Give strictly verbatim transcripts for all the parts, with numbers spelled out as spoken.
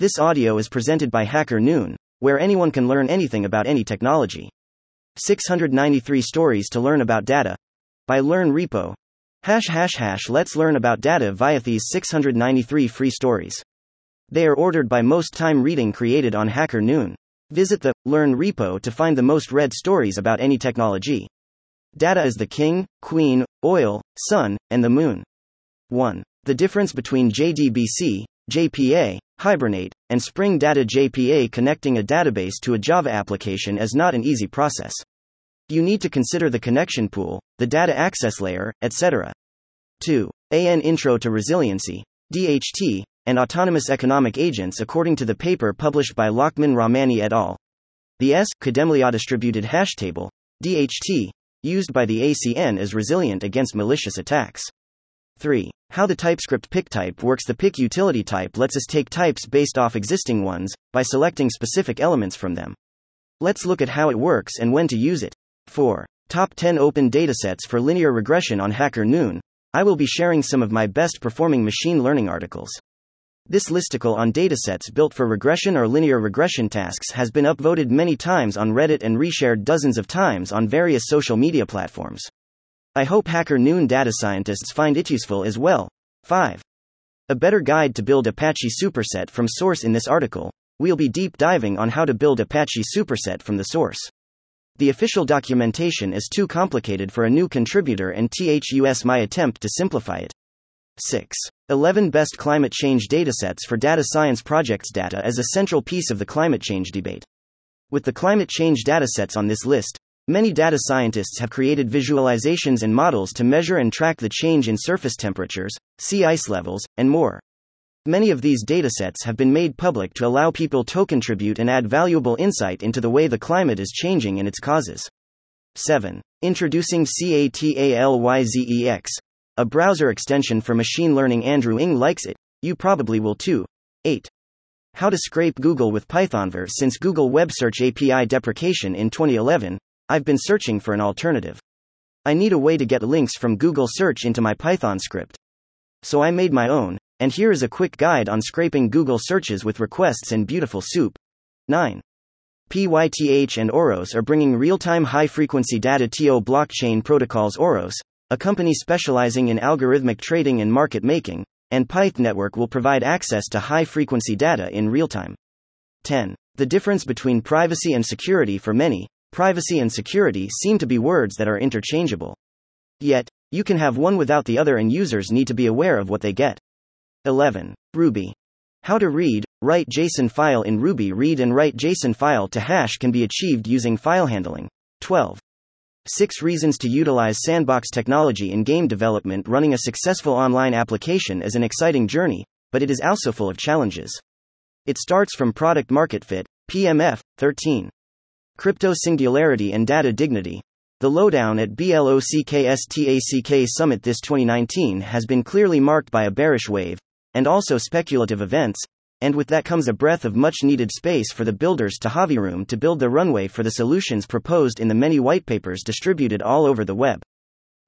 This audio is presented by Hacker Noon, where anyone can learn anything about any technology. six hundred ninety-three stories to learn about data. By Learn Repo. Hash hash hash let's learn about data via these six hundred ninety-three free stories. They are ordered by most time reading created on Hacker Noon. Visit the Learn Repo to find the most read stories about any technology. Data is the king, queen, oil, sun, and the moon. one. The difference between J D B C, J P A, Hibernate, and Spring Data J P A. Connecting a database to a Java application is not an easy process. You need to consider the connection pool, the data access layer, et cetera. two. An intro to resiliency, D H T, and autonomous economic agents according to the paper published by Lachman Rahmani et al. The S. Kademlia distributed hash table, D H T, used by the A C N is resilient against malicious attacks. three. How the TypeScript pick type works. The pick utility type lets us take types based off existing ones, by selecting specific elements from them. Let's look at how it works and when to use it. four. Top ten open datasets for linear regression on Hacker Noon. I will be sharing some of my best performing machine learning articles. This listicle on datasets built for regression or linear regression tasks has been upvoted many times on Reddit and reshared dozens of times on various social media platforms. I hope Hacker Noon data scientists find it useful as well. five. A better guide to build Apache Superset from source. In this article, we'll be deep diving on how to build Apache Superset from the source. The official documentation is too complicated for a new contributor, and thus my attempt to simplify it. six. eleven Best Climate Change Datasets for Data Science Projects. Data is a central piece of the climate change debate. With the climate change datasets on this list, many data scientists have created visualizations and models to measure and track the change in surface temperatures, sea ice levels, and more. Many of these datasets have been made public to allow people to contribute and add valuable insight into the way the climate is changing and its causes. seven. Introducing Catalyzex, a browser extension for machine learning. Andrew Ng likes it. You probably will too. eight. How to scrape Google with Pythonver. Since Google Web Search A P I deprecation in twenty eleven, I've been searching for an alternative. I need a way to get links from Google search into my Python script. So I made my own, and here is a quick guide on scraping Google searches with requests and Beautiful Soup. nine. P Y T H and Oros are bringing real-time high-frequency data to blockchain protocols. Oros, a company specializing in algorithmic trading and market making, and Pyth Network will provide access to high-frequency data in real-time. ten. The difference between privacy and security. For many, privacy and security seem to be words that are interchangeable. Yet, you can have one without the other, and users need to be aware of what they get. eleven. Ruby. How to read, write JSON file in Ruby. Read and write JSON file to hash can be achieved using file handling. twelve. six reasons to utilize sandbox technology in game development. Running a successful online application is an exciting journey, but it is also full of challenges. It starts from product market fit, P M F, thirteen. Crypto Singularity and Data Dignity. The lowdown at BLOCKSTACK Summit. This twenty nineteen has been clearly marked by a bearish wave, and also speculative events, and with that comes a breath of much-needed space for the builders to have room to build the runway for the solutions proposed in the many whitepapers distributed all over the web.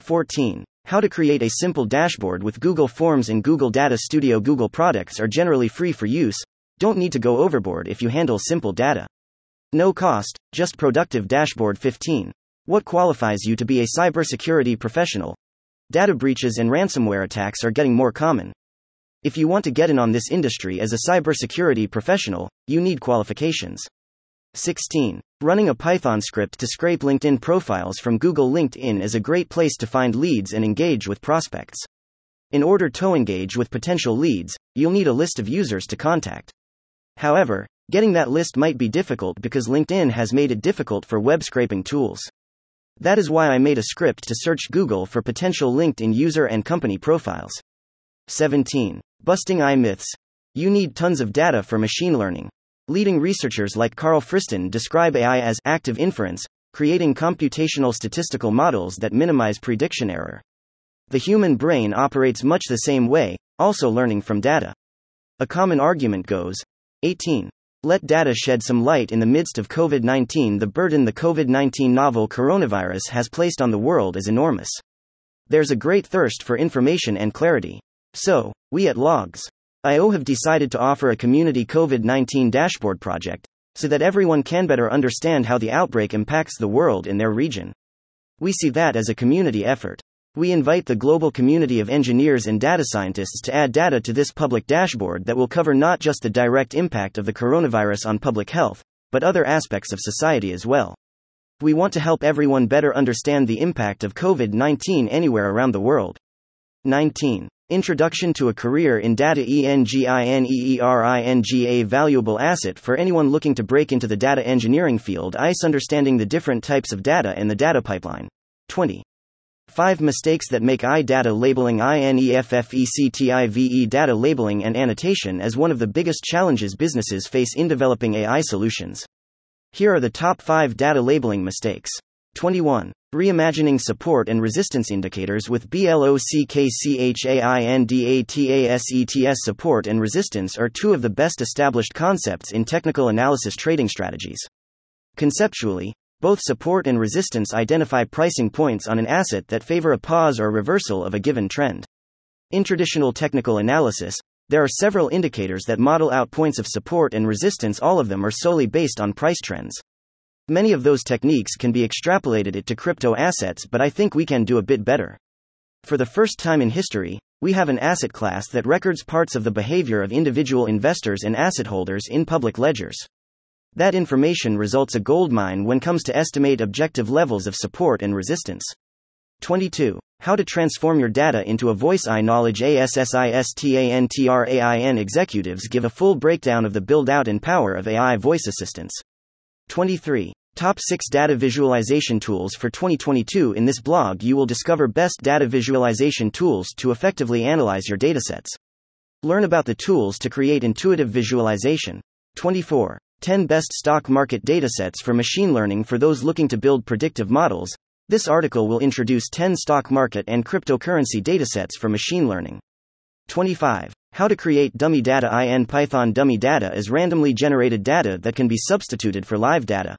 fourteen. How to create a simple dashboard with Google Forms and Google Data Studio. Google products are generally free for use, don't need to go overboard if you handle simple data. No cost, just productive dashboard. fifteen. What qualifies you to be a cybersecurity professional? Data breaches and ransomware attacks are getting more common. If you want to get in on this industry as a cybersecurity professional, you need qualifications. sixteen. Running a Python script to scrape LinkedIn profiles from Google. LinkedIn is a great place to find leads and engage with prospects. In order to engage with potential leads, you'll need a list of users to contact. However, getting that list might be difficult because LinkedIn has made it difficult for web scraping tools. That is why I made a script to search Google for potential LinkedIn user and company profiles. seventeen. Busting I-myths. You need tons of data for machine learning. Leading researchers like Carl Friston describe A I as active inference, creating computational statistical models that minimize prediction error. The human brain operates much the same way, also learning from data. A common argument goes, eighteen. Let data shed some light. In the midst of COVID nineteen, the burden the COVID nineteen novel coronavirus has placed on the world is enormous. There's a great thirst for information and clarity. So, we at Logs I O have decided to offer a community COVID nineteen dashboard project, so that everyone can better understand how the outbreak impacts the world in their region. We see that as a community effort. We invite the global community of engineers and data scientists to add data to this public dashboard that will cover not just the direct impact of the coronavirus on public health, but other aspects of society as well. We want to help everyone better understand the impact of COVID nineteen anywhere around the world. nineteen. Introduction to a Career in Data. Engineering, a valuable asset for anyone looking to break into the data engineering field is understanding the different types of data and the data pipeline. twenty. five Mistakes that make I data labeling. Neffective data labeling and annotation as one of the biggest challenges businesses face in developing A I solutions. Here are the top five data labeling mistakes. twenty-one. Reimagining support and resistance indicators with BLOCKCHAINDATASETS. Support and resistance are two of the best established concepts in technical analysis trading strategies. Conceptually, both support and resistance identify pricing points on an asset that favor a pause or reversal of a given trend. In traditional technical analysis, there are several indicators that model out points of support and resistance. All of them are solely based on price trends. Many of those techniques can be extrapolated to crypto assets, but I think we can do a bit better. For the first time in history, we have an asset class that records parts of the behavior of individual investors and asset holders in public ledgers. That information results a goldmine when it comes to estimate objective levels of support and resistance. twenty-two. How to transform your data into a voice I knowledge. ASSISTANTRAIN Executives give a full breakdown of the build-out and power of A I voice assistants. twenty-three. Top six data visualization tools for twenty twenty-two. In this blog, you will discover best data visualization tools to effectively analyze your datasets. Learn about the tools to create intuitive visualization. twenty-four. ten best stock market datasets for machine learning for those looking to build predictive models. This article will introduce ten stock market and cryptocurrency datasets for machine learning. twenty-five. How to create dummy data in Python. Dummy data is randomly generated data that can be substituted for live data.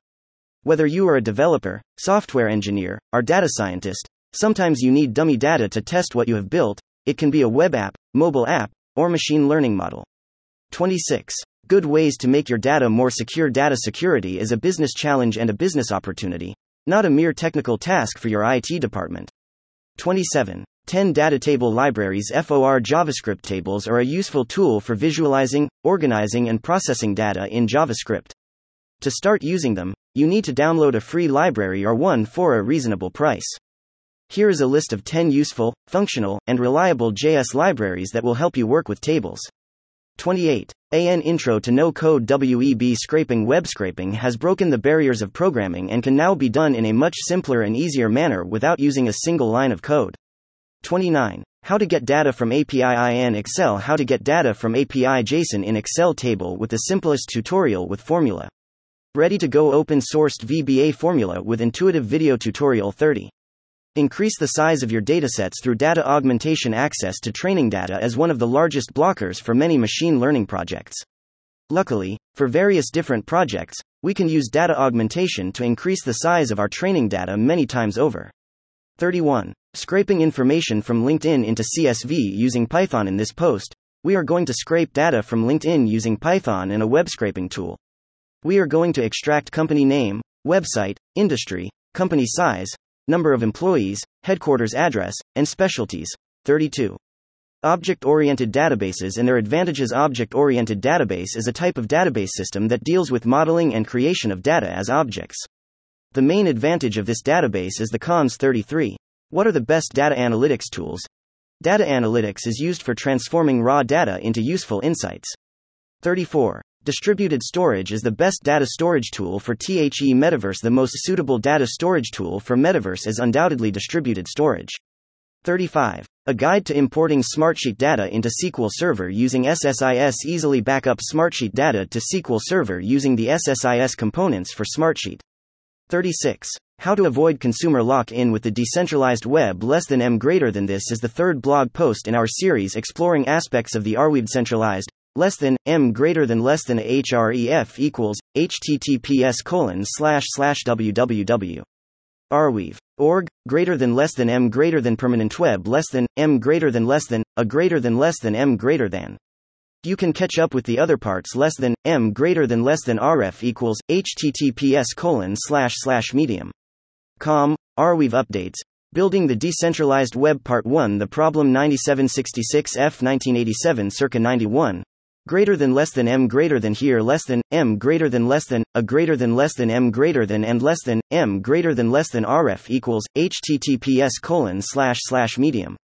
Whether you are a developer, software engineer, or data scientist, sometimes you need dummy data to test what you have built. It can be a web app, mobile app, or machine learning model. twenty-six. Good ways to make your data more secure. Data security is a business challenge and a business opportunity, not a mere technical task for your I T department. twenty-seven. ten Data Table Libraries. For JavaScript tables are a useful tool for visualizing, organizing, and processing data in JavaScript. To start using them, you need to download a free library or one for a reasonable price. Here is a list of ten useful, functional, and reliable J S libraries that will help you work with tables. twenty-eight. An Intro to No Code. Web scraping. Web scraping has broken the barriers of programming and can now be done in a much simpler and easier manner without using a single line of code. twenty-nine. How to get data from A P I in Excel. How to get data from A P I JSON in Excel table with the simplest tutorial with formula. Ready to go open sourced V B A formula with intuitive video tutorial. thirty. Increase the size of your datasets through data augmentation. Access to training data is one of the largest blockers for many machine learning projects. Luckily, for various different projects, we can use data augmentation to increase the size of our training data many times over. thirty-one. Scraping information from LinkedIn into C S V using Python. In this post, we are going to scrape data from LinkedIn using Python and a web scraping tool. We are going to extract company name, website, industry, company size, number of employees, headquarters address, and specialties. thirty-two. Object-oriented databases and their advantages. Object-oriented database is a type of database system that deals with modeling and creation of data as objects. The main advantage of this database is the cons. thirty-three. What are the best data analytics tools? Data analytics is used for transforming raw data into useful insights. thirty-four. Distributed storage is the best data storage tool for the metaverse. The most suitable data storage tool for metaverse is undoubtedly distributed storage. thirty-five. A guide to importing Smartsheet data into S Q L Server using S S I S. Easily back up Smartsheet data to S Q L Server using the S S I S components for Smartsheet. thirty-six. How to avoid consumer lock-in with the decentralized web. Less than m greater than this is the third blog post in our series exploring aspects of the Arweave centralized less than m greater than less than href equals https colon slash slash www Arweave org greater than less than m greater than permanent web less than m greater than less than a greater than less than m greater than you can catch up with the other parts. Less than m greater than less than rf equals H T T P S colon slash slash medium dot com Arweave updates. Building the Decentralized Web Part one. The Problem ninety-seven sixty-six F nineteen eighty-seven circa ninety-one. Greater than less than m greater than here less than m greater than less than a greater than less than m greater than and less than m greater than less than rf equals H T T P S colon slash slash medium dot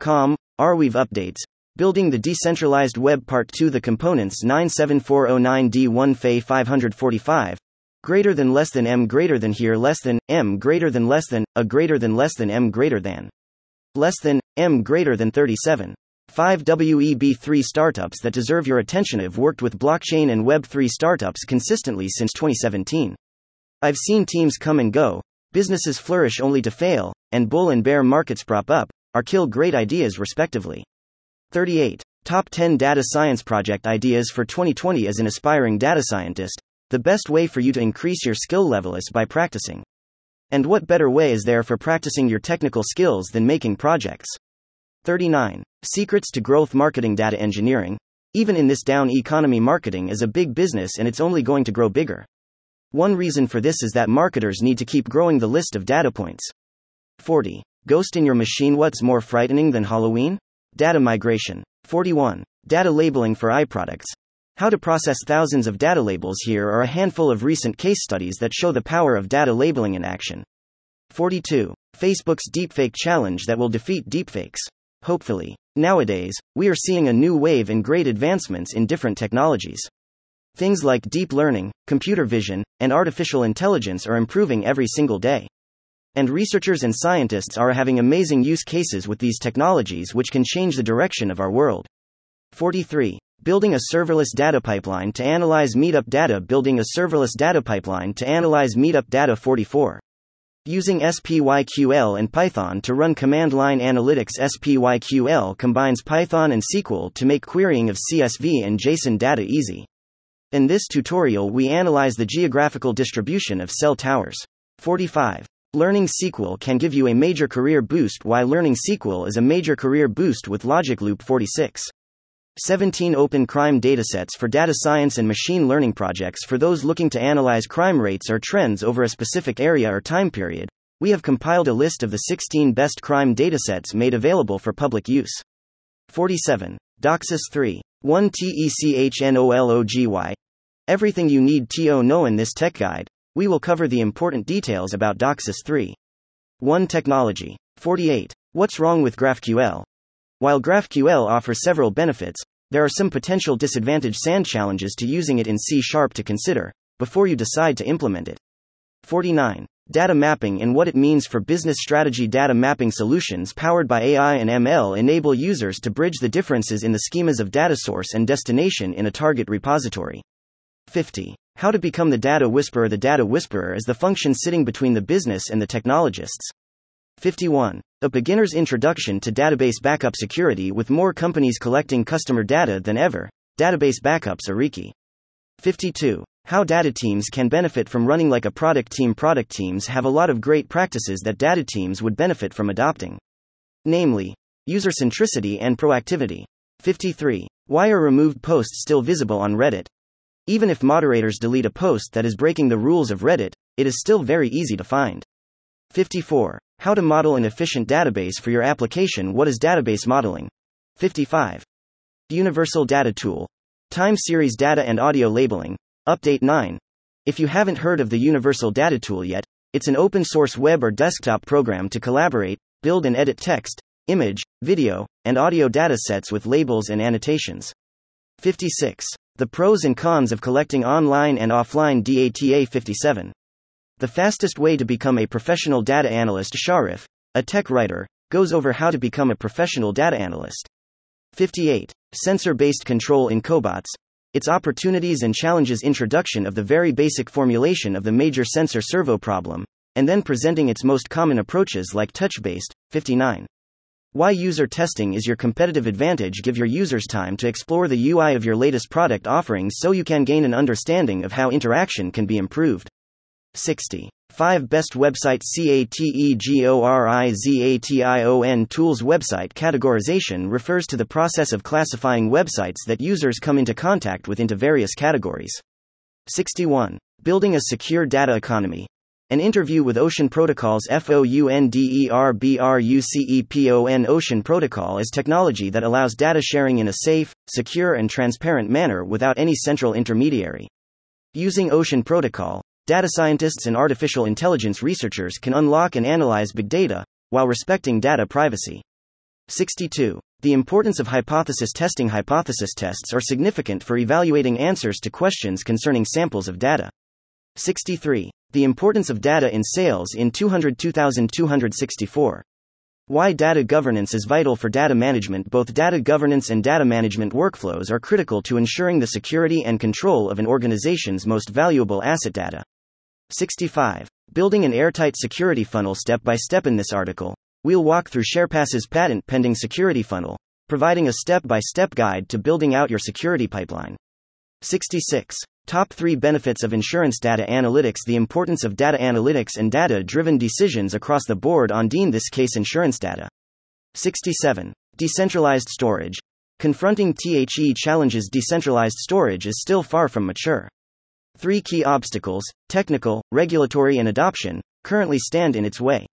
com Arweave updates. Building the Decentralized Web Part two. The Components nine seven four zero nine D one F A five forty-five. Greater than less than m greater than here less than m greater than less than a greater than less than m greater than less than m greater than thirty-seven. five W E B three startups that deserve your attention. I've worked with blockchain and web three startups consistently since twenty seventeen. I've seen teams come and go, businesses flourish only to fail, and bull and bear markets prop up or kill great ideas respectively. thirty-eight. Top ten data science project ideas for twenty twenty. As an aspiring data scientist, the best way for you to increase your skill level is by practicing. And what better way is there for practicing your technical skills than making projects? thirty-nine. Secrets to growth. Marketing data engineering. Even in this down economy, marketing is a big business and it's only going to grow bigger. One reason for this is that marketers need to keep growing the list of data points. forty. Ghost in your machine. What's more frightening than Halloween? Data migration. forty-one. Data labeling for iProducts. How to process thousands of data labels. Here are a handful of recent case studies that show the power of data labeling in action. forty-two. Facebook's deepfake challenge that will defeat deepfakes. Hopefully. Nowadays, we are seeing a new wave and great advancements in different technologies. Things like deep learning, computer vision, and artificial intelligence are improving every single day. And researchers and scientists are having amazing use cases with these technologies which can change the direction of our world. forty-three. Building a serverless data pipeline to analyze meetup data. Building a serverless data pipeline to analyze meetup data. forty-four. Using S P Y Q L and Python to run command line analytics. S P Y Q L combines Python and S Q L to make querying of C S V and JSON data easy. In this tutorial, we analyze the geographical distribution of cell towers. forty-five. Learning S Q L can give you a major career boost. Why learning S Q L is a major career boost with Logic Loop. forty-six. seventeen. Open crime datasets for data science and machine learning projects. For those looking to analyze crime rates or trends over a specific area or time period, we have compiled a list of the sixteen best crime datasets made available for public use. forty-seven. DOCSIS three point one TECHNOLOGY. Everything you need to know. In this tech guide, we will cover the important details about DOCSIS three point one technology. forty-eight. What's wrong with GraphQL? While GraphQL offers several benefits, there are some potential disadvantages and challenges to using it in C sharp to consider before you decide to implement it. forty-nine. Data mapping and what it means for business strategy. Data mapping solutions powered by A I and M L enable users to bridge the differences in the schemas of data source and destination in a target repository. fifty. How to become the data whisperer. The data whisperer is the function sitting between the business and the technologists. fifty-one. A beginner's introduction to database backup security. With more companies collecting customer data than ever, database backups are reeky. fifty-two. How data teams can benefit from running like a product team. Product teams have a lot of great practices that data teams would benefit from adopting, namely, user centricity and proactivity. fifty-three. Why are removed posts still visible on Reddit? Even if moderators delete a post that is breaking the rules of Reddit, it is still very easy to find. fifty-four. How to model an efficient database for your application. What is database modeling? fifty-five. Universal data tool. Time series data and audio labeling. Update nine. If you haven't heard of the Universal data tool yet, it's an open source web or desktop program to collaborate, build and edit text, image, video, and audio datasets with labels and annotations. fifty-six. The pros and cons of collecting online and offline data. fifty-seven. The fastest way to become a professional data analyst. Sharif, a tech writer, goes over how to become a professional data analyst. fifty-eight. Sensor-based control in cobots. Its opportunities and challenges. Introduction of the very basic formulation of the major sensor servo problem, and then presenting its most common approaches like touch-based. fifty-nine. Why user testing is your competitive advantage. Give your users time to explore the U I of your latest product offerings so you can gain an understanding of how interaction can be improved. sixty. five Best Website Categorization Tools. Website categorization refers to the process of classifying websites that users come into contact with into various categories. sixty-one. Building a Secure Data Economy. An interview with Ocean Protocol's F O U N D E R B R U C E P O N. Ocean Protocol is technology that allows data sharing in a safe, secure and transparent manner without any central intermediary. Using Ocean Protocol, data scientists and artificial intelligence researchers can unlock and analyze big data, while respecting data privacy. sixty-two. The importance of hypothesis testing. Hypothesis tests are significant for evaluating answers to questions concerning samples of data. sixty-three. The importance of data in sales in two hundred two thousand two hundred sixty-four. Why data governance is vital for data management. Both data governance and data management workflows are critical to ensuring the security and control of an organization's most valuable asset, data. sixty-five. Building an airtight security funnel. Step by step. In this article, we'll walk through SharePass's patent pending security funnel, providing a step by step guide to building out your security pipeline. sixty-six. Top three benefits of insurance data analytics. The importance of data analytics and data-driven decisions across the board on in this case insurance data. sixty-seven. Decentralized storage. Confronting the challenges. Decentralized storage is still far from mature. Three key obstacles, technical, regulatory and adoption, currently stand in its way.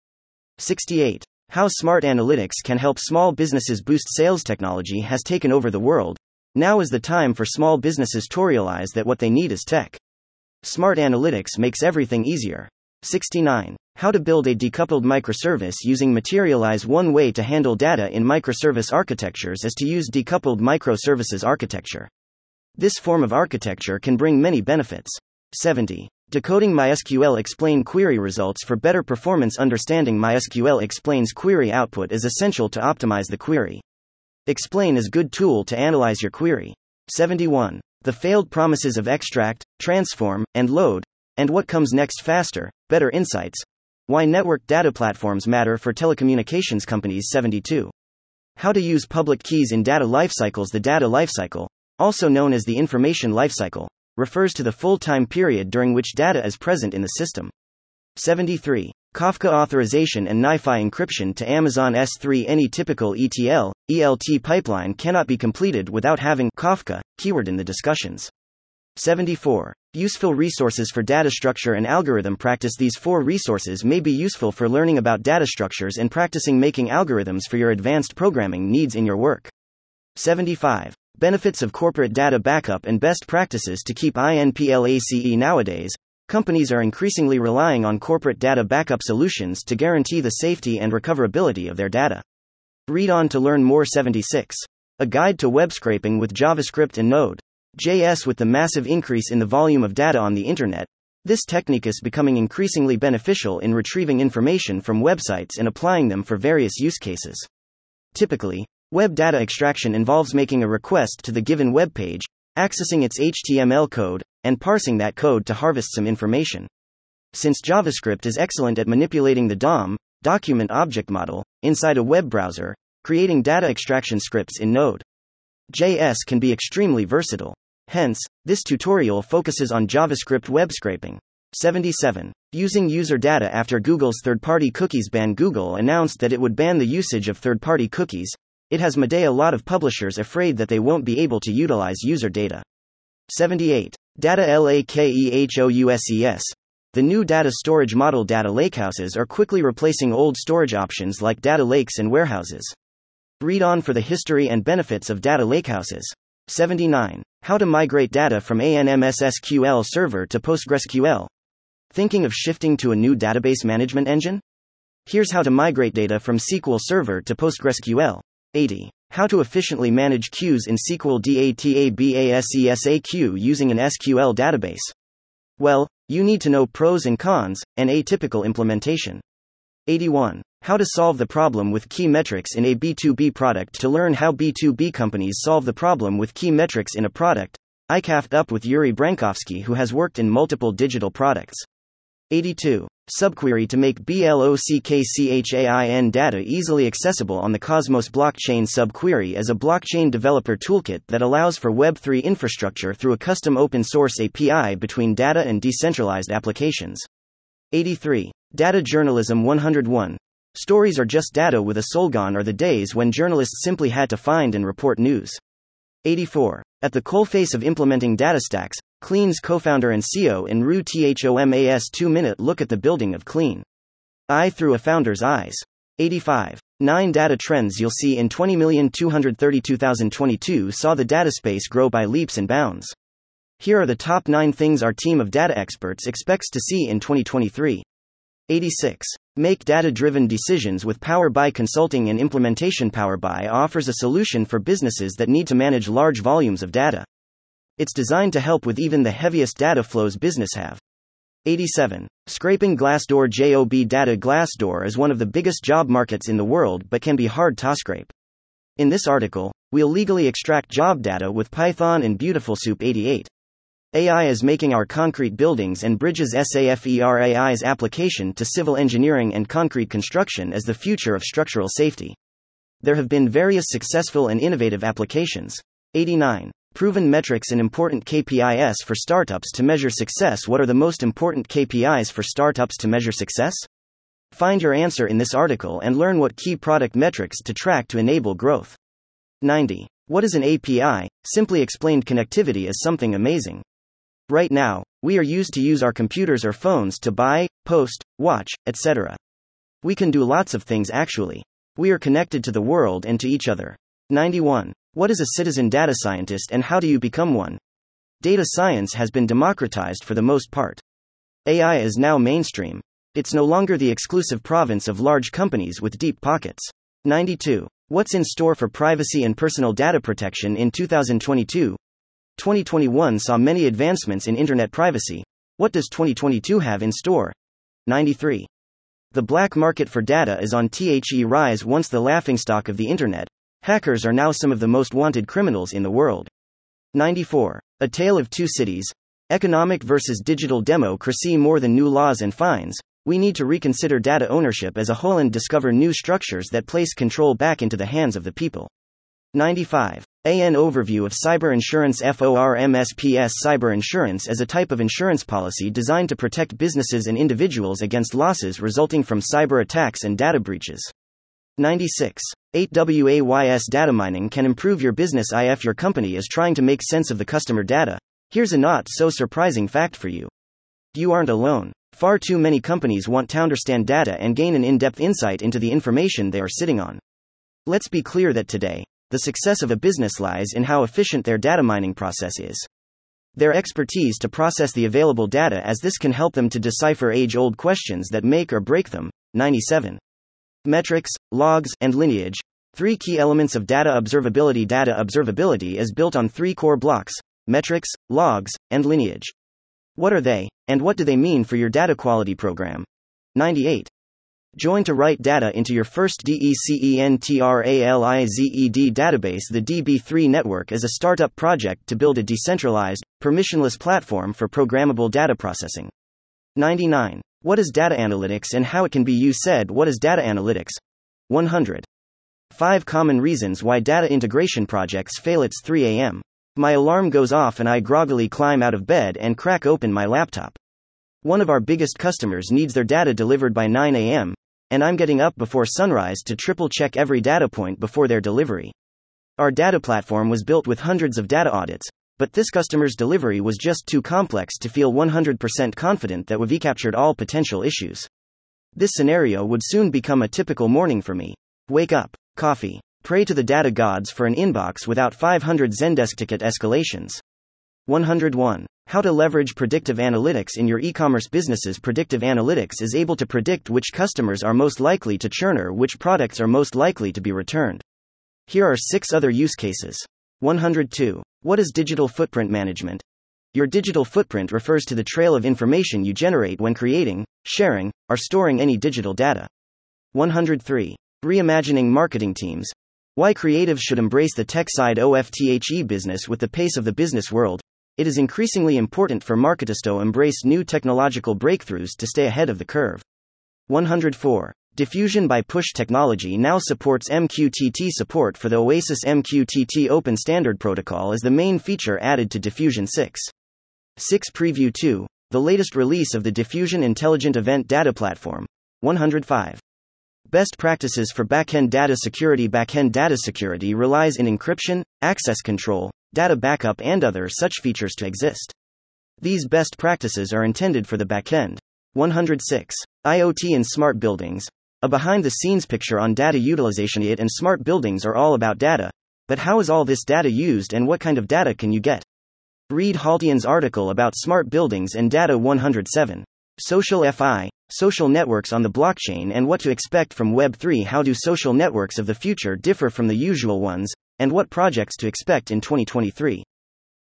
sixty-eight. How smart analytics can help small businesses boost sales. Technology has taken over the world. Now is the time for small businesses to realize that what they need is tech. Smart analytics makes everything easier. sixty-nine. How to build a decoupled microservice using Materialize. One way to handle data in microservice architectures is to use decoupled microservices architecture. This form of architecture can bring many benefits. seventy. Decoding MySQL. Explain query results for better performance. Understanding MySQL explains query output is essential to optimize the query. Explain is a good tool to analyze your query. seventy-one. The failed promises of extract, transform, and load, and what comes next. Faster, better insights. Why network data platforms matter for telecommunications companies. seventy-two. How to use public keys in data lifecycles. The data lifecycle, also known as the information lifecycle, refers to the full time period during which data is present in the system. seventy-three. Kafka authorization and NiFi encryption to Amazon S three. Any typical E T L, E L T pipeline cannot be completed without having Kafka, keyword in the discussions. seventy-four. Useful resources for data structure and algorithm practice. These four resources may be useful for learning about data structures and practicing making algorithms for your advanced programming needs in your work. seventy-five. Benefits of corporate data backup and best practices to keep inplace. Nowadays, companies are increasingly relying on corporate data backup solutions to guarantee the safety and recoverability of their data. Read on to learn more. seventy-six. A guide to web scraping with JavaScript and Node.js. With the massive increase in the volume of data on the internet, this technique is becoming increasingly beneficial in retrieving information from websites and applying them for various use cases. Typically, web data extraction involves making a request to the given web page, accessing its H T M L code, and parsing that code to harvest some information. Since JavaScript is excellent at manipulating the D O M, document object model, inside a web browser, creating data extraction scripts in Node.js can be extremely versatile. Hence, this tutorial focuses on JavaScript web scraping. seventy-seven. Using user data. After Google's third-party cookies ban, Google announced that it would ban the usage of third-party cookies. It has made a lot of publishers afraid that they won't be able to utilize user data. seventy-eight. Data Lakehouses. The new data storage model. Data lakehouses are quickly replacing old storage options like data lakes and warehouses. Read on for the history and benefits of data lakehouses. seventy-nine. How to migrate data from A N M S S Q L server to PostgreSQL. Thinking of shifting to a new database management engine? Here's how to migrate data from S Q L Server to PostgreSQL. eighty. How to efficiently manage queues in S Q L Database queue using an S Q L database. Well, you need to know pros and cons, and atypical implementation. eighty-one. How to solve the problem with key metrics in a B two B product. To learn how B two B companies solve the problem with key metrics in a product, I caught up with Yuri Brankovsky, who has worked in multiple digital products. eighty-two. Subquery to make blockchain data easily accessible on the Cosmos blockchain. Subquery is a blockchain developer toolkit that allows for Web three infrastructure through a custom open source A P I between data and decentralized applications. eighty-three. Data Journalism one oh one. Stories are just data with a soul. Gone are the days when journalists simply had to find and report news. eighty-four. At the coalface of implementing data stacks, Clean's co-founder and C E O Enru Thomas two-minute look at the building of Clean. I through a founder's eyes. eighty-five. nine data trends you'll see in twenty million two hundred thirty-two thousand twenty-two saw the data space grow by leaps and bounds. Here are the top nine things our team of data experts expects to see in twenty twenty-three. eighty-six. Make data-driven decisions with Power B I Consulting and Implementation. Power B I offers a solution for businesses that need to manage large volumes of data. It's designed to help with even the heaviest data flows business have. eighty-seven. Scraping Glassdoor. Job data. Glassdoor is one of the biggest job markets in the world but can be hard to scrape. In this article, we'll legally extract job data with Python and Beautiful Soup. eighty-eight. A I is making our concrete buildings and bridges. SAFER A I's application to civil engineering and concrete construction as the future of structural safety. There have been various successful and innovative applications. eighty-nine. Proven metrics and important K P Is for startups to measure success. What are the most important K P Is for startups to measure success? Find your answer in this article and learn what key product metrics to track to enable growth. ninety. What is an A P I? Simply explained, connectivity is something amazing. Right now, we are used to use our computers or phones to buy, post, watch, et cetera. We can do lots of things actually. We are connected to the world and to each other. ninety-one. What is a citizen data scientist and how do you become one? Data science has been democratized for the most part. A I is now mainstream. It's no longer the exclusive province of large companies with deep pockets. ninety-two. What's in store for privacy and personal data protection in two thousand twenty-two? twenty twenty-one saw many advancements in internet privacy. What does twenty twenty-two have in store? ninety-three. The black market for data is on the rise. Once the laughingstock of the internet, hackers are now some of the most wanted criminals in the world. ninety-four. A tale of two cities. Economic versus digital democracy. More than new laws and fines, we need to reconsider data ownership as a whole and discover new structures that place control back into the hands of the people. ninety-five. An overview of cyber insurance. FORMSPS Cyber insurance is a type of insurance policy designed to protect businesses and individuals against losses resulting from cyber attacks and data breaches. ninety-six. eight ways data mining can improve your business. If your company is trying to make sense of the customer data, here's a not so surprising fact for you. You aren't alone. Far too many companies want to understand data and gain an in-depth insight into the information they are sitting on. Let's be clear that today, the success of a business lies in how efficient their data mining process is. Their expertise to process the available data, as this can help them to decipher age-old questions that make or break them. ninety-seven. Metrics, logs, and lineage. Three key elements of data observability. Data observability is built on three core blocks: metrics, logs, and lineage. What are they, and what do they mean for your data quality program? ninety-eight. Join to write data into your first DECENTRALIZED database. The D B three network is a startup project to build a decentralized, permissionless platform for programmable data processing. ninety-nine. What is data analytics and how it can be used? Said what is data analytics? one hundred. Five common reasons why data integration projects fail. It's three a.m. My alarm goes off and I groggily climb out of bed and crack open my laptop. One of our biggest customers needs their data delivered by nine a.m., and I'm getting up before sunrise to triple-check every data point before their delivery. Our data platform was built with hundreds of data audits, but this customer's delivery was just too complex to feel one hundred percent confident that we've captured all potential issues. This scenario would soon become a typical morning for me. Wake up, coffee, pray to the data gods for an inbox without five hundred Zendesk ticket escalations. one hundred one. How to leverage predictive analytics in your e-commerce businesses. Predictive analytics is able to predict which customers are most likely to churn or which products are most likely to be returned. Here are six other use cases. one hundred two. What is digital footprint management? Your digital footprint refers to the trail of information you generate when creating, sharing, or storing any digital data. one hundred three. Reimagining marketing teams. Why creatives should embrace the tech side of the business. With the pace of the business world, it is increasingly important for marketers to embrace new technological breakthroughs to stay ahead of the curve. one hundred four. Diffusion by Push Technology now supports M Q T T. Support for the Oasis M Q T T Open Standard Protocol is the main feature added to Diffusion six point six Preview two. the latest release of the Diffusion Intelligent Event Data Platform. one hundred five. Best practices for backend data security. Backend data security relies on encryption, access control, data backup, and other such features to exist. These best practices are intended for the backend. one hundred six. IoT and smart buildings. A behind-the-scenes picture on data utilization. I O T and smart buildings are all about data, but how is all this data used and what kind of data can you get? Read Haltian's article about smart buildings and data. one hundred seven. Social F I, social networks on the blockchain and what to expect from Web three. How do social networks of the future differ from the usual ones, and what projects to expect in twenty twenty-three?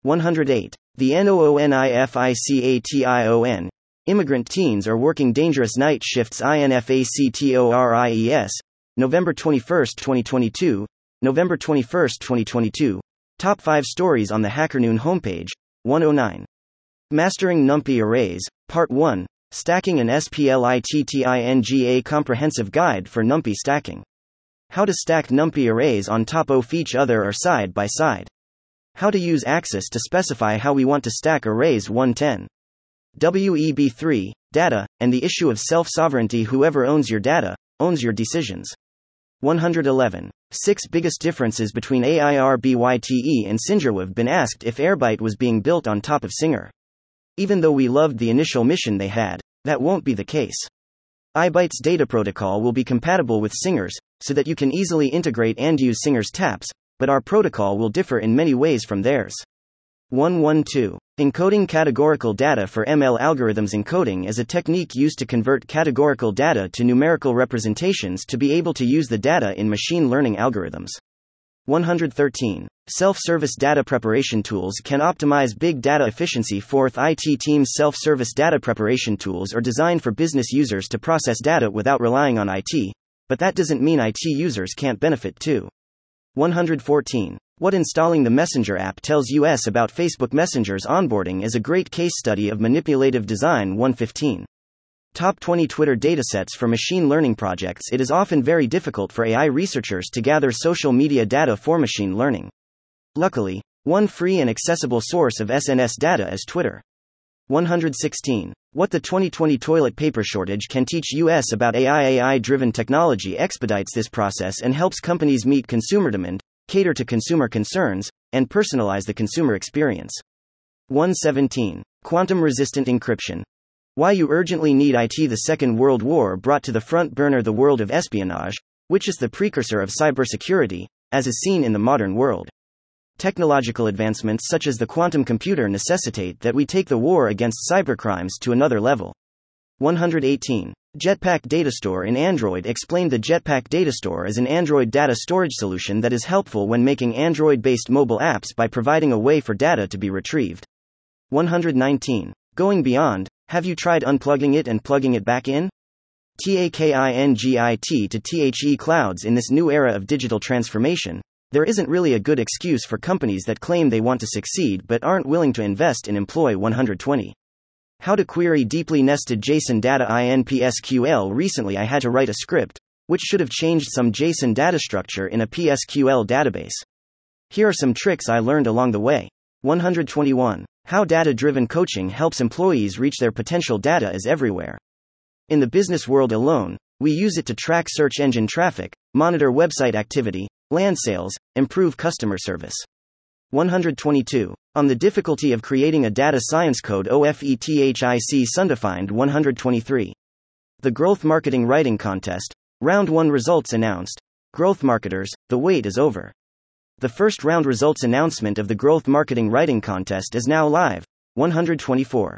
one hundred eight. The NOONIFICATION, immigrant teens are working dangerous night shifts. INFACTORIES, November twenty-first, twenty twenty-two, November twenty-first, twenty twenty-two, Top five Stories on the Hacker Noon homepage. one oh nine. Mastering NumPy Arrays, Part one, Stacking and SPLITTINGA, Comprehensive Guide for NumPy Stacking. How to stack NumPy arrays on top of each other or side by side. How to use access to specify how we want to stack arrays. one ten. W E B three, Data, and the Issue of Self-Sovereignty. Whoever owns your data, owns your decisions. one eleven. Six biggest differences between Airbyte and Singer. We've been asked if Airbyte was being built on top of Singer. Even though we loved the initial mission they had, that won't be the case. Airbyte's data protocol will be compatible with Singer's, so that you can easily integrate and use Singer's taps, but our protocol will differ in many ways from theirs. one twelve. Encoding categorical data for M L algorithms. Encoding is a technique used to convert categorical data to numerical representations to be able to use the data in machine learning algorithms. one thirteen. Self-service data preparation tools can optimize big data efficiency. Fourth, I T teams. Self-service data preparation tools are designed for business users to process data without relying on I T, but that doesn't mean I T users can't benefit too. one fourteen. What installing the Messenger app tells us about Facebook Messenger's onboarding is a great case study of manipulative design. one fifteen. Top twenty Twitter datasets for machine learning projects. It is often very difficult for A I researchers to gather social media data for machine learning. Luckily, one free and accessible source of S N S data is Twitter. one sixteen. What the twenty twenty toilet paper shortage can teach us about A I. A I-driven technology expedites this process and helps companies meet consumer demand, cater to consumer concerns, and personalize the consumer experience. one seventeen. Quantum-resistant encryption. Why you urgently need I T. The Second World War brought to the front burner the world of espionage, which is the precursor of cybersecurity, as is seen in the modern world. Technological advancements such as the quantum computer necessitate that we take the war against cybercrimes to another level. one eighteen. Jetpack Datastore in Android explained. The Jetpack Datastore is an Android data storage solution that is helpful when making Android-based mobile apps by providing a way for data to be retrieved. one nineteen. Going beyond, have you tried unplugging it and plugging it back in? Takingit to The clouds. In this new era of digital transformation, there isn't really a good excuse for companies that claim they want to succeed but aren't willing to invest and employ. one twenty. How to query deeply nested JSON data in P S Q L. Recently I had to write a script, which should have changed some JSON data structure in a P S Q L database. Here are some tricks I learned along the way. one twenty-one. How data-driven coaching helps employees reach their potential. Data is everywhere. In the business world alone, we use it to track search engine traffic, monitor website activity, land sales, improve customer service. one twenty-two. On the difficulty of creating a data science code. OFETHIC Sundefined. one twenty-three. The Growth Marketing Writing Contest, Round one results announced. Growth marketers, the wait is over. The first round results announcement of the Growth Marketing Writing Contest is now live. one twenty-four.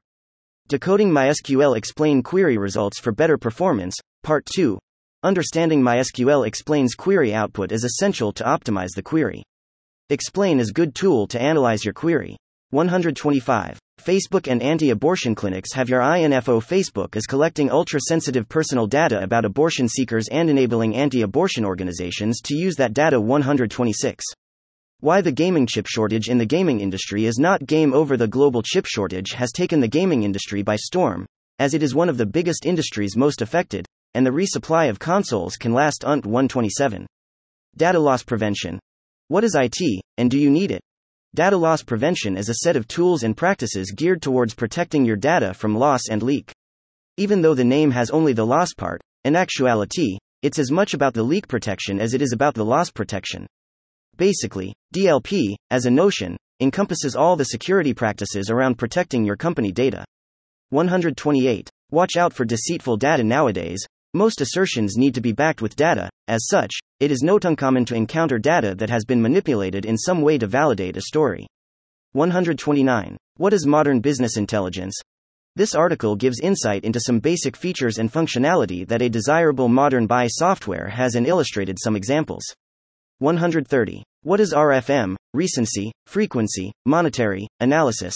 Decoding MySQL. Explain query results for better performance, Part two. Understanding MySQL explains query output is essential to optimize the query. Explain is a good tool to analyze your query. one twenty-five. Facebook and anti-abortion clinics have your info. Facebook is collecting ultra-sensitive personal data about abortion seekers and enabling anti-abortion organizations to use that data. one twenty-six. Why the gaming chip shortage in the gaming industry is not game over. The global chip shortage has taken the gaming industry by storm, as it is one of the biggest industries most affected, and the resupply of consoles can last until one twenty-seven. Data loss prevention. What is I T, and do you need it? Data loss prevention is a set of tools and practices geared towards protecting your data from loss and leak. Even though the name has only the loss part, in actuality, it's as much about the leak protection as it is about the loss protection. Basically, D L P, as a notion, encompasses all the security practices around protecting your company data. one hundred twenty-eight. Watch out for deceitful data nowadays. Most assertions need to be backed with data. As such, it is not uncommon to encounter data that has been manipulated in some way to validate a story. one hundred twenty-nine. What is modern business intelligence? This article gives insight into some basic features and functionality that a desirable modern B I software has and illustrated some examples. one hundred thirty. What is R F M? Recency, frequency, monetary, analysis.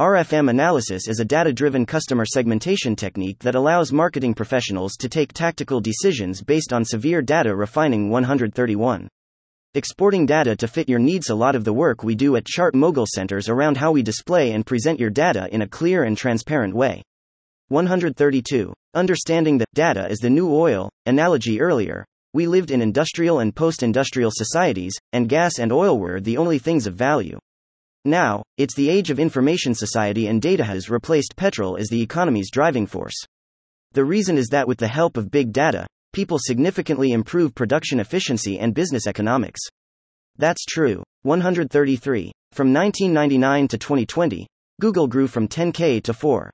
R F M analysis is a data-driven customer segmentation technique that allows marketing professionals to take tactical decisions based on severe data refining. one hundred thirty-one. Exporting data to fit your needs. A lot of the work we do at Chart Mogul centers around how we display and present your data in a clear and transparent way. one hundred thirty-two. Understanding that data is the new oil, analogy earlier. We lived in industrial and post-industrial societies, and gas and oil were the only things of value. Now, it's the age of information society, and data has replaced petrol as the economy's driving force. The reason is that with the help of big data, people significantly improve production efficiency and business economics. That's true. one hundred thirty-three. From nineteen ninety-nine to twenty twenty, Google grew from ten K to four point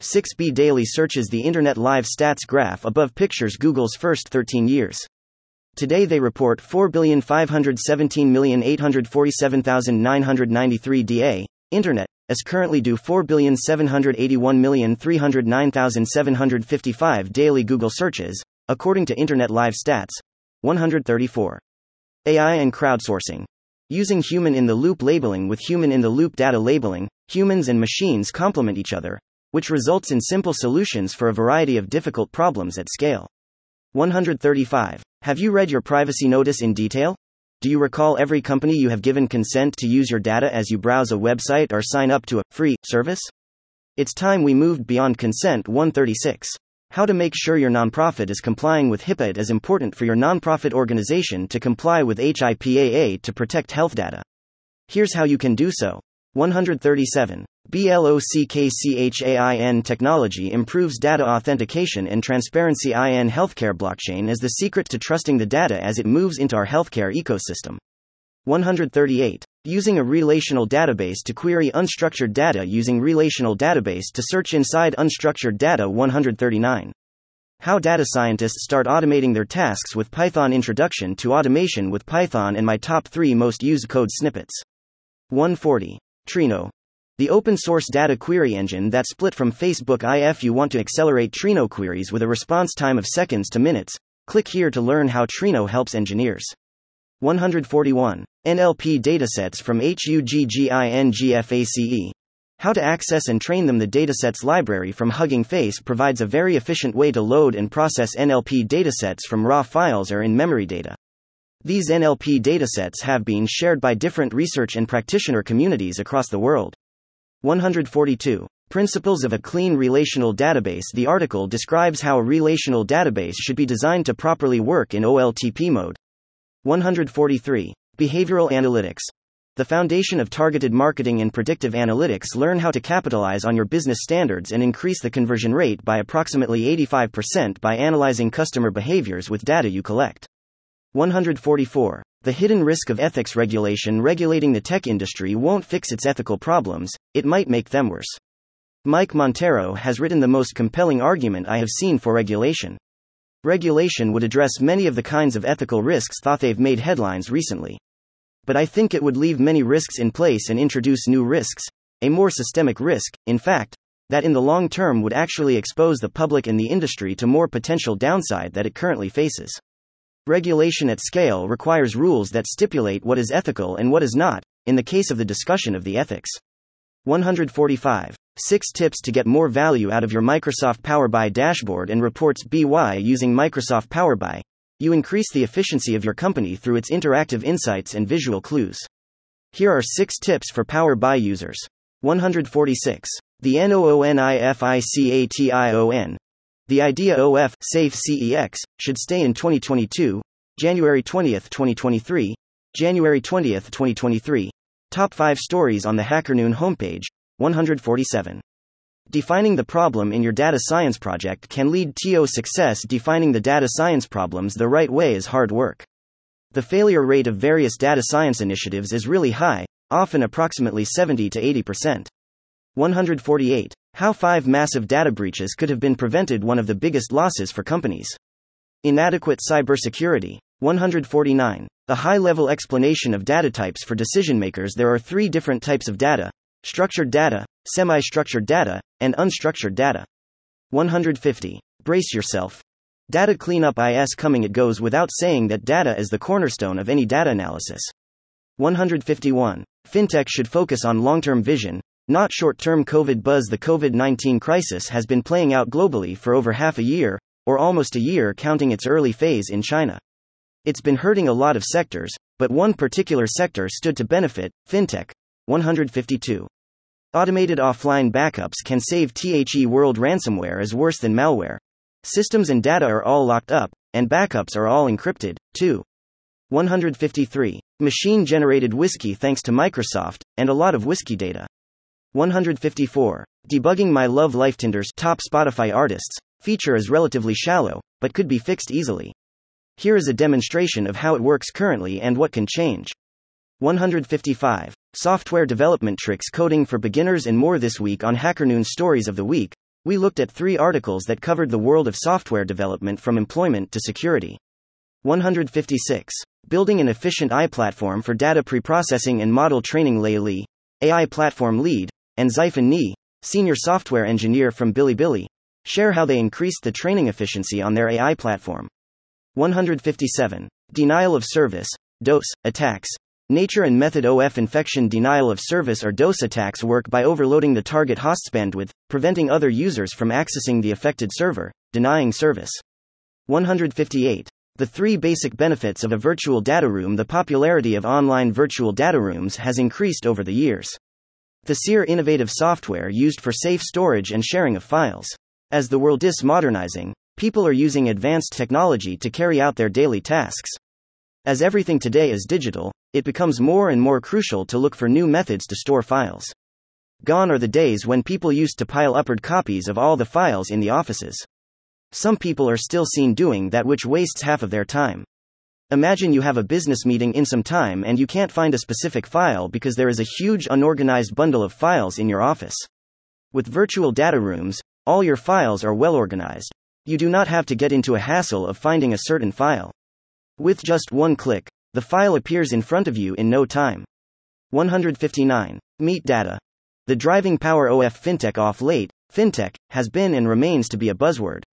six billion daily searches. The Internet Live Stats graph above pictures Google's first thirteen years. Today they report four billion five hundred seventeen million eight hundred forty-seven thousand nine hundred ninety-three D A, Internet, as currently do four billion seven hundred eighty-one million three hundred nine thousand seven hundred fifty-five daily Google searches, according to Internet Live Stats. one hundred thirty-four. A I and crowdsourcing. Using human-in-the-loop labeling with human-in-the-loop data labeling, humans and machines complement each other, which results in simple solutions for a variety of difficult problems at scale. one hundred thirty-five. Have you read your privacy notice in detail? Do you recall every company you have given consent to use your data as you browse a website or sign up to a free service? It's time we moved beyond consent. one hundred thirty-six. How to make sure your nonprofit is complying with HIPAA. It is important for your nonprofit organization to comply with HIPAA to protect health data. Here's how you can do so. one hundred thirty-seven. BLOCKCHAIN technology improves data authentication and transparency. I N healthcare blockchain is the secret to trusting the data as it moves into our healthcare ecosystem. one hundred thirty-eight. Using a relational database to query unstructured data. Using relational database to search inside unstructured data. one hundred thirty-nine. How data scientists start automating their tasks with Python. Introduction to automation with Python and my top three most used code snippets. one hundred forty. Trino, the open source data query engine that split from Facebook. If you want to accelerate Trino queries with a response time of seconds to minutes, click here to learn how Trino helps engineers. one hundred forty-one. N L P datasets from Hugging Face. How to access and train them. The datasets library from Hugging Face provides a very efficient way to load and process N L P datasets from raw files or in-memory data. These N L P datasets have been shared by different research and practitioner communities across the world. one hundred forty-two. Principles of a Clean Relational Database. The article describes how a relational database should be designed to properly work in O L T P mode. one hundred forty-three. Behavioral analytics. The foundation of targeted marketing and predictive analytics. Learn how to capitalize on your business standards and increase the conversion rate by approximately eighty-five percent by analyzing customer behaviors with data you collect. one hundred forty-four. The hidden risk of ethics regulation. Regulating the tech industry won't fix its ethical problems, it might make them worse. Mike Montero has written the most compelling argument I have seen for regulation. Regulation would address many of the kinds of ethical risks thought they've made headlines recently. But I think it would leave many risks in place and introduce new risks, a more systemic risk, in fact, that in the long term would actually expose the public and the industry to more potential downside that it currently faces. Regulation at scale requires rules that stipulate what is ethical and what is not, in the case of the discussion of the ethics. one hundred forty-five. six tips to get more value out of your Microsoft Power B I dashboard and reports. By using Microsoft Power B I, you increase the efficiency of your company through its interactive insights and visual clues. Here are six tips for Power B I users. one hundred forty-six. The N O O N I F I C A T I O N. The idea of safe C E X should stay in twenty twenty-two, January twentieth, twenty twenty-three, January twentieth, twenty twenty-three, Top five Stories on the Hacker Noon homepage, one hundred forty-seven. Defining the problem in your data science project can lead to success. Defining the data science problems the right way is hard work. The failure rate of various data science initiatives is really high, often approximately seventy to eighty percent. one hundred forty-eight. How five massive data breaches could have been prevented. One of the biggest losses for companies. Inadequate cybersecurity. one hundred forty-nine. A high-level explanation of data types for decision-makers. There are three different types of data: structured data, semi-structured data, and unstructured data. one hundred fifty. Brace yourself. Data cleanup is coming. It goes without saying that data is the cornerstone of any data analysis. one hundred fifty-one. Fintech should focus on long-term vision, not short-term COVID buzz. The COVID nineteen crisis has been playing out globally for over half a year, or almost a year counting its early phase in China. It's been hurting a lot of sectors, but one particular sector stood to benefit: fintech. one hundred fifty-two. Automated offline backups can save the world. Ransomware is worse than malware. Systems and data are all locked up, and backups are all encrypted, too. one hundred fifty-three. Machine-generated whiskey thanks to Microsoft, and a lot of whiskey data. one hundred fifty-four. Debugging my love life. Tinder's top Spotify artists feature is relatively shallow, but could be fixed easily. Here is a demonstration of how it works currently and what can change. one hundred fifty-five. Software development tricks, coding for beginners, and more. This week on Hacker Noon Stories of the Week, we looked at three articles that covered the world of software development, from employment to security. one hundred fifty-six. Building an efficient A I platform for data preprocessing and model training. Lei Li, A I platform lead, and Xifen Ni, senior software engineer from Bilibili, share how they increased the training efficiency on their A I platform. one hundred fifty-seven. Denial of service, DoS, attacks, nature and method of infection. Denial of service or DoS attacks work by overloading the target host's bandwidth, preventing other users from accessing the affected server, denying service. one hundred fifty-eight. The three basic benefits of a virtual data room. The popularity of online virtual data rooms has increased over the years. The Seer innovative software used for safe storage and sharing of files. As the world is modernizing, people are using advanced technology to carry out their daily tasks. As everything today is digital, it becomes more and more crucial to look for new methods to store files. Gone are the days when people used to pile upward copies of all the files in the offices. Some people are still seen doing that, which wastes half of their time. Imagine you have a business meeting in some time and you can't find a specific file because there is a huge unorganized bundle of files in your office. With virtual data rooms, all your files are well organized. You do not have to get into a hassle of finding a certain file. With just one click, the file appears in front of you in no time. one hundred fifty-nine. Meet data. The driving power of fintech. Off late, fintech has been and remains to be a buzzword.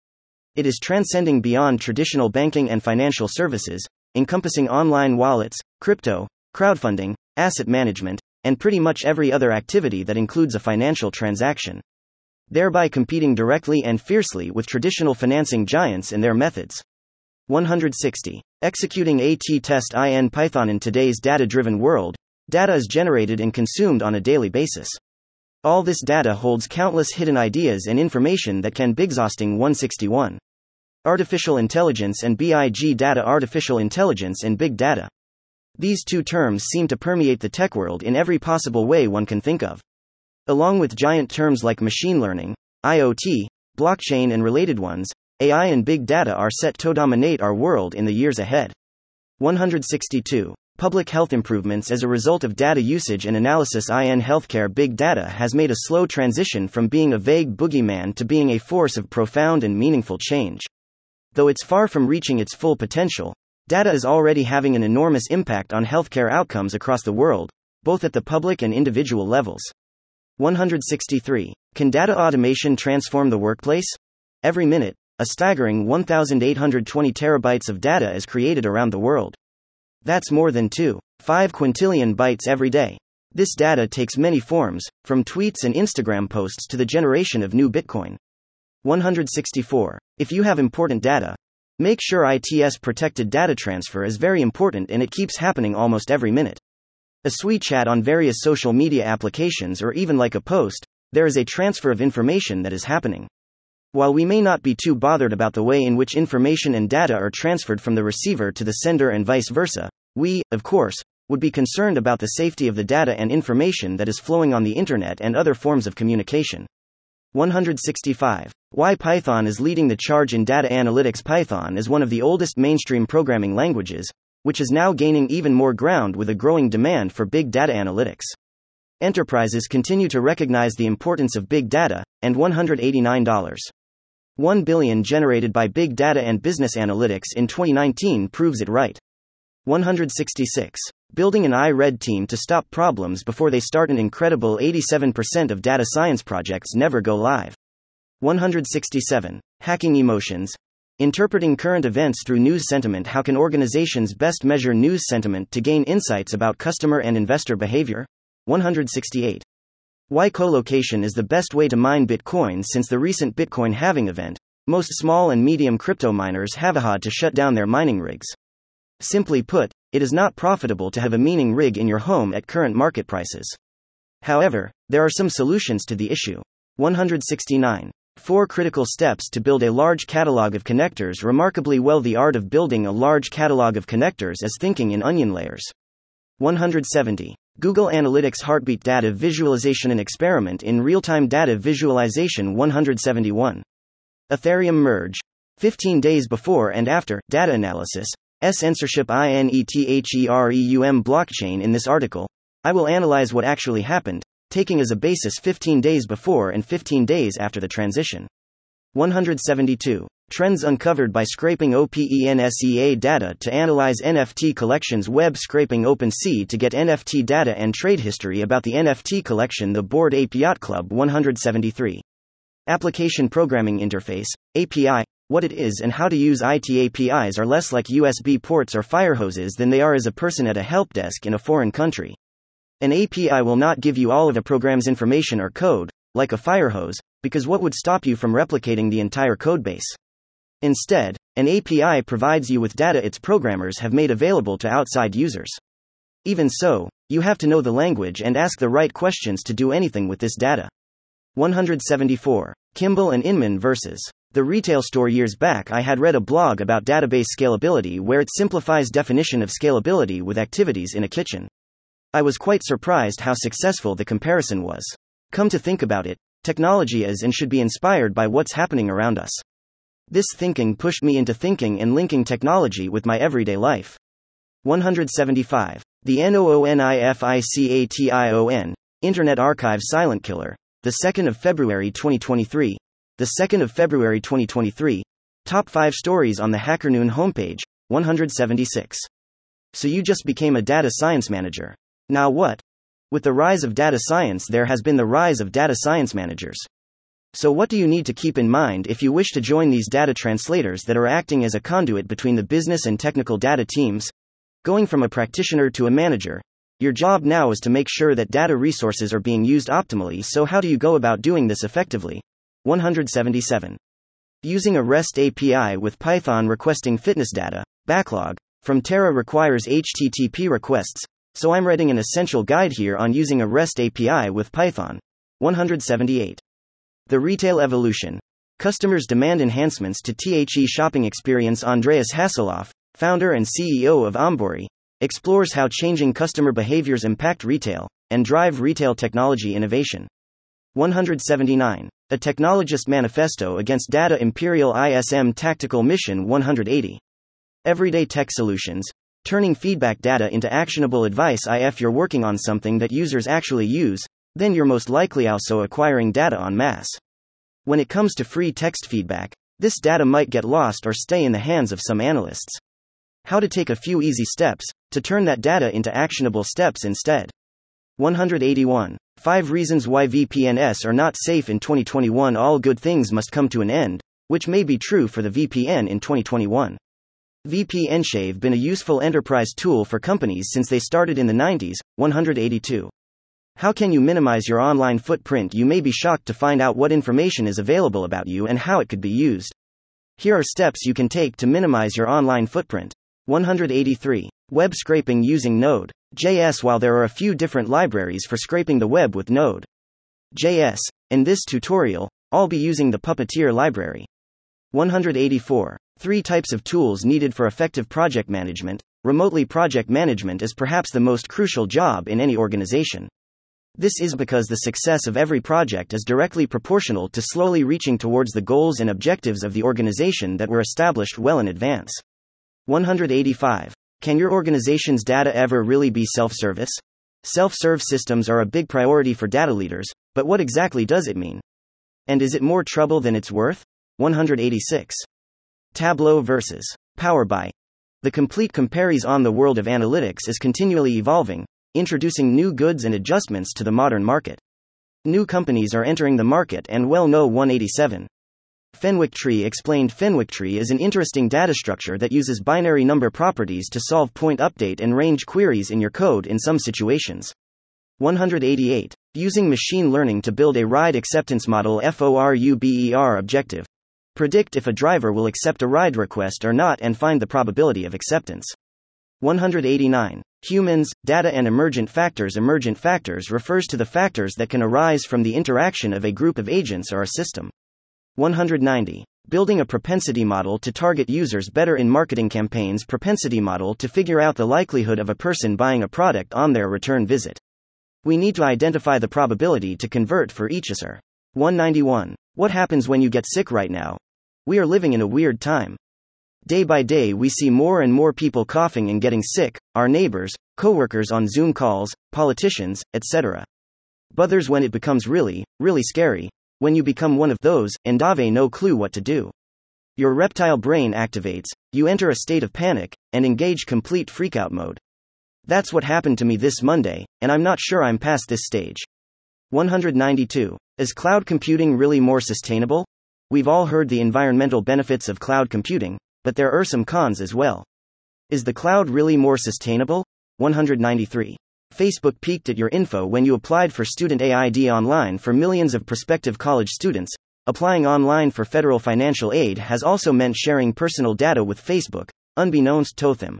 It is transcending beyond traditional banking and financial services, encompassing online wallets, crypto, crowdfunding, asset management, and pretty much every other activity that includes a financial transaction, thereby competing directly and fiercely with traditional financing giants and their methods. one hundred sixty. Executing A T test in Python. In today's data-driven world, data is generated and consumed on a daily basis. All this data holds countless hidden ideas and information that can be exhausting. one hundred sixty-one. Artificial intelligence and big data. Artificial intelligence and big data. These two terms seem to permeate the tech world in every possible way one can think of. Along with giant terms like machine learning, IoT, blockchain, and related ones, A I and big data are set to dominate our world in the years ahead. one hundred sixty-two. Public health improvements as a result of data usage and analysis in healthcare. Big data has made a slow transition from being a vague boogeyman to being a force of profound and meaningful change. Though it's far from reaching its full potential, data is already having an enormous impact on healthcare outcomes across the world, both at the public and individual levels. one hundred sixty-three. Can data automation transform the workplace? Every minute, a staggering one thousand eight hundred twenty terabytes of data is created around the world. That's more than two point five quintillion bytes every day. This data takes many forms, from tweets and Instagram posts to the generation of new Bitcoin. one hundred sixty-four. If you have important data, make sure it's protected. Data transfer is very important, and it keeps happening almost every minute. A sweet chat on various social media applications, or even like a post, there is a transfer of information that is happening. While we may not be too bothered about the way in which information and data are transferred from the receiver to the sender and vice versa, we, of course, would be concerned about the safety of the data and information that is flowing on the internet and other forms of communication. one hundred sixty-five. Why Python is leading the charge in data analytics. Python is one of the oldest mainstream programming languages, which is now gaining even more ground with a growing demand for big data analytics. Enterprises continue to recognize the importance of big data, and one hundred eighty-nine dollars. one billion dollars generated by big data and business analytics in twenty nineteen proves it right. one hundred sixty-six. Building an iRed team to stop problems before they start. An incredible eighty-seven percent of data science projects never go live. one hundred sixty-seven. Hacking emotions. Interpreting current events through news sentiment. How can organizations best measure news sentiment to gain insights about customer and investor behavior? one hundred sixty-eight. Why colocation is the best way to mine Bitcoin. Since the recent Bitcoin halving event, most small and medium crypto miners have had to shut down their mining rigs. Simply put, it is not profitable to have a mining rig in your home at current market prices. However, there are some solutions to the issue. one hundred sixty-nine. Four critical steps to build a large catalog of connectors. Remarkably well, the art of building a large catalog of connectors is thinking in onion layers. one hundred seventy. Google Analytics Heartbeat Data Visualization, an experiment in real-time data visualization. one hundred seventy-one. Ethereum Merge. fifteen days before and after, data analysis, S censorship INETHEREUM blockchain. In this article, I will analyze what actually happened, taking as a basis fifteen days before and fifteen days after the transition. one hundred seventy-two. Trends uncovered by scraping OpenSea data to analyze N F T collections. Web scraping OpenSea to get N F T data and trade history about the N F T collection. The Bored Ape Yacht Club. one hundred seventy-three. Application Programming Interface, A P I, what it is and how to use it. A P Is are less like U S B ports or firehoses than they are as a person at a help desk in a foreign country. An A P I will not give you all of a program's information or code, like a firehose, because what would stop you from replicating the entire codebase? Instead, an A P I provides you with data its programmers have made available to outside users. Even so, you have to know the language and ask the right questions to do anything with this data. one hundred seventy-four. Kimball and Inman versus the retail store. Years back, I had read a blog about database scalability where it simplifies definition of scalability with activities in a kitchen. I was quite surprised how successful the comparison was. Come to think about it, technology is and should be inspired by what's happening around us. This thinking pushed me into thinking and linking technology with my everyday life. one hundred seventy-five. The NOONIFICATION, Internet Archive Silent Killer, the second of February twenty twenty-three, the second of February twenty twenty-three, top five stories on the Hacker Noon homepage. one hundred seventy-six. So you just became a data science manager. Now what? With the rise of data science, there has been the rise of data science managers. So what do you need to keep in mind if you wish to join these data translators that are acting as a conduit between the business and technical data teams? Going from a practitioner to a manager, your job now is to make sure that data resources are being used optimally. So how do you go about doing this effectively? one hundred seventy-seven. Using a REST A P I with Python. Requesting fitness data, backlog, from Terra requires H T T P requests, so I'm writing an essential guide here on using a REST A P I with Python. one hundred seventy-eight. The retail evolution. Customers demand enhancements to the shopping experience. Andreas Hasseloff, founder and C E O of Ombori, explores how changing customer behaviors impact retail and drive retail technology innovation. one hundred seventy-nine. A Technologist Manifesto Against Data Imperial I S M Tactical Mission. one hundred eighty. Everyday Tech Solutions. Turning feedback data into actionable advice. If you're working on something that users actually use, then you're most likely also acquiring data en masse. When it comes to free text feedback, this data might get lost or stay in the hands of some analysts. How to take a few easy steps to turn that data into actionable steps instead. one hundred eighty-one. Five reasons why V P Ns are not safe in twenty twenty-one. All good things must come to an end, which may be true for the V P N in twenty twenty-one. V P Ns have been a useful enterprise tool for companies since they started in the nineties. one hundred eighty-two. How can you minimize your online footprint? You may be shocked to find out what information is available about you and how it could be used. Here are steps you can take to minimize your online footprint. one hundred eighty-three. Web scraping using Node.js. While there are a few different libraries for scraping the web with Node.js, in this tutorial, I'll be using the Puppeteer library. one hundred eighty-four. Three types of tools needed for effective project management. remotely project management is perhaps the most crucial job in any organization. This is because the success of every project is directly proportional to slowly reaching towards the goals and objectives of the organization that were established well in advance. one hundred eighty-five. Can your organization's data ever really be self-service? Self-serve systems are a big priority for data leaders, but what exactly does it mean? And is it more trouble than it's worth? one hundred eighty-six. Tableau versus Power B I. The complete comparison on the world of analytics is continually evolving, introducing new goods and adjustments to the modern market. New companies are entering the market and well know one hundred eighty-seven. Fenwick tree explained. Fenwick tree is an interesting data structure that uses binary number properties to solve point update and range queries in your code in some situations. one hundred eighty-eight. Using machine learning to build a ride acceptance model. FORUBER objective. Predict if a driver will accept a ride request or not and find the probability of acceptance. one hundred eighty-nine. Humans, data and emergent factors. Emergent factors refers to the factors that can arise from the interaction of a group of agents or a system. one hundred ninety. Building a propensity model to target users better in marketing campaigns. Propensity model to figure out the likelihood of a person buying a product on their return visit. We need to identify the probability to convert for each user. one hundred ninety-one. What happens when you get sick right now? We are living in a weird time. Day by day we see more and more people coughing and getting sick, our neighbors, co-workers on Zoom calls, politicians, et cetera. Others when it becomes really, really scary. When you become one of those, and have no clue what to do. Your reptile brain activates, you enter a state of panic, and engage complete freakout mode. That's what happened to me this Monday, and I'm not sure I'm past this stage. one hundred ninety-two. Is cloud computing really more sustainable? We've all heard the environmental benefits of cloud computing, but there are some cons as well. Is the cloud really more sustainable? one hundred ninety-three. Facebook peeked at your info when you applied for student aid online. For millions of prospective college students, applying online for federal financial aid has also meant sharing personal data with Facebook, unbeknownst to them.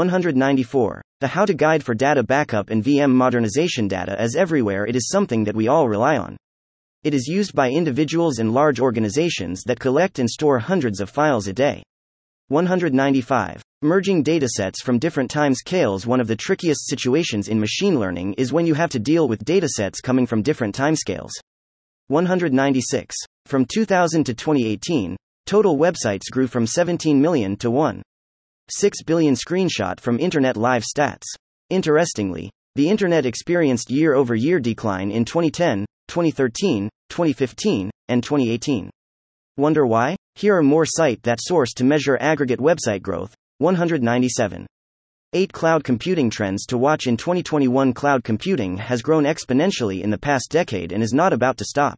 one hundred ninety-four. The how-to guide for data backup and V M modernization. Data is everywhere. It is something that we all rely on. It is used by individuals and large organizations that collect and store hundreds of files a day. one hundred ninety-five. Merging datasets from different time scales. One of the trickiest situations in machine learning is when you have to deal with datasets coming from different time scales. one hundred ninety-six. From two thousand to twenty eighteen, total websites grew from seventeen million to one point six billion. Screenshot from Internet Live stats. Interestingly, the Internet experienced year-over-year decline in twenty ten, twenty thirteen, twenty fifteen, and twenty eighteen. Wonder why? Here are more sites that source to measure aggregate website growth. one hundred ninety-seven. eight. Cloud computing trends to watch in twenty twenty-one. Cloud computing has grown exponentially in the past decade and is not about to stop.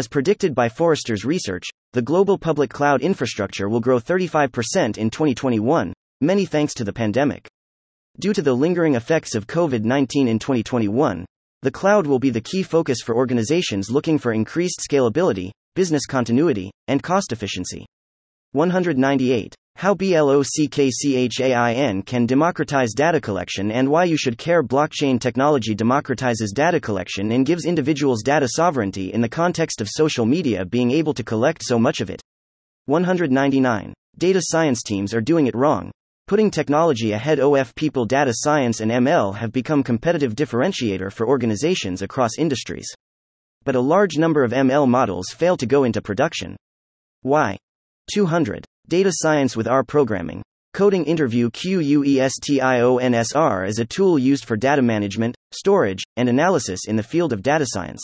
As predicted by Forrester's research, the global public cloud infrastructure will grow thirty-five percent in twenty twenty-one, many thanks to the pandemic. Due to the lingering effects of COVID nineteen in twenty twenty-one, the cloud will be the key focus for organizations looking for increased scalability, business continuity, and cost efficiency. one hundred ninety-eight. How BLOCKCHAIN can democratize data collection and why you should care. Blockchain technology democratizes data collection and gives individuals data sovereignty in the context of social media being able to collect so much of it. one hundred ninety-nine. Data science teams are doing it wrong, putting technology ahead of people. Data science and M L have become competitive differentiator for organizations across industries. But a large number of M L models fail to go into production. Why? two hundred. Data science with R programming. Coding interview. QUESTIONSR is a tool used for data management, storage, and analysis in the field of data science.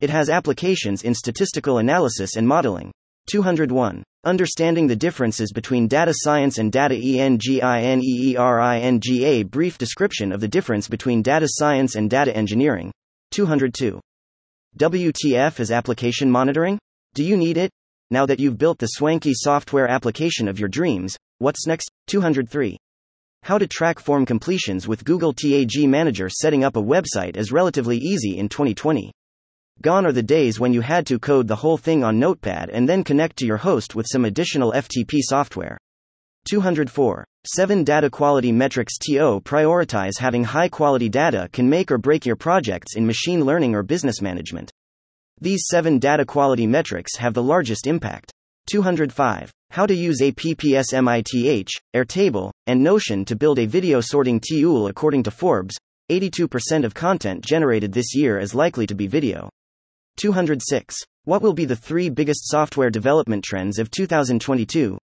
It has applications in statistical analysis and modeling. two hundred one. Understanding the differences between data science and data engineering. A brief description of the difference between data science and data engineering. two hundred two. W T F is application monitoring? Do you need it? Now that you've built the swanky software application of your dreams, what's next? two hundred three. How to track form completions with Google Tag Manager. Setting up a website is relatively easy in twenty twenty. Gone are the days when you had to code the whole thing on Notepad and then connect to your host with some additional F T P software. two hundred four. seven. Data quality metrics. To prioritize having high-quality data can make or break your projects in machine learning or business management. These seven data quality metrics have the largest impact. two hundred five. How to use AppSmith, Airtable, and Notion to build a video sorting tool. According to Forbes, eighty-two percent of content generated this year is likely to be video. two hundred six. What will be the three biggest software development trends of two thousand twenty-two?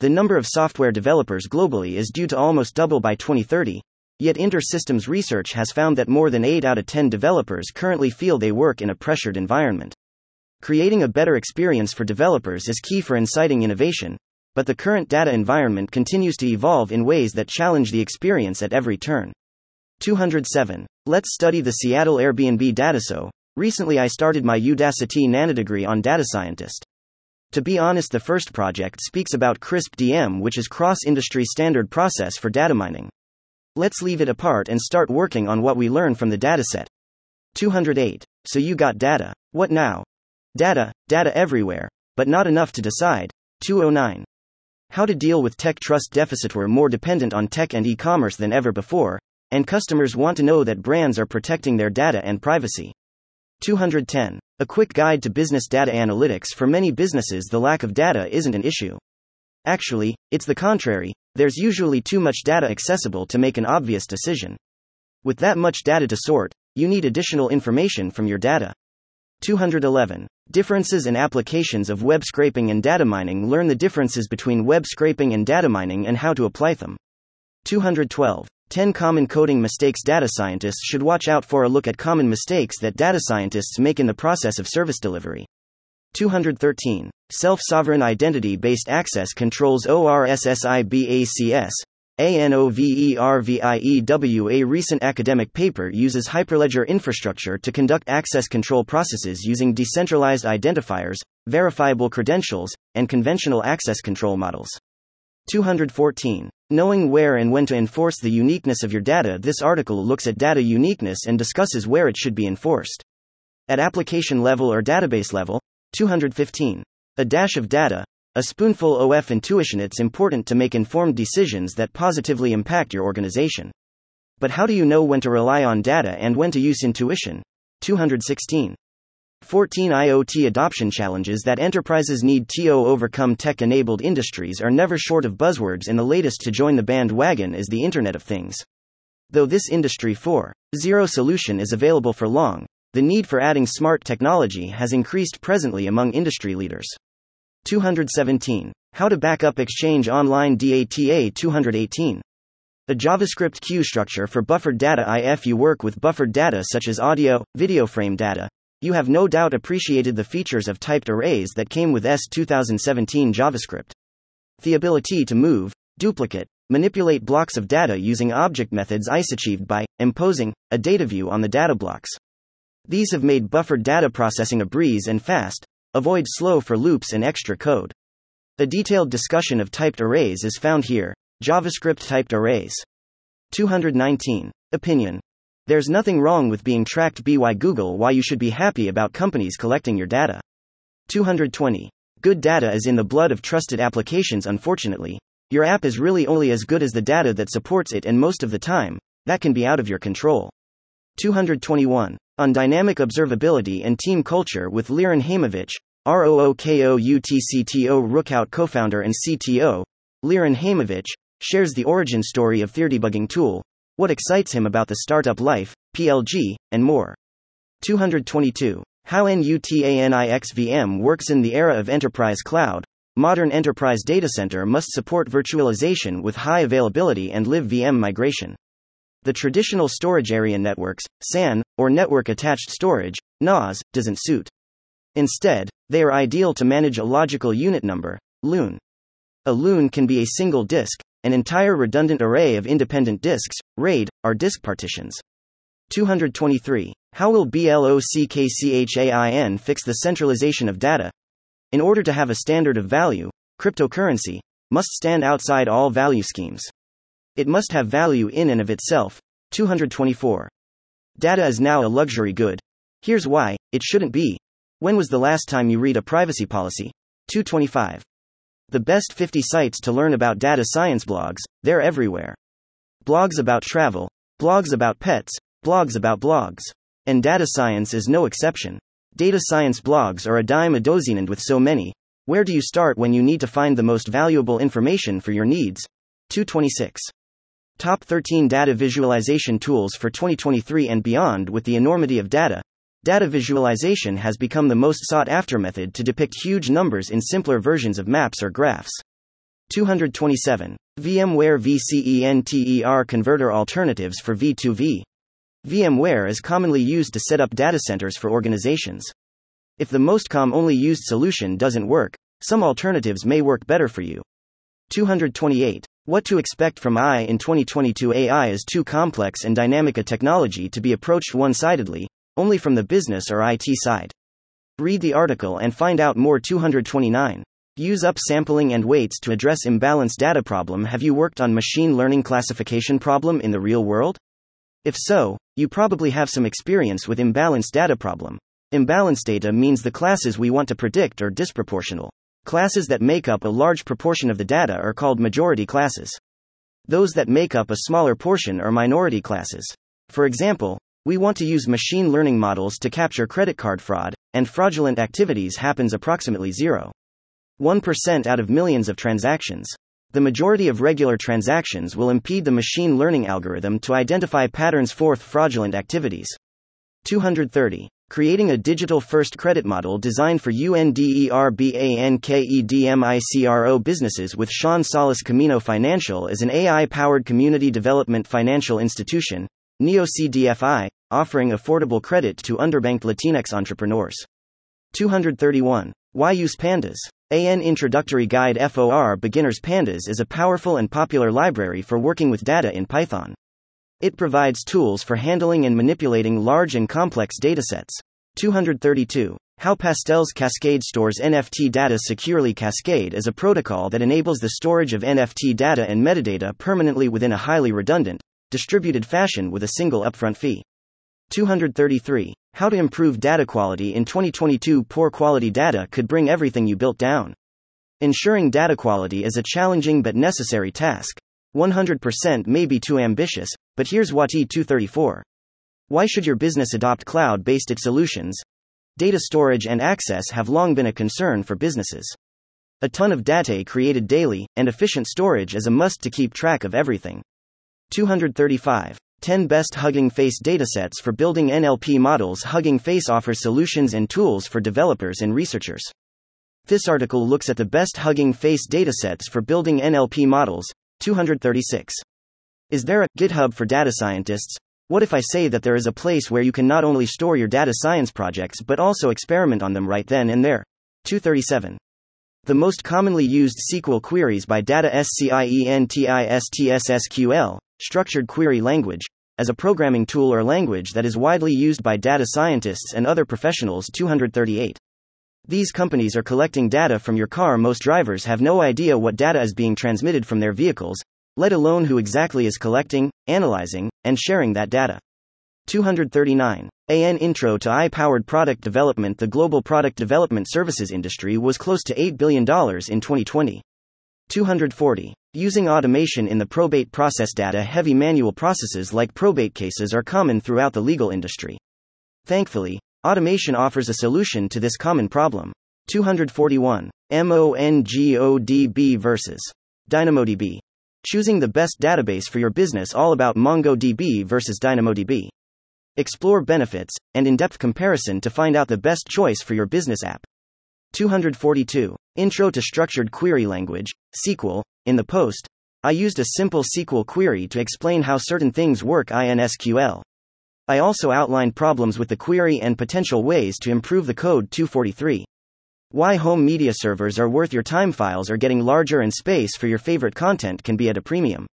The number of software developers globally is due to almost double by twenty thirty, yet InterSystems research has found that more than eight out of ten developers currently feel they work in a pressured environment. Creating a better experience for developers is key for inciting innovation, but the current data environment continues to evolve in ways that challenge the experience at every turn. two hundred seven. Let's study the Seattle Airbnb data. So, recently I started my Udacity nanodegree on data scientist. To be honest, the first project speaks about CRISP D M, which is cross-industry standard process for data mining. Let's leave it apart and start working on what we learn from the dataset. two hundred eight. So you got data. What now? Data, data everywhere, but not enough to decide. two oh nine. How to deal with tech trust deficit. We're more dependent on tech and e-commerce than ever before, and customers want to know that brands are protecting their data and privacy. two hundred ten. A quick guide to business data analytics. For many businesses, the lack of data isn't an issue. Actually, it's the contrary. There's usually too much data accessible to make an obvious decision. With that much data to sort, you need additional information from your data. two hundred eleven. Differences in applications of web scraping and data mining. Learn the differences between web scraping and data mining and how to apply them. two hundred twelve. ten common coding mistakes. Data scientists should watch out for. A look at common mistakes that data scientists make in the process of service delivery. two hundred thirteen. Self-sovereign identity-based access controls or S S I B A C S, ANOVERVIEW. A recent academic paper uses Hyperledger infrastructure to conduct access control processes using decentralized identifiers, verifiable credentials, and conventional access control models. two hundred fourteen. Knowing where and when to enforce the uniqueness of your data. This article looks at data uniqueness and discusses where it should be enforced. At application level or database level. two hundred fifteen. A dash of data, a spoonful of intuition. It's important to make informed decisions that positively impact your organization. But how do you know when to rely on data and when to use intuition? two hundred sixteen. fourteen IoT adoption challenges that enterprises need to overcome. Tech-enabled industries are never short of buzzwords, and the latest to join the bandwagon is the Internet of Things. Though this Industry four point oh solution is available for long, the need for adding smart technology has increased presently among industry leaders. two hundred seventeen. How to back up Exchange Online D A T A. two hundred eighteen. A JavaScript queue structure for buffered data. If you work with buffered data such as audio, video frame data, you have no doubt appreciated the features of typed arrays that came with S twenty seventeen JavaScript. The ability to move, duplicate, manipulate blocks of data using object methods is achieved by imposing a data view on the data blocks. These have made buffered data processing a breeze and fast. Avoid slow for loops and extra code. A detailed discussion of typed arrays is found here. JavaScript typed arrays. two hundred nineteen. Opinion. There's nothing wrong with being tracked by Google. Why you should be happy about companies collecting your data. two hundred twenty. Good data is in the blood of trusted applications. Unfortunately, your app is really only as good as the data that supports it, and most of the time, that can be out of your control. two hundred twenty-one. On dynamic observability and team culture with Liran Haimovich, Rookotcto Rookout co-founder and C T O, Liran Haimovich, shares the origin story of their debugging tool, what excites him about the startup life, P L G, and more. two hundred twenty-two. How NUTANIXVM works in the era of enterprise cloud. Modern enterprise data center must support virtualization with high availability and live V M migration. The traditional storage area networks, S A N, or network-attached storage, N A S, doesn't suit. Instead, they are ideal to manage a logical unit number, L U N. A L U N can be a single disk, an entire redundant array of independent disks, RAID, are disk partitions. two hundred twenty-three. How will BLOCKCHAIN fix the centralization of data? In order to have a standard of value, cryptocurrency must stand outside all value schemes. It must have value in and of itself. two hundred twenty-four. Data is now a luxury good. Here's why it shouldn't be. When was the last time you read a privacy policy? two twenty-five. The best fifty sites to learn about data science blogs, they're everywhere. Blogs about travel, blogs about pets, blogs about blogs. And data science is no exception. Data science blogs are a dime a dozen, and with so many, Where do you start when you need to find the most valuable information for your needs? two twenty-six. Top thirteen data visualization tools for twenty twenty-three and beyond. With the enormity of data, data visualization has become the most sought-after method to depict huge numbers in simpler versions of maps or graphs. two twenty-seven. VMware vCenter Converter Alternatives for V two V. VMware is commonly used to set up data centers for organizations. If the most commonly used solution doesn't work, some alternatives may work better for you. two twenty-eight. What to expect from A I in twenty twenty-two. A I is too complex and dynamic a technology to be approached one-sidedly, only from the business or I T side. Read the article and find out more. two twenty-nine. Use upsampling and weights to address imbalanced data problem. Have you worked on machine learning classification problem in the real world? If so, you probably have some experience with imbalanced data problem. Imbalanced data means the classes we want to predict are disproportional. Classes that make up a large proportion of the data are called majority classes. Those that make up a smaller portion are minority classes. For example, we want to use machine learning models to capture credit card fraud, and fraudulent activities happens approximately zero point one percent out of millions of transactions. The majority of regular transactions will impede the machine learning algorithm to identify patterns for fraudulent activities. two thirty. Creating a digital-first credit model designed for UNDERBANKEDMICRO businesses with Sean Solis. Camino Financial is an A I-powered community development financial institution, NeoCDFI, offering affordable credit to underbanked Latinx entrepreneurs. two thirty-one. Why use pandas? An introductory guide for beginners. Pandas is a powerful and popular library for working with data in Python. It provides tools for handling and manipulating large and complex datasets. two thirty-two. How Pastel's Cascade stores N F T data securely. Cascade is a protocol that enables the storage of N F T data and metadata permanently within a highly redundant, distributed fashion with a single upfront fee. two thirty-three. How to improve data quality in twenty twenty-two. Poor quality data could bring everything you built down. Ensuring data quality is a challenging but necessary task. one hundred percent may be too ambitious, but here's what. two thirty-four. Why should your business adopt cloud-based solutions? Data storage and access have long been a concern for businesses. A ton of data created daily, and efficient storage is a must to keep track of everything. two thirty-five. ten Best Hugging Face Datasets for Building N L P Models. Hugging Face offers solutions and tools for developers and researchers. This article looks at the best Hugging Face datasets for building N L P models. two thirty-six. Is there a GitHub for data scientists? What if I say that there is a place where you can not only store your data science projects but also experiment on them right then and there? two thirty-seven. The most commonly used S Q L queries by data scientists. S Q L, structured query language, as a programming tool or language that is widely used by data scientists and other professionals. two thirty-eight. These companies are collecting data from your car. Most drivers have no idea what data is being transmitted from their vehicles, let alone who exactly is collecting, analyzing, and sharing that data. two thirty-nine. An Intro to A I-powered product development. The global product development services industry was close to eight billion dollars in twenty twenty. two forty. Using automation in the probate process. Data-heavy manual processes like probate cases are common throughout the legal industry. Thankfully, automation offers a solution to this common problem. two forty-one. MongoDB versus DynamoDB. Choosing the best database for your business. All about MongoDB versus DynamoDB. Explore benefits and in-depth comparison to find out the best choice for your business app. two forty-two. Intro to Structured Query Language, S Q L. In the post, I used a simple S Q L query to explain how certain things work in S Q L. I also outlined problems with the query and potential ways to improve the code. two forty-three. Why home media servers are worth your time. Files are getting larger and space for your favorite content can be at a premium.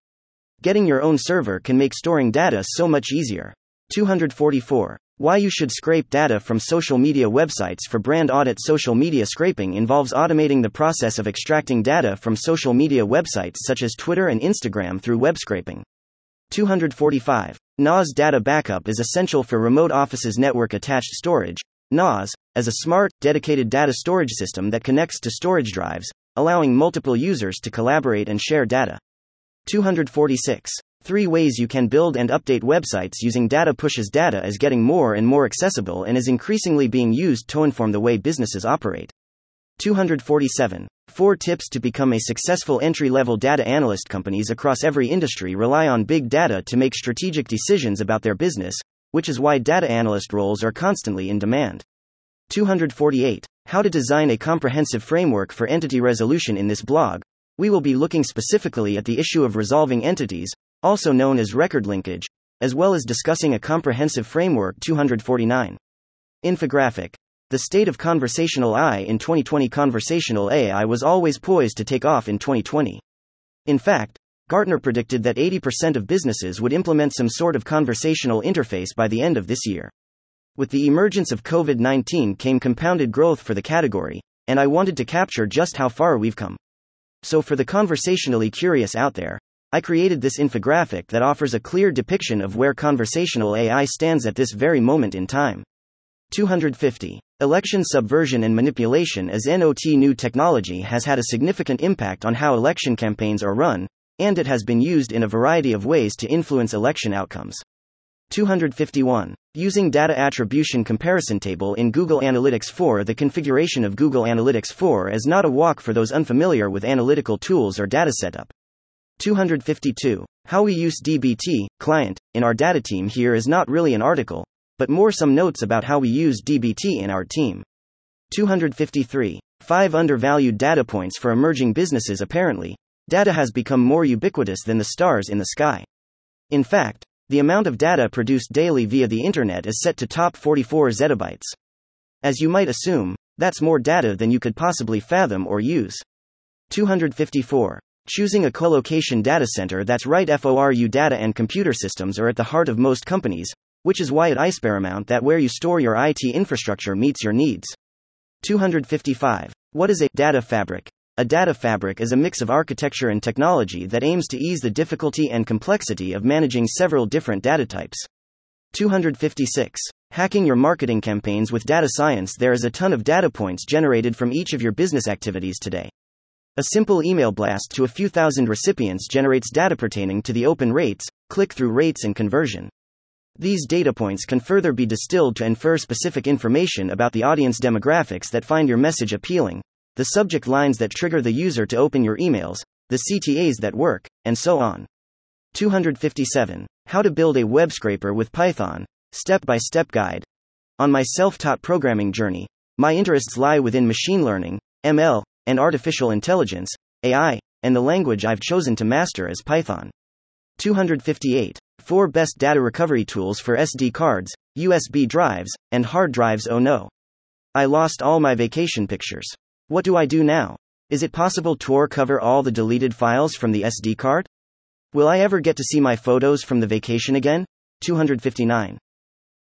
Getting your own server can make storing data so much easier. two forty-four. Why you should scrape data from social media websites for brand audit. Social media scraping involves automating the process of extracting data from social media websites such as Twitter and Instagram through web scraping. two forty-five. N A S data backup is essential for remote offices. Network-attached storage, N A S, as a smart, dedicated data storage system that connects to storage drives, allowing multiple users to collaborate and share data. two forty-six. Three ways you can build and update websites using data. Pushes data is getting more and more accessible and is increasingly being used to inform the way businesses operate. two forty-seven. Four tips to become a successful entry-level data analyst. Companies across every industry rely on big data to make strategic decisions about their business, which is why data analyst roles are constantly in demand. two forty-eight. How to design a comprehensive framework for entity resolution. In this blog, we will be looking specifically at the issue of resolving entities, also known as record linkage, as well as discussing a comprehensive framework. two forty-nine. Infographic. The state of conversational A I in twenty twenty. Conversational A I was always poised to take off in twenty twenty. In fact, Gartner predicted that eighty percent of businesses would implement some sort of conversational interface by the end of this year. With the emergence of COVID nineteen came compounded growth for the category, and I wanted to capture just how far we've come. So for the conversationally curious out there, I created this infographic that offers a clear depiction of where conversational A I stands at this very moment in time. two fifty. Election subversion and manipulation. As N O T new technology has had a significant impact on how election campaigns are run, and it has been used in a variety of ways to influence election outcomes. two fifty-one. Using data attribution comparison table in Google Analytics four. The configuration of Google Analytics four is not a walk for those unfamiliar with analytical tools or data setup. two fifty-two. How we use D B T, client, in our data team. Here is not really an article, but more some notes about how we use D B T in our team. two fifty-three. five undervalued data points for emerging businesses. Apparently, data has become more ubiquitous than the stars in the sky. In fact, the amount of data produced daily via the internet is set to top forty-four zettabytes. As you might assume, that's more data than you could possibly fathom or use. two fifty-four. Choosing a co-location data center. That's right, FORU data and computer systems are at the heart of most companies, which is why it is paramount that where you store your I T infrastructure meets your needs. two fifty-five. What is a data fabric? A data fabric is a mix of architecture and technology that aims to ease the difficulty and complexity of managing several different data types. two fifty-six. Hacking your marketing campaigns with data science. There is a ton of data points generated from each of your business activities today. A simple email blast to a few thousand recipients generates data pertaining to the open rates, click-through rates, and conversion. These data points can further be distilled to infer specific information about the audience demographics that find your message appealing, the subject lines that trigger the user to open your emails, the C T As that work, and so on. two fifty-seven. How to build a web scraper with Python, step-by-step guide. On my self-taught programming journey, my interests lie within machine learning, M L, and artificial intelligence, A I, and the language I've chosen to master is Python. two fifty-eight. four best data recovery tools for S D cards, U S B drives, and hard drives. Oh no. I lost all my vacation pictures. What do I do now? Is it possible to recover all the deleted files from the S D card? Will I ever get to see my photos from the vacation again? two fifty-nine.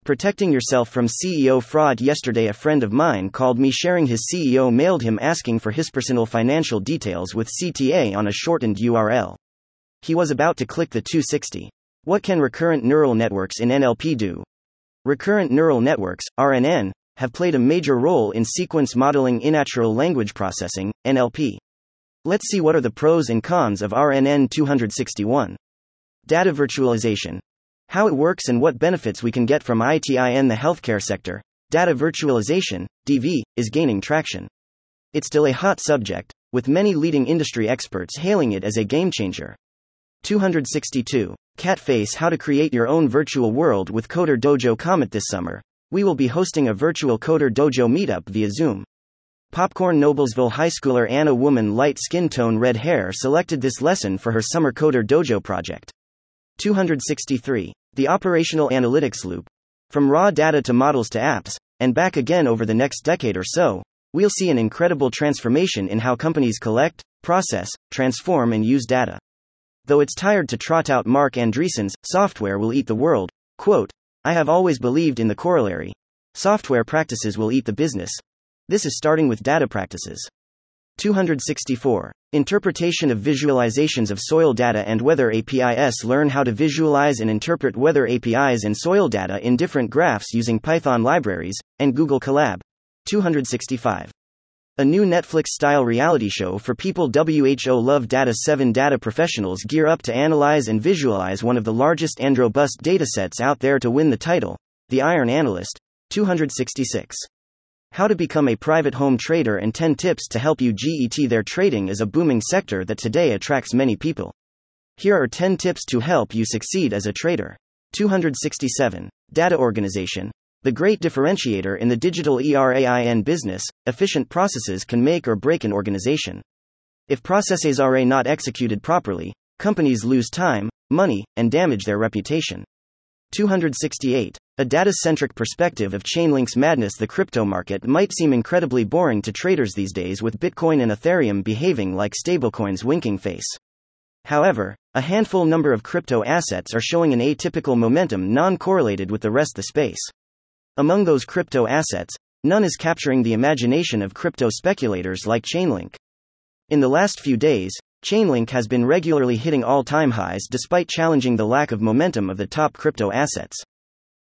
Protecting yourself from C E O fraud. Yesterday, a friend of mine called me sharing his C E O mailed him asking for his personal financial details with C T A on a shortened U R L. He was about to click the two sixty. What can recurrent neural networks in N L P do? Recurrent neural networks, R N N, have played a major role in sequence modeling in natural language processing, N L P. Let's see what are the pros and cons of R N N. two sixty-one. Data virtualization. How it works and what benefits we can get from it in the healthcare sector. Data virtualization, D V, is gaining traction. It's still a hot subject, with many leading industry experts hailing it as a game changer. two sixty-two. Catface. How to create your own virtual world with Coder Dojo. Comment this summer, we will be hosting a virtual Coder Dojo meetup via Zoom. Popcorn Noblesville high schooler Anna, woman, light skin tone, red hair, selected this lesson for her summer Coder Dojo project. two sixty-three. The operational analytics loop. From raw data to models to apps, and back again. Over the next decade or so, we'll see an incredible transformation in how companies collect, process, transform, and use data. Though it's tired to trot out Mark Andreessen's, software will eat the world, quote, I have always believed in the corollary, software practices will eat the business. This is starting with data practices. two sixty-four. Interpretation of visualizations of soil data and weather A P Is. Learn how to visualize and interpret weather A P Is and soil data in different graphs using Python libraries and Google Colab. two sixty-five. A new Netflix-style reality show for people. W H O Love Data. seven Data professionals gear up to analyze and visualize one of the largest and robust datasets out there to win the title, The Iron Analyst. two sixty-six. How to become a private home trader and ten tips to help you get there. Trading is a booming sector that today attracts many people. Here are ten tips to help you succeed as a trader. two hundred sixty-seven. Data organization. The great differentiator in the digital ERAIN business, efficient processes can make or break an organization. If processes are not executed properly, companies lose time, money, and damage their reputation. two hundred sixty-eight. A data-centric perspective of Chainlink's madness. The crypto market might seem incredibly boring to traders these days, with Bitcoin and Ethereum behaving like stablecoins winking face. However, a handful number of crypto assets are showing an atypical momentum non-correlated with the rest of the space. Among those crypto assets, none is capturing the imagination of crypto speculators like Chainlink. In the last few days, Chainlink has been regularly hitting all-time highs despite challenging the lack of momentum of the top crypto assets.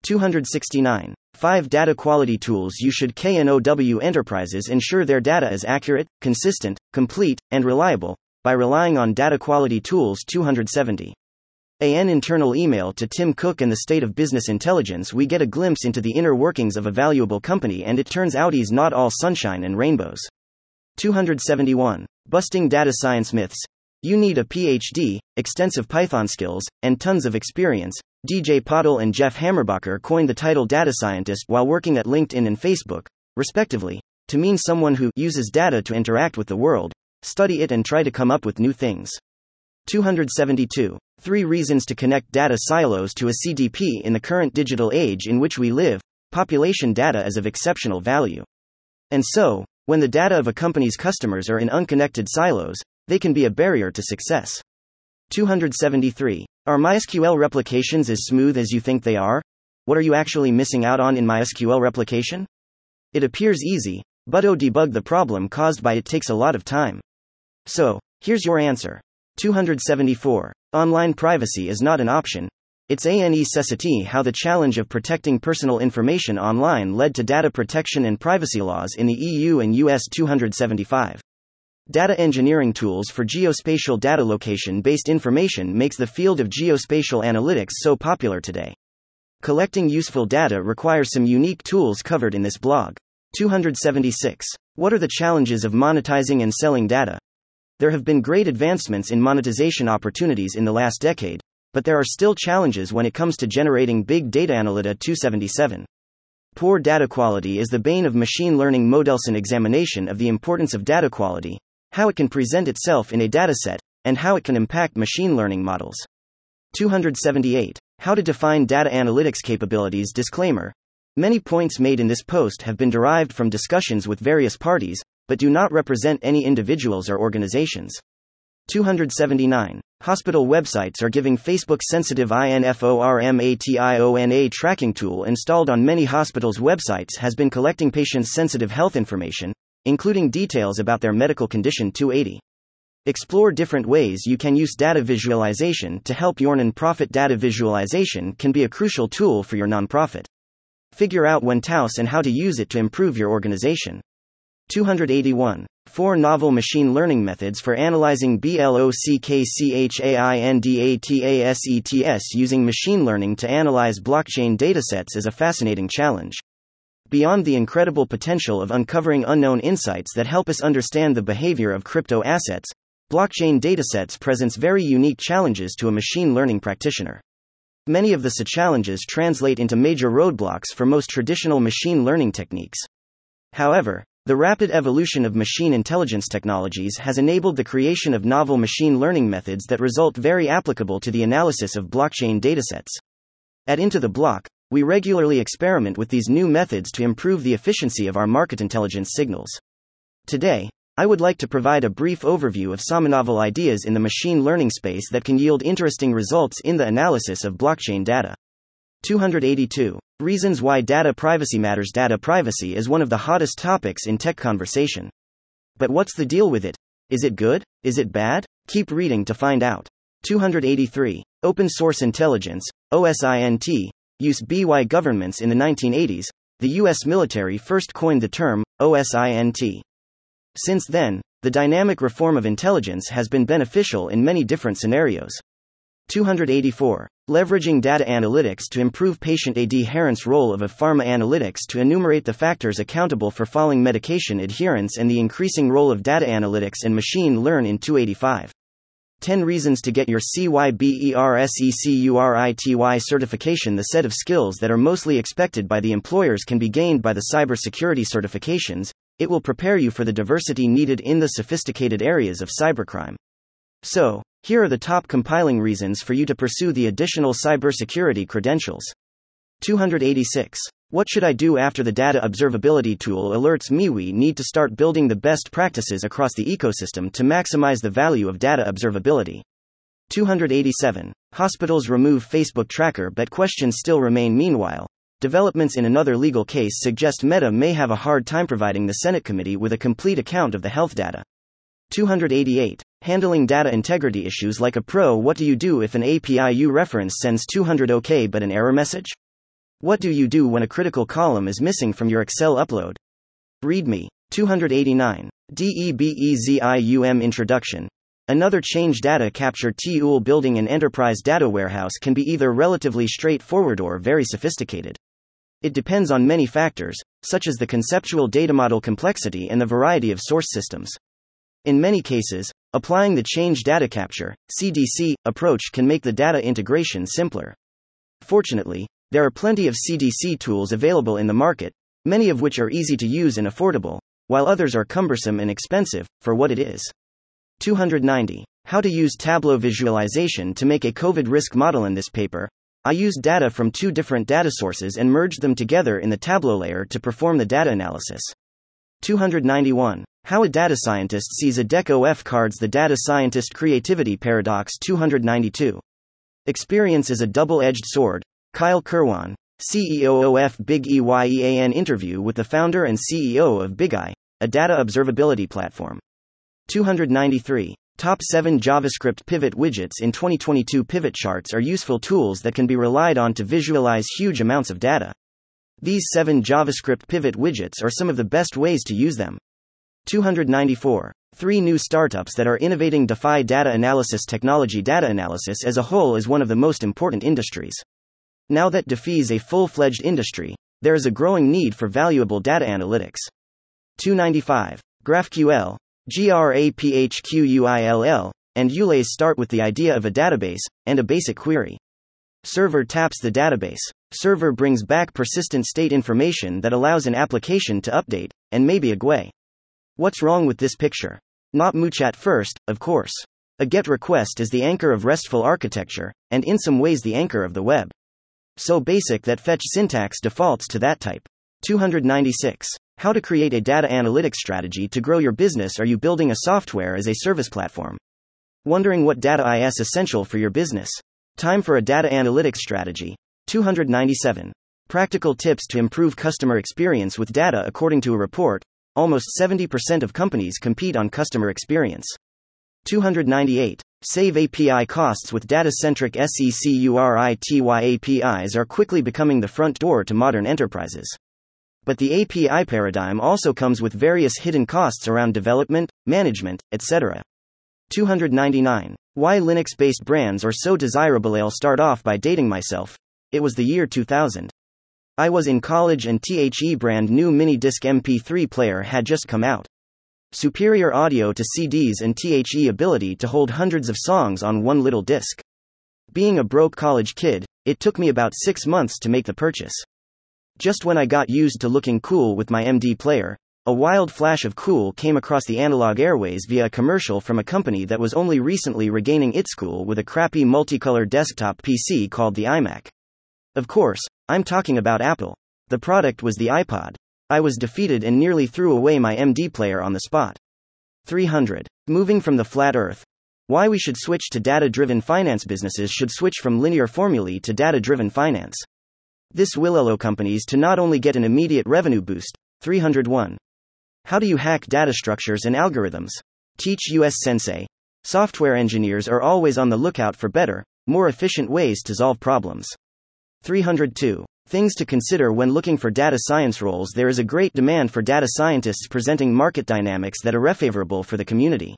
two hundred sixty-nine. five Data quality tools you should know. Enterprises ensure their data is accurate, consistent, complete, and reliable by relying on data quality tools. two hundred seventy. An internal email to Tim Cook and the state of business intelligence. We get a glimpse into the inner workings of a valuable company, and it turns out he's not all sunshine and rainbows. two hundred seventy-one. Busting data science myths. You need a P H D, extensive Python skills, and tons of experience. D J Podol and Jeff Hammerbacher coined the title data scientist while working at LinkedIn and Facebook, respectively, to mean someone who uses data to interact with the world, study it, and try to come up with new things. two hundred seventy-two. Three reasons to connect data silos to a C D P. In the current digital age in which we live, population data is of exceptional value. And so, when the data of a company's customers are in unconnected silos, they can be a barrier to success. two hundred seventy-three. Are MySQL replications as smooth as you think they are? What are you actually missing out on in MySQL replication? It appears easy, but oh, debug the problem caused by it takes a lot of time. So, here's your answer. two hundred seventy-four. Online privacy is not an option. It's a necessity. How the challenge of protecting personal information online led to data protection and privacy laws in the E U and U S. two hundred seventy-five. Data engineering tools for geospatial data. Location-based information makes the field of geospatial analytics so popular today. Collecting useful data requires some unique tools covered in this blog. two hundred seventy-six. What are the challenges of monetizing and selling data? There have been great advancements in monetization opportunities in the last decade, but there are still challenges when it comes to generating big data. Analytica two hundred seventy-seven. Poor data quality is the bane of machine learning models. An examination of the importance of data quality, how it can present itself in a dataset, and how it can impact machine learning models. two hundred seventy-eight. How to define data analytics capabilities. Disclaimer. Many points made in this post have been derived from discussions with various parties, but do not represent any individuals or organizations. two hundred seventy-nine. Hospital websites are giving Facebook sensitive information. A tracking tool installed on many hospitals' websites has been collecting patients' sensitive health information, including details about their medical condition. two hundred eighty. Explore different ways you can use data visualization to help your nonprofit. Data visualization can be a crucial tool for your nonprofit. Figure out when to and how to use it to improve your organization. two hundred eighty-one. Four novel machine learning methods for analyzing blockchain data. Using machine learning to analyze blockchain datasets is a fascinating challenge. Beyond the incredible potential of uncovering unknown insights that help us understand the behavior of crypto assets, blockchain datasets presents very unique challenges to a machine learning practitioner. Many of the challenges translate into major roadblocks for most traditional machine learning techniques. However, the rapid evolution of machine intelligence technologies has enabled the creation of novel machine learning methods that result very applicable to the analysis of blockchain datasets. At Into the Block, we regularly experiment with these new methods to improve the efficiency of our market intelligence signals. Today, I would like to provide a brief overview of some novel ideas in the machine learning space that can yield interesting results in the analysis of blockchain data. two hundred eighty-two. Reasons why data privacy matters. Data privacy is one of the hottest topics in tech conversation. But what's the deal with it? Is it good? Is it bad? Keep reading to find out. two hundred eighty-three. Open source intelligence, OSINT, use by governments in the nineteen eighties. The U S military first coined the term, OSINT. Since then, the dynamic reform of intelligence has been beneficial in many different scenarios. two eighty-four. Leveraging data analytics to improve patient adherence. Role of a pharma analytics to enumerate the factors accountable for falling medication adherence and the increasing role of data analytics and machine learning in two eighty-five. ten reasons to get your CYBERSECURITY certification. The set of skills that are mostly expected by the employers can be gained by the cybersecurity certifications. It will prepare you for the diversity needed in the sophisticated areas of cybercrime. So, here are the top compiling reasons for you to pursue the additional cybersecurity credentials. two eighty-six. What should I do after the data observability tool alerts me? We need to start building the best practices across the ecosystem to maximize the value of data observability. two eighty-seven. Hospitals remove Facebook tracker, but questions still remain. Meanwhile, developments in another legal case suggest Meta may have a hard time providing the Senate committee with a complete account of the health data. two eighty-eight. Handling data integrity issues like a pro. What do you do if an A P I you reference sends two hundred OK but an error message? What do you do when a critical column is missing from your Excel upload? README. two eighty-nine. DEBEZIUM Introduction. Another change. Data capture tool. Building an enterprise data warehouse can be either relatively straightforward or very sophisticated. It depends on many factors, such as the conceptual data model complexity and the variety of source systems. In many cases, applying the change data capture (C D C) approach can make the data integration simpler. Fortunately, there are plenty of C D C tools available in the market, many of which are easy to use and affordable, while others are cumbersome and expensive, for what it is. two ninety. How to use Tableau visualization to make a COVID risk model. In this paper, I used data from two different data sources and merged them together in the Tableau layer to perform the data analysis. two ninety-one. How a data scientist sees a deck of cards. The data scientist creativity paradox. two ninety-two. Experience is a double-edged sword. Kyle Kirwan, C E O of Big EYEAN. Interview with the founder and C E O of BigEye, a data observability platform. two ninety-three. Top seven JavaScript pivot widgets in twenty twenty-two. Pivot charts are useful tools that can be relied on to visualize huge amounts of data. These seven JavaScript pivot widgets are some of the best ways to use them. two ninety-four. Three new startups that are innovating defy data analysis technology. Data analysis as a whole is one of the most important industries. Now that D F I is a full-fledged industry, there is a growing need for valuable data analytics. two ninety-five. GraphQL, GRAPHQUILL, and U L A S start with the idea of a database and a basic query. Server taps the database. Server brings back persistent state information that allows an application to update, and maybe a G U I. What's wrong with this picture? Not much at first, of course. A GET request is the anchor of RESTful architecture, and in some ways the anchor of the web. So basic that fetch syntax defaults to that type. two ninety-six. How to create a data analytics strategy to grow your business. Are you building a software as a service platform? Wondering what data is essential for your business? Time for a data analytics strategy. two ninety-seven. Practical tips to improve customer experience with data. According to a report, almost seventy percent of companies compete on customer experience. two ninety-eight. Save A P I costs with data-centric security. A P Is are quickly becoming the front door to modern enterprises. But the A P I paradigm also comes with various hidden costs around development, management, et cetera. two ninety-nine. Why Linux-based brands are so desirable. I'll start off by dating myself. It was the year two thousand. I was in college and the brand new mini-disc M P three player had just come out. Superior audio to C Ds and the ability to hold hundreds of songs on one little disc. Being a broke college kid, it took me about six months to make the purchase. Just when I got used to looking cool with my M D player, a wild flash of cool came across the analog airways via a commercial from a company that was only recently regaining its cool with a crappy multicolor desktop P C called the iMac. Of course, I'm talking about Apple. The product was the iPod. I was defeated and nearly threw away my M D player on the spot. three hundred. Moving from the flat earth. Why we should switch to data-driven finance. Businesses should switch from linear formulae to data-driven finance. This will allow companies to not only get an immediate revenue boost. three hundred one. How do you hack data structures and algorithms? Teach us, Sensei. Software engineers are always on the lookout for better, more efficient ways to solve problems. three hundred two. Things to consider when looking for data science roles. There is a great demand for data scientists presenting market dynamics that are favorable for the community.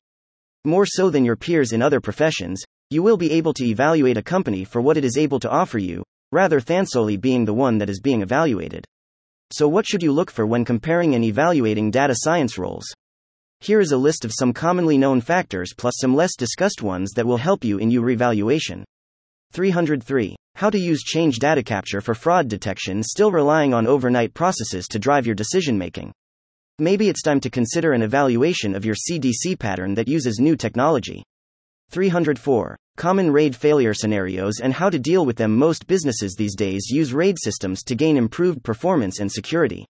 More so than your peers in other professions, you will be able to evaluate a company for what it is able to offer you, rather than solely being the one that is being evaluated. So what should you look for when comparing and evaluating data science roles? Here is a list of some commonly known factors plus some less discussed ones that will help you in your evaluation. three hundred three. How to use change data capture for fraud detection, still relying on overnight processes to drive your decision-making. Maybe it's time to consider an evaluation of your C D C pattern that uses new technology. three hundred four. Common RAID failure scenarios and how to deal with them. Most businesses these days use RAID systems to gain improved performance and security.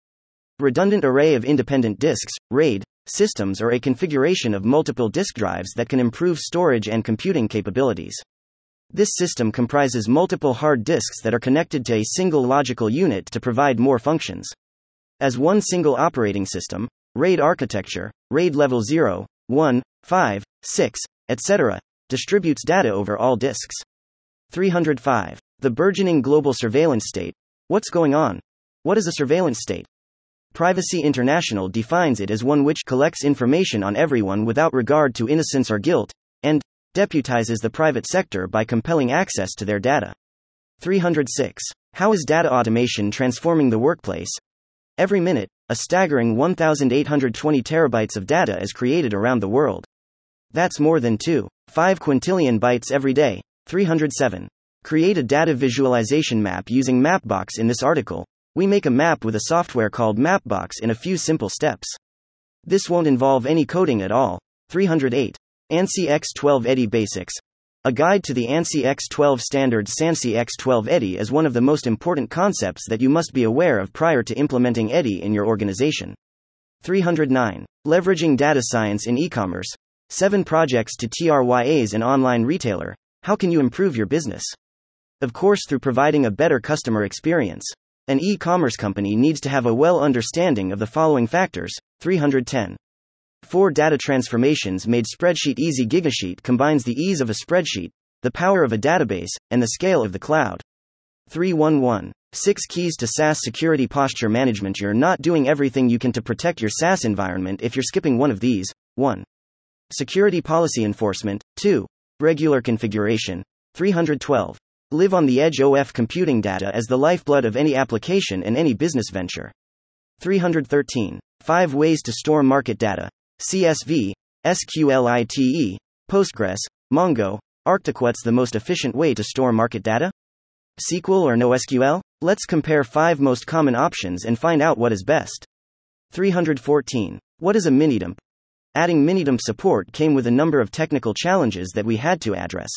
Redundant array of independent disks, RAID, systems are a configuration of multiple disk drives that can improve storage and computing capabilities. This system comprises multiple hard disks that are connected to a single logical unit to provide more functions. As one single operating system, RAID architecture, RAID level zero, one, five, six, et cetera, distributes data over all disks. three hundred five. The burgeoning global surveillance state. What's going on? What is a surveillance state? Privacy International defines it as one which collects information on everyone without regard to innocence or guilt, and deputizes the private sector by compelling access to their data. three hundred six. How is data automation transforming the workplace? Every minute, a staggering one thousand eight hundred twenty terabytes of data is created around the world. That's more than two point five quintillion bytes every day. three hundred seven. Create a data visualization map using Mapbox. In this article, we make a map with a software called Mapbox in a few simple steps. This won't involve any coding at all. three hundred eight. ANSI X twelve E D I Basics. A guide to the ANSI X twelve standards. ANSI X twelve E D I is one of the most important concepts that you must be aware of prior to implementing E D I in your organization. three hundred nine. Leveraging data science in e-commerce. seven projects to tryas an online retailer. How can you improve your business? Of course, through providing a better customer experience. An e-commerce company needs to have a well understanding of the following factors. three hundred ten. four Data transformations made spreadsheet easy. GigaSheet combines the ease of a spreadsheet, the power of a database, and the scale of the cloud. three hundred eleven. six Keys to SaaS Security Posture Management. You're not doing everything you can to protect your SaaS environment if you're skipping one of these. one. Security policy enforcement. two. Regular configuration. three hundred twelve. Live on the edge. O F computing data as the lifeblood of any application and any business venture. three hundred thirteen. five Ways to store market data. C S V, SQLite, Postgres, Mongo, Arctic. What's the most efficient way to store market data? S Q L or NoSQL? Let's compare five most common options and find out what is best. three hundred fourteen. What is a minidump? Adding minidump support came with a number of technical challenges that we had to address.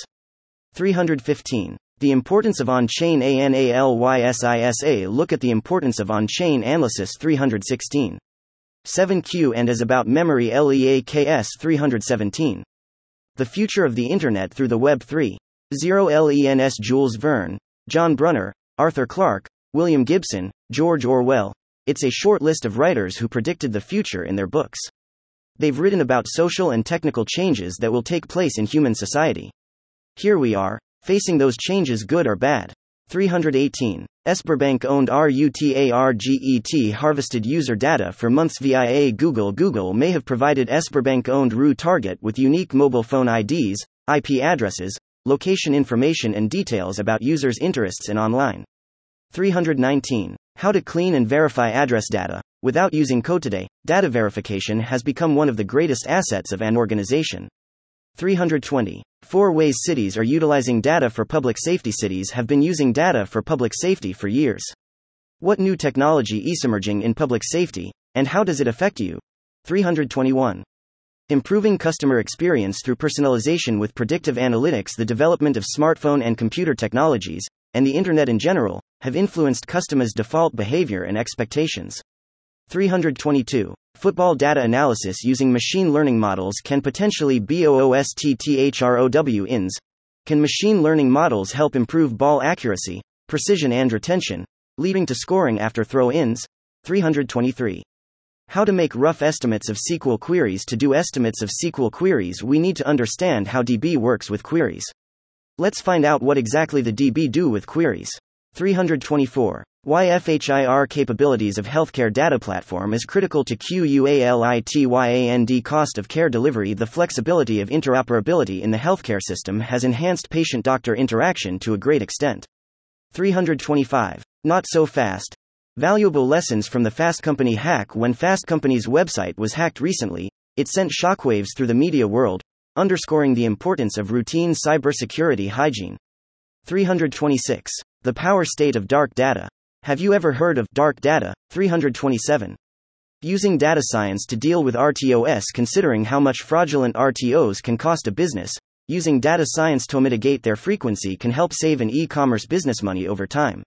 three hundred fifteen. The importance of on-chain analysis. Look at the importance of on-chain analysis. three hundred sixteen. seven Q and is about memory. Leaks. three hundred seventeen. The future of the internet through the web. three point oh. Lens. Jules Verne, John Brunner, Arthur Clarke, William Gibson, George Orwell. It's a short list of writers who predicted the future in their books. They've written about social and technical changes that will take place in human society. Here we are, facing those changes, good or bad. three hundred eighteen. Sberbank-owned RUTARGET harvested user data for months via Google. Google may have provided Sberbank-owned RU-Target with unique mobile phone I Ds, I P addresses, location information and details about users' interests and online. three hundred nineteen. How to clean and verify address data without using code. Today, data verification has become one of the greatest assets of an organization. three hundred twenty. four Ways cities are utilizing data for public safety. Cities have been using data for public safety for years. What new technology is emerging in public safety, and how does it affect you? three hundred twenty-one. Improving customer experience through personalization with predictive analytics. The development of smartphone and computer technologies, and the internet in general, have influenced customers' default behavior and expectations. three hundred twenty-two. Football data analysis using machine learning models can potentially boost trends. Can machine learning models help improve ball accuracy, precision and retention, leading to scoring after throw-ins? three hundred twenty-three. How to make rough estimates of S Q L queries. To do estimates of S Q L queries, we need to understand how D B works with queries. Let's find out what exactly the D B do with queries. three hundred twenty-four. Why F H I R capabilities of healthcare data platform is critical to QUALITYAND cost of care delivery. The flexibility of interoperability in the healthcare system has enhanced patient-doctor interaction to a great extent. three hundred twenty-five. Not so fast. Valuable lessons from the Fast Company hack. When Fast Company's website was hacked recently, it sent shockwaves through the media world, underscoring the importance of routine cybersecurity hygiene. three hundred twenty-six. The power state of dark data. Have you ever heard of dark data? three hundred twenty-seven. Using data science to deal with R T Os. Considering how much fraudulent R T Os can cost a business, using data science to mitigate their frequency can help save an e-commerce business money over time.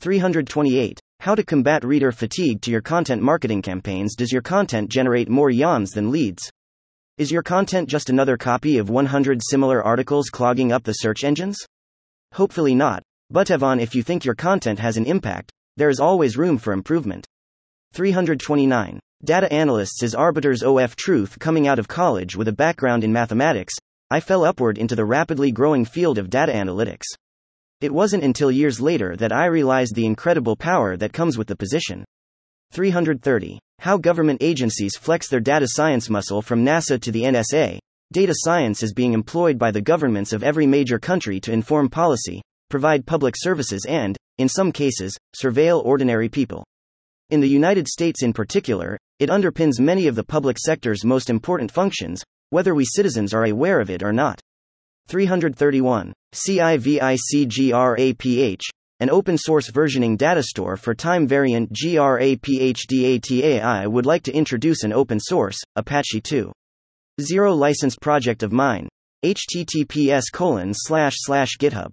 three hundred twenty-eight. How to combat reader fatigue to your content marketing campaigns. Does your content generate more yawns than leads? Is your content just another copy of one hundred similar articles clogging up the search engines? Hopefully not. But even if you think your content has an impact, there is always room for improvement. three hundred twenty-nine. Data analysts as arbiters. Of truth. Coming out of college with a background in mathematics, I fell upward into the rapidly growing field of data analytics. It wasn't until years later that I realized the incredible power that comes with the position. three hundred thirty. How government agencies flex their data science muscle. From NASA to the N S A, data science is being employed by the governments of every major country to inform policy, provide public services and, in some cases, surveil ordinary people. In the United States in particular, it underpins many of the public sector's most important functions, whether we citizens are aware of it or not. three hundred thirty-one. CIVICGRAPH, an open-source versioning data store for time-variant GRAPHDATA. I would like to introduce an open-source, Apache two point oh license project of mine, https colon slash slash github.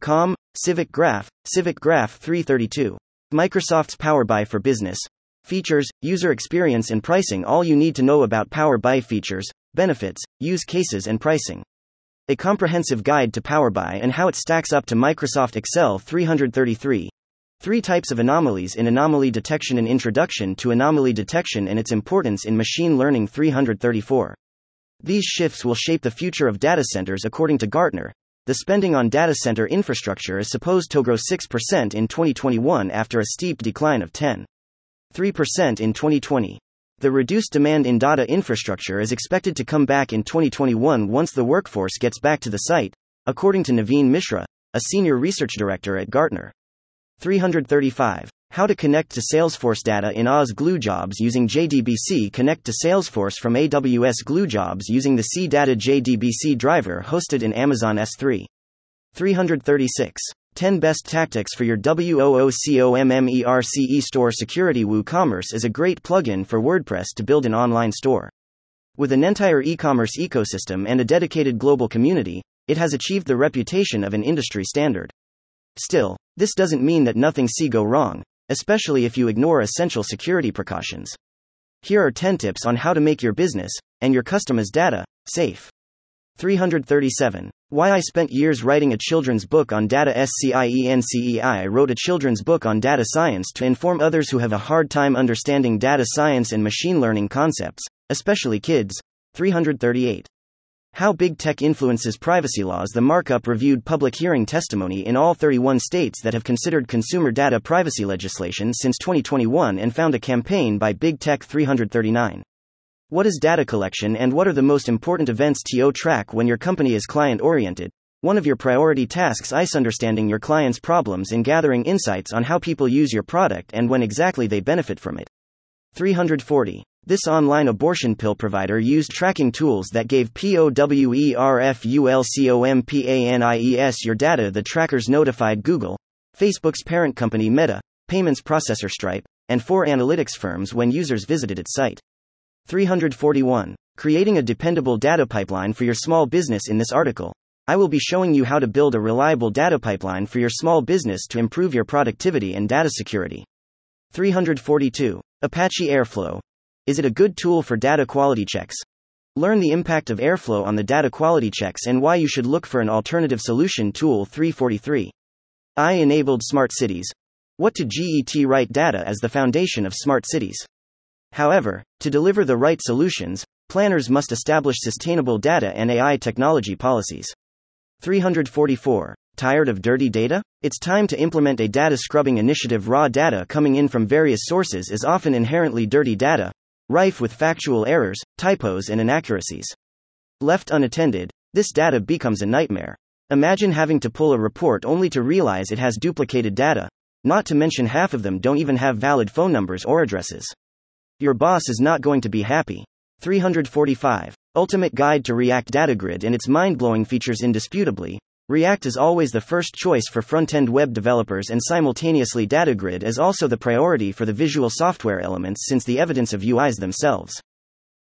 com, Civic Graph, Civic Graph three thirty-two. Microsoft's Power B I for Business. Features, user experience and pricing. All you need to know about Power B I: features, benefits, use cases and pricing. A comprehensive guide to Power B I and how it stacks up to Microsoft Excel. three hundred thirty-three. Three types of anomalies in anomaly detection. An introduction to anomaly detection and its importance in machine learning. three hundred thirty-four. These shifts will shape the future of data centers. According to Gartner, the spending on data center infrastructure is supposed to grow six percent in twenty twenty-one after a steep decline of ten point three percent in twenty twenty. The reduced demand in data infrastructure is expected to come back in twenty twenty-one once the workforce gets back to the site, according to Naveen Mishra, a senior research director at Gartner. three hundred thirty-five. How to connect to Salesforce data in Oz. Glue jobs using J D B C. Connect to Salesforce from A W S Glue jobs using the C Data J D B C driver hosted in Amazon S three. three hundred thirty-six. ten best tactics for your WooCommerce store security. WooCommerce is a great plugin for WordPress to build an online store. With an entire e-commerce ecosystem and a dedicated global community, it has achieved the reputation of an industry standard. Still, this doesn't mean that nothing can go wrong, especially if you ignore essential security precautions. Here are ten tips on how to make your business and your customers' data safe. three hundred thirty-seven. Why I spent years writing a children's book on data science. I wrote a children's book on data science to inform others who have a hard time understanding data science and machine learning concepts, especially kids. three hundred thirty-eight. How Big Tech Influences Privacy Laws. The markup reviewed public hearing testimony in all thirty-one states that have considered consumer data privacy legislation since twenty twenty-one and found a campaign by Big Tech. three hundred thirty-nine. What is data collection and what are the most important events to track when your company is client-oriented? One of your priority tasks is understanding your clients' problems and gathering insights on how people use your product and when exactly they benefit from it. three hundred forty. This online abortion pill provider used tracking tools that gave POWERFULCOMPANIES your data. The trackers notified Google, Facebook's parent company Meta, payments processor Stripe, and four analytics firms when users visited its site. three hundred forty-one. Creating a dependable data pipeline for your small business. In this article, I will be showing you how to build a reliable data pipeline for your small business to improve your productivity and data security. three hundred forty-two. Apache Airflow. Is it a good tool for data quality checks? Learn the impact of Airflow on the data quality checks and why you should look for an alternative solution. Tool three forty-three. I enabled smart cities. What to get right data as the foundation of smart cities. However, to deliver the right solutions, planners must establish sustainable data and A I technology policies. three hundred forty-four. Tired of dirty data? It's time to implement a data scrubbing initiative. Raw data coming in from various sources is often inherently dirty data, rife with factual errors, typos, and inaccuracies. Left unattended, this data becomes a nightmare. Imagine having to pull a report only to realize it has duplicated data, not to mention half of them don't even have valid phone numbers or addresses. Your boss is not going to be happy. three forty-five. Ultimate Guide to React DataGrid and its mind-blowing features. Indisputably, React is always the first choice for front-end web developers, and simultaneously DataGrid is also the priority for the visual software elements since the evidence of U Is themselves.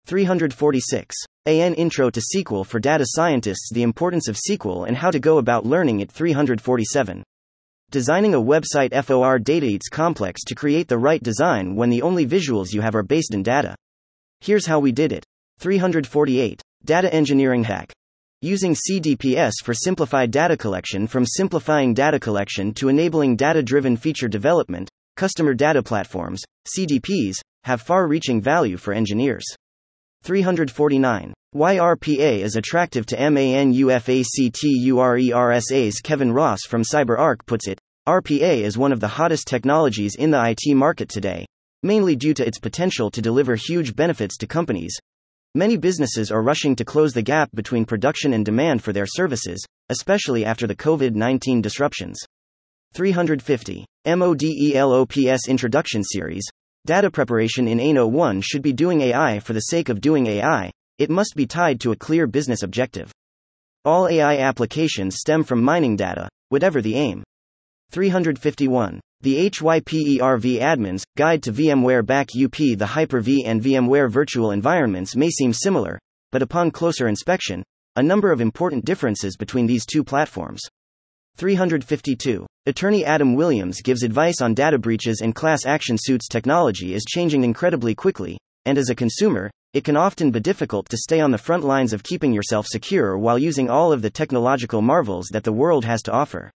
three forty-six. An Intro to S Q L for Data Scientists. The importance of S Q L and how to go about learning it. three forty-seven. Designing a website for data. It's complex to create the right design when the only visuals you have are based in data. Here's how we did it. three forty-eight. Data Engineering Hack. Using C D P S for simplified data collection. From simplifying data collection to enabling data-driven feature development, customer data platforms, C D Ps, have far-reaching value for engineers. three forty-nine. Why R P A is attractive to manufacturers. Kevin Ross from CyberArk puts it, R P A is one of the hottest technologies in the I T market today, mainly due to its potential to deliver huge benefits to companies. Many businesses are rushing to close the gap between production and demand for their services, especially after the COVID nineteen disruptions. three fifty. MODELOPS Introduction Series. Data preparation in A I. No one should be doing A I for the sake of doing A I, it must be tied to a clear business objective. All A I applications stem from mining data, whatever the aim. three fifty-one. The Hyperv Admins Guide to VMware Backup. The Hyper-V and VMware virtual environments may seem similar, but upon closer inspection, a number of important differences between these two platforms. three fifty-two. Attorney Adam Williams gives advice on data breaches and class action suits. Technology is changing incredibly quickly, and as a consumer, it can often be difficult to stay on the front lines of keeping yourself secure while using all of the technological marvels that the world has to offer.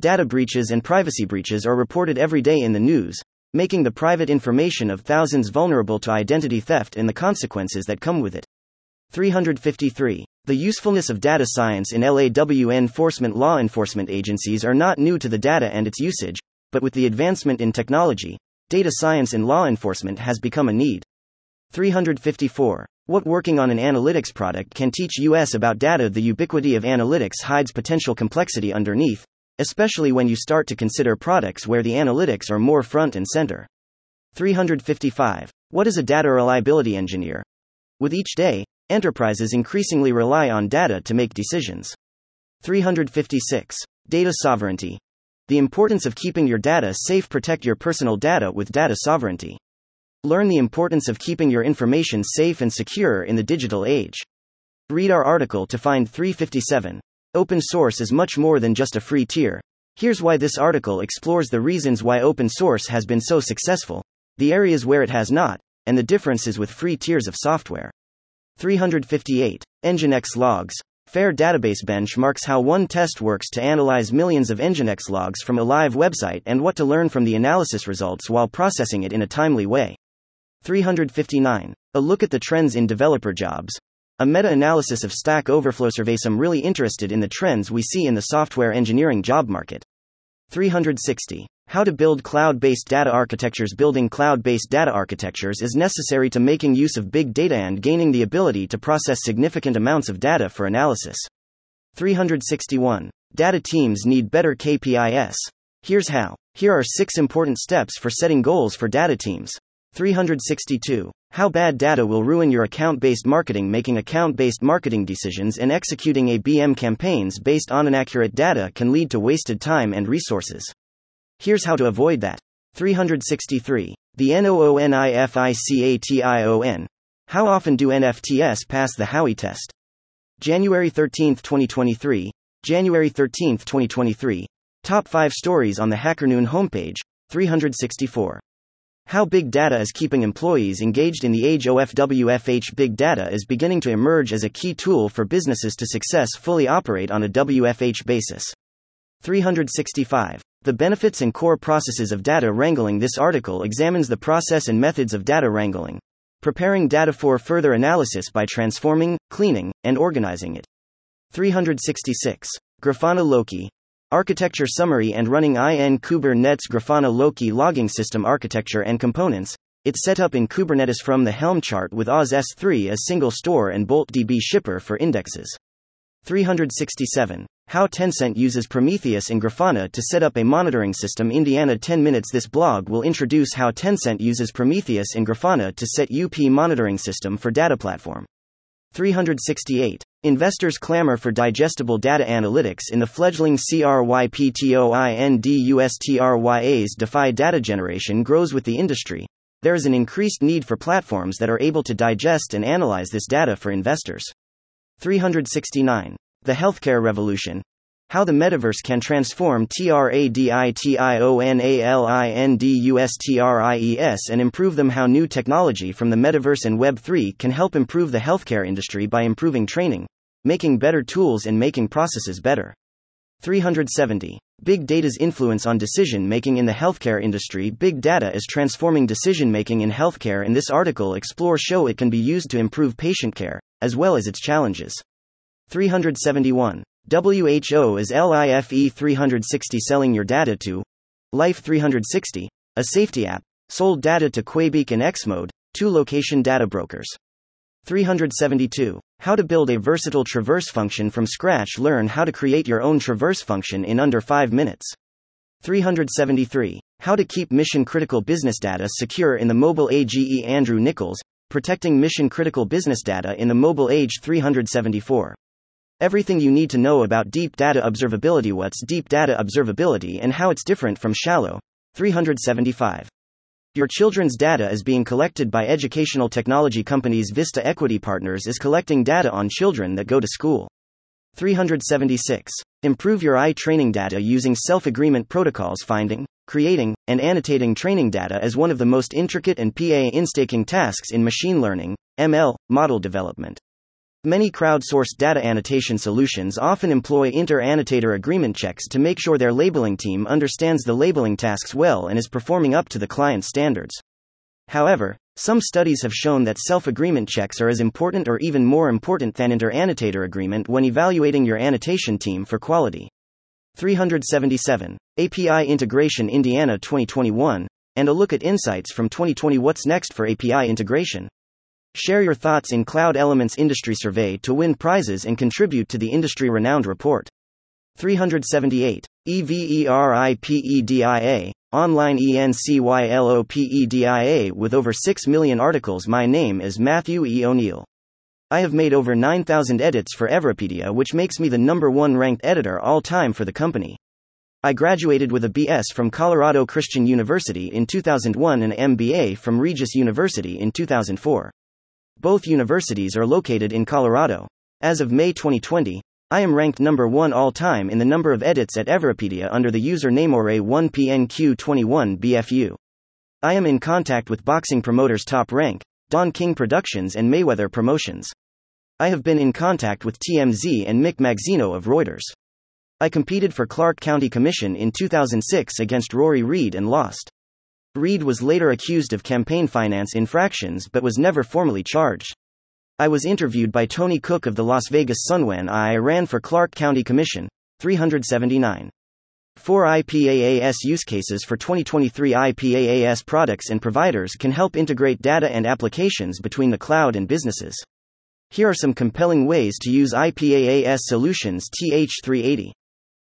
Data breaches and privacy breaches are reported every day in the news, making the private information of thousands vulnerable to identity theft and the consequences that come with it. three fifty-three. The usefulness of data science in law enforcement. Law enforcement agencies are not new to the data and its usage, but with the advancement in technology, data science in law enforcement has become a need. three fifty-four. What working on an analytics product can teach us about data. The ubiquity of analytics hides potential complexity underneath, especially when you start to consider products where the analytics are more front and center. three fifty-five. What is a data reliability engineer? With each day, enterprises increasingly rely on data to make decisions. three fifty-six. Data sovereignty. The importance of keeping your data safe. Protect your personal data with data sovereignty. Learn the importance of keeping your information safe and secure in the digital age. Read our article to find. three fifty-seven. Open source is much more than just a free tier. Here's why. This article explores the reasons why open source has been so successful, the areas where it has not, and the differences with free tiers of software. three fifty-eight. Nginx logs. FAIR database benchmarks how one test works to analyze millions of Nginx logs from a live website and what to learn from the analysis results while processing it in a timely way. three fifty-nine. A look at the trends in developer jobs. A meta-analysis of Stack Overflow survey. Some really interested in the trends we see in the software engineering job market. three sixty. How to build cloud-based data architectures. Building cloud-based data architectures is necessary to making use of big data and gaining the ability to process significant amounts of data for analysis. three sixty-one. Data teams need better K P Is. Here's how. Here are six important steps for setting goals for data teams. three sixty-two. How bad data will ruin your account-based marketing. Making account-based marketing decisions and executing A B M campaigns based on inaccurate data can lead to wasted time and resources. Here's how to avoid that. three sixty-three. The NOONIFICATION. How often do N F Ts pass the Howey test? January thirteenth, twenty twenty-three. January thirteenth, twenty twenty-three. Top five stories on the Hacker Noon homepage. three sixty-four. How big data is keeping employees engaged in the age of W F H. Big data is beginning to emerge as a key tool for businesses to successfully operate on a W F H basis. three sixty-five. The benefits and core processes of data wrangling. This article examines the process and methods of data wrangling, preparing data for further analysis by transforming, cleaning, and organizing it. three sixty-six. Grafana Loki. Architecture Summary and running in Kubernetes Grafana Loki Logging System Architecture and Components. It's set up in Kubernetes from the Helm chart with O S S three as single store and BoltDB shipper for indexes. three sixty-seven. How Tencent uses Prometheus in Grafana to set up a monitoring system. Indiana ten minutes. This blog will introduce how Tencent uses Prometheus in Grafana to set up monitoring system for data platform. three sixty-eight. Investors clamor for digestible data analytics in the fledgling CRYPTOINDUSTRYAs. Defy data generation grows with the industry. There is an increased need for platforms that are able to digest and analyze this data for investors. three sixty-nine. The Healthcare Revolution. How the Metaverse can transform TRADITIONALINDUSTRIES and improve them. How new technology from the Metaverse and Web three can help improve the healthcare industry by improving training, making better tools and making processes better. three seventy. Big Data's Influence on Decision-Making in the Healthcare Industry. Big data is transforming decision-making in healthcare, and this article explore show it can be used to improve patient care, as well as its challenges. three seventy-one. W H O is Life three sixty selling your data to Life three sixty, a safety app, sold data to Quaybeak and Xmode, two location data brokers. three seventy-two. How to build a versatile traverse function from scratch. Learn how to create your own traverse function in under five minutes. three seventy-three. How to keep mission-critical business data secure in the mobile age. Andrew Nichols, Protecting Mission-Critical Business Data in the Mobile Age. three seventy-four. Everything you need to know about deep data observability. What's deep data observability and how it's different from shallow. three seventy-five. Your children's data is being collected by educational technology companies. Vista Equity Partners is collecting data on children that go to school. three seventy-six. Improve your A I training data using self-agreement protocols. Finding, creating, and annotating training data is one of the most intricate and painstaking tasks in machine learning, M L, model development. Many crowdsourced data annotation solutions often employ inter-annotator agreement checks to make sure their labeling team understands the labeling tasks well and is performing up to the client's standards. However, some studies have shown that self-agreement checks are as important or even more important than inter-annotator agreement when evaluating your annotation team for quality. three seventy-seven. A P I Integration. Indiana twenty twenty-one, and a look at insights from twenty twenty. What's next for A P I integration? Share your thoughts in Cloud Elements Industry Survey to win prizes and contribute to the industry-renowned report. three seventy-eight. EVERIPEDIA, online encyclopedia with over six million articles. My name is Matthew E. O'Neill. I have made over nine thousand edits for Everipedia, which makes me the number one ranked editor all time for the company. I graduated with a B S from Colorado Christian University in two thousand one and an M B A from Regis University in two thousand four. Both universities are located in Colorado. As of May twenty twenty, I am ranked number one all time in the number of edits at Everipedia under the username O R A one P N Q twenty-one B F U. I am in contact with Boxing Promoters Top Rank, Don King Productions and Mayweather Promotions. I have been in contact with T M Z and Mick Magzino of Reuters. I competed for Clark County Commission in two thousand six against Rory Reid and lost. Reid was later accused of campaign finance infractions but was never formally charged. I was interviewed by Tony Cook of the Las Vegas Sun when I ran for Clark County Commission. three seventy-nine. Four I PaaS use cases for twenty twenty-three. I PaaS products and providers can help integrate data and applications between the cloud and businesses. Here are some compelling ways to use I PaaS solutions. T H three eighty.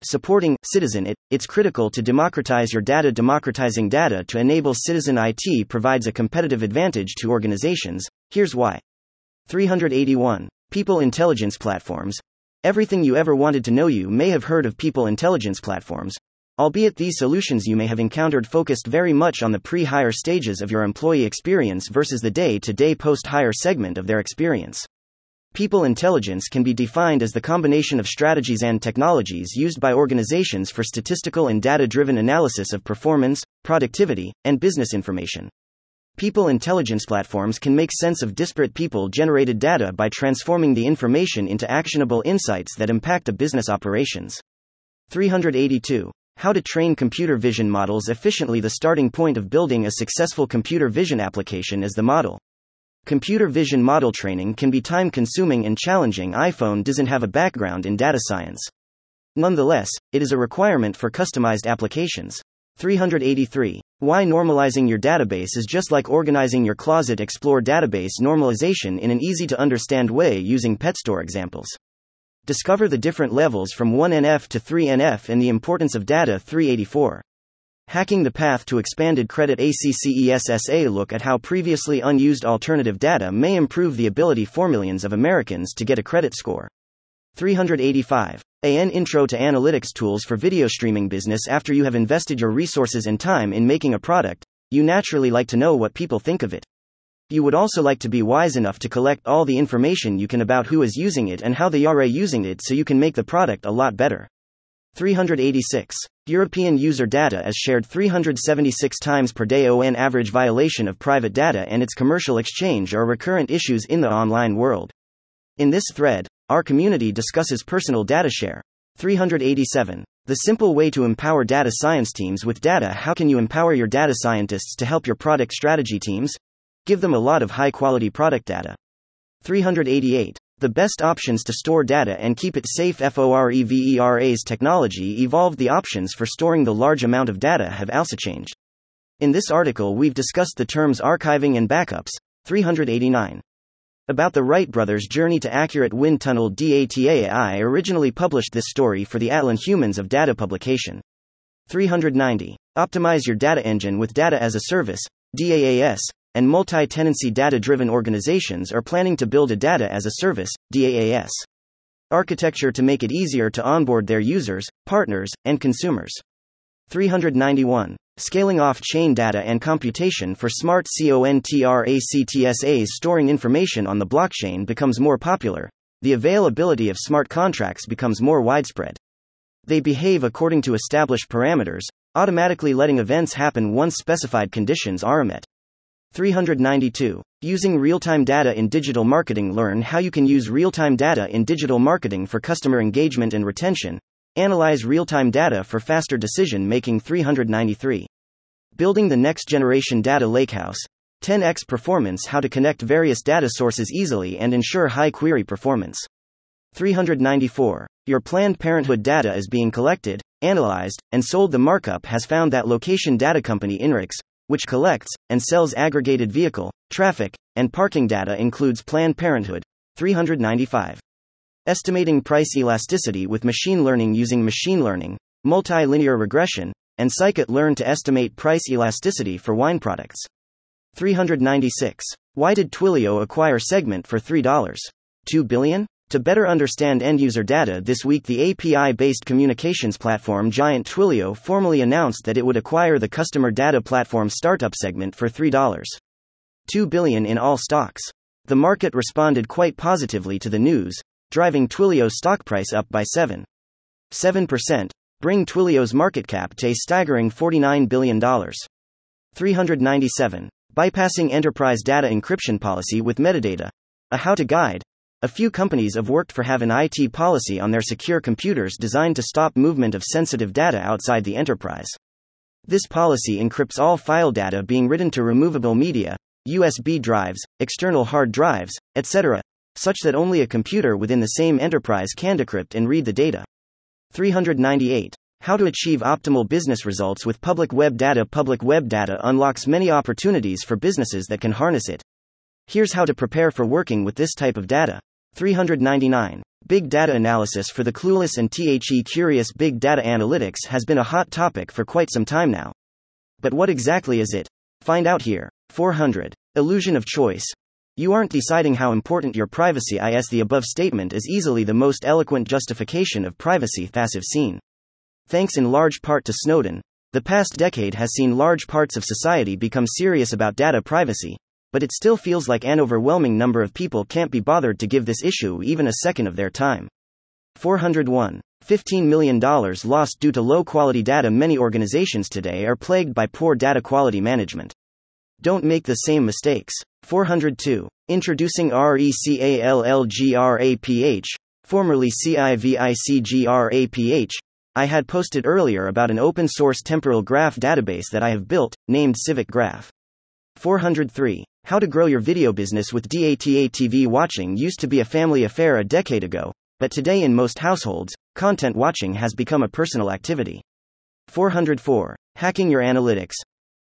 Supporting citizen I T, it's critical to democratize your data. Democratizing data to enable citizen I T provides a competitive advantage to organizations. Here's why. three eighty-one. People intelligence platforms. Everything you ever wanted to know. You may have heard of people intelligence platforms, albeit these solutions you may have encountered focused very much on the pre-hire stages of your employee experience versus the day-to-day post-hire segment of their experience. People intelligence can be defined as the combination of strategies and technologies used by organizations for statistical and data-driven analysis of performance, productivity, and business information. People intelligence platforms can make sense of disparate people-generated data by transforming the information into actionable insights that impact a business operations. three eighty-two. How to train computer vision models efficiently. The starting point of building a successful computer vision application is the model. Computer vision model training can be time-consuming and challenging. iPhone doesn't have a background in data science. Nonetheless, it is a requirement for customized applications. three eighty-three. Why normalizing your database is just like organizing your closet. Explore database normalization in an easy-to-understand way using PetStore examples. Discover the different levels from one N F to three N F and the importance of data. three eighty-four. Hacking the path to expanded credit. ACCESSA look at how previously unused alternative data may improve the ability for millions of Americans to get a credit score. three eighty-five. An intro to analytics tools for video streaming business. After you have invested your resources and time in making a product, you naturally like to know what people think of it. You would also like to be wise enough to collect all the information you can about who is using it and how they are using it so you can make the product a lot better. three eighty-six. European user data is shared three hundred seventy-six times per day. On average, violation of private data and its commercial exchange are recurrent issues in the online world. In this thread, our community discusses personal data share. three eighty-seven. The simple way to empower data science teams with data. How can you empower your data scientists to help your product strategy teams? Give them a lot of high-quality product data. three eighty-eight. The best options to store data and keep it safe. FOREVERA's technology evolved. The options for storing the large amount of data have also changed. In this article we've discussed the terms archiving and backups. three eighty-nine. About the Wright brothers' journey to accurate wind tunnel. D H T. I originally published this story for the Atlan Humans of Data publication. three ninety. Optimize your data engine with data as a service, D A A S, and multi-tenancy. Data-driven organizations are planning to build a data as a service, D A A S, architecture to make it easier to onboard their users, partners, and consumers. three ninety-one. Scaling off-chain data and computation for smart contracts. Storing information on the blockchain becomes more popular. The availability of smart contracts becomes more widespread. They behave according to established parameters, automatically letting events happen once specified conditions are met. three ninety-two. Using real-time data in digital marketing. Learn how you can use real-time data in digital marketing for customer engagement and retention. Analyze real-time data for faster decision-making. three ninety-three. Building the next-generation data lakehouse. ten x performance. How to connect various data sources easily and ensure high query performance. three ninety-four. Your Planned Parenthood data is being collected, analyzed, and sold. The markup has found that location data company INRIX, which collects and sells aggregated vehicle, traffic, and parking data, includes Planned Parenthood. three ninety-five. Estimating price elasticity with machine learning. Using machine learning, multilinear regression, and scikit-learn to estimate price elasticity for wine products. three ninety-six. Why did Twilio acquire Segment for three point two billion dollars? To better understand end-user data this week, the A P I-based communications platform giant Twilio formally announced that it would acquire the customer data platform startup Segment for three point two billion dollars in all stocks. The market responded quite positively to the news, driving Twilio's stock price up by seven point seven percent, bring Twilio's market cap to a staggering forty-nine billion dollars. three ninety-seven. Bypassing enterprise data encryption policy with metadata. A how-to guide. A few companies have worked for have an I T policy on their secure computers designed to stop movement of sensitive data outside the enterprise. This policy encrypts all file data being written to removable media, U S B drives, external hard drives, et cetera, such that only a computer within the same enterprise can decrypt and read the data. three ninety-eight. How to achieve optimal business results with public web data. Public web data unlocks many opportunities for businesses that can harness it. Here's how to prepare for working with this type of data. three ninety-nine. Big data analysis for the clueless and the curious. Big data analytics has been a hot topic for quite some time now. But what exactly is it? Find out here. four hundred. Illusion of choice. You aren't deciding how important your privacy is. The above statement is easily the most eloquent justification of privacy that I've seen. Thanks in large part to Snowden, the past decade has seen large parts of society become serious about data privacy, but it still feels like an overwhelming number of people can't be bothered to give this issue even a second of their time. four oh one. fifteen million dollars lost due to low-quality data. Many organizations today are plagued by poor data quality management. Don't make the same mistakes. four oh two. Introducing RECALLGRAPH, formerly CIVICGRAPH. I had posted earlier about an open-source temporal graph database that I have built, named Civic Graph. four oh three. How to grow your video business with D A T A. T V watching used to be a family affair a decade ago, But today in most households, content watching has become a personal activity. four hundred four. Hacking your analytics.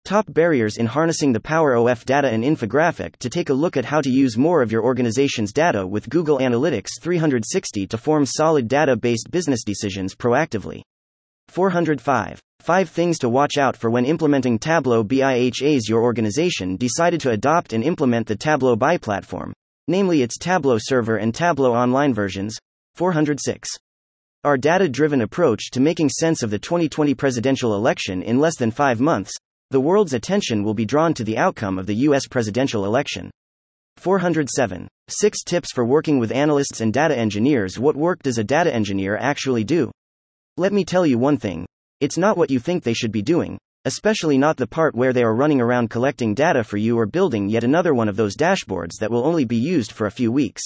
Top barriers in harnessing the power of data and infographic. To take a look at how to use more of your organization's data with Google Analytics three sixty to form solid data-based business decisions proactively. four hundred five. five things to watch out for when implementing Tableau B I. Your organization decided to adopt and implement the Tableau B I platform, namely its Tableau server and Tableau online versions. four hundred six. Our data-driven approach to making sense of the twenty twenty presidential election. In less than five months, the world's attention will be drawn to the outcome of the U S presidential election. four hundred seven. six tips for working with analysts and data engineers. What work does a data engineer actually do? Let me tell you one thing. It's not what you think they should be doing, especially not the part where they are running around collecting data for you or building yet another one of those dashboards that will only be used for a few weeks.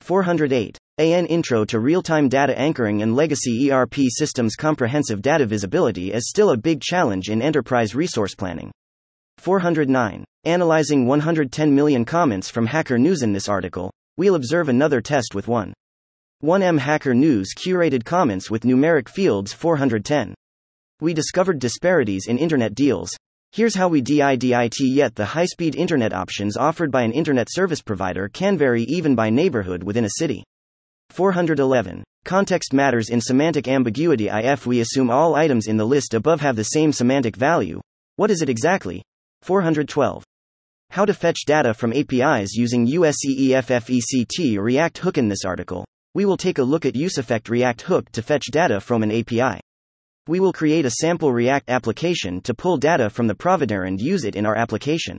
four hundred eight. An intro to real-time data anchoring and legacy E R P systems. Comprehensive data visibility is still a big challenge in enterprise resource planning. four hundred nine. Analyzing one hundred ten million comments from Hacker News. In this article, we'll observe another test with one point one million Hacker News curated comments with numeric fields. four hundred ten. We discovered disparities in internet deals. Here's how we did it. Yet the high-speed internet options offered by an internet service provider can vary even by neighborhood within a city. four hundred eleven. Context matters in semantic ambiguity. If we assume all items in the list above have the same semantic value, what is it exactly? four hundred twelve. How to fetch data from A P Is using U S E F F E C T React Hook. In this article, we will take a look at usefect React Hook to fetch data from an A P I. We will create a sample React application to pull data from the provider and use it in our application.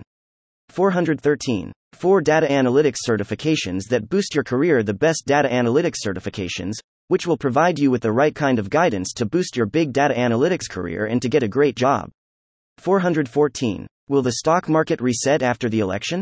four hundred thirteen. four data analytics certifications that boost your career. The best data analytics certifications, which will provide you with the right kind of guidance to boost your big data analytics career and to get a great job. four hundred fourteen. Will the stock market reset after the election?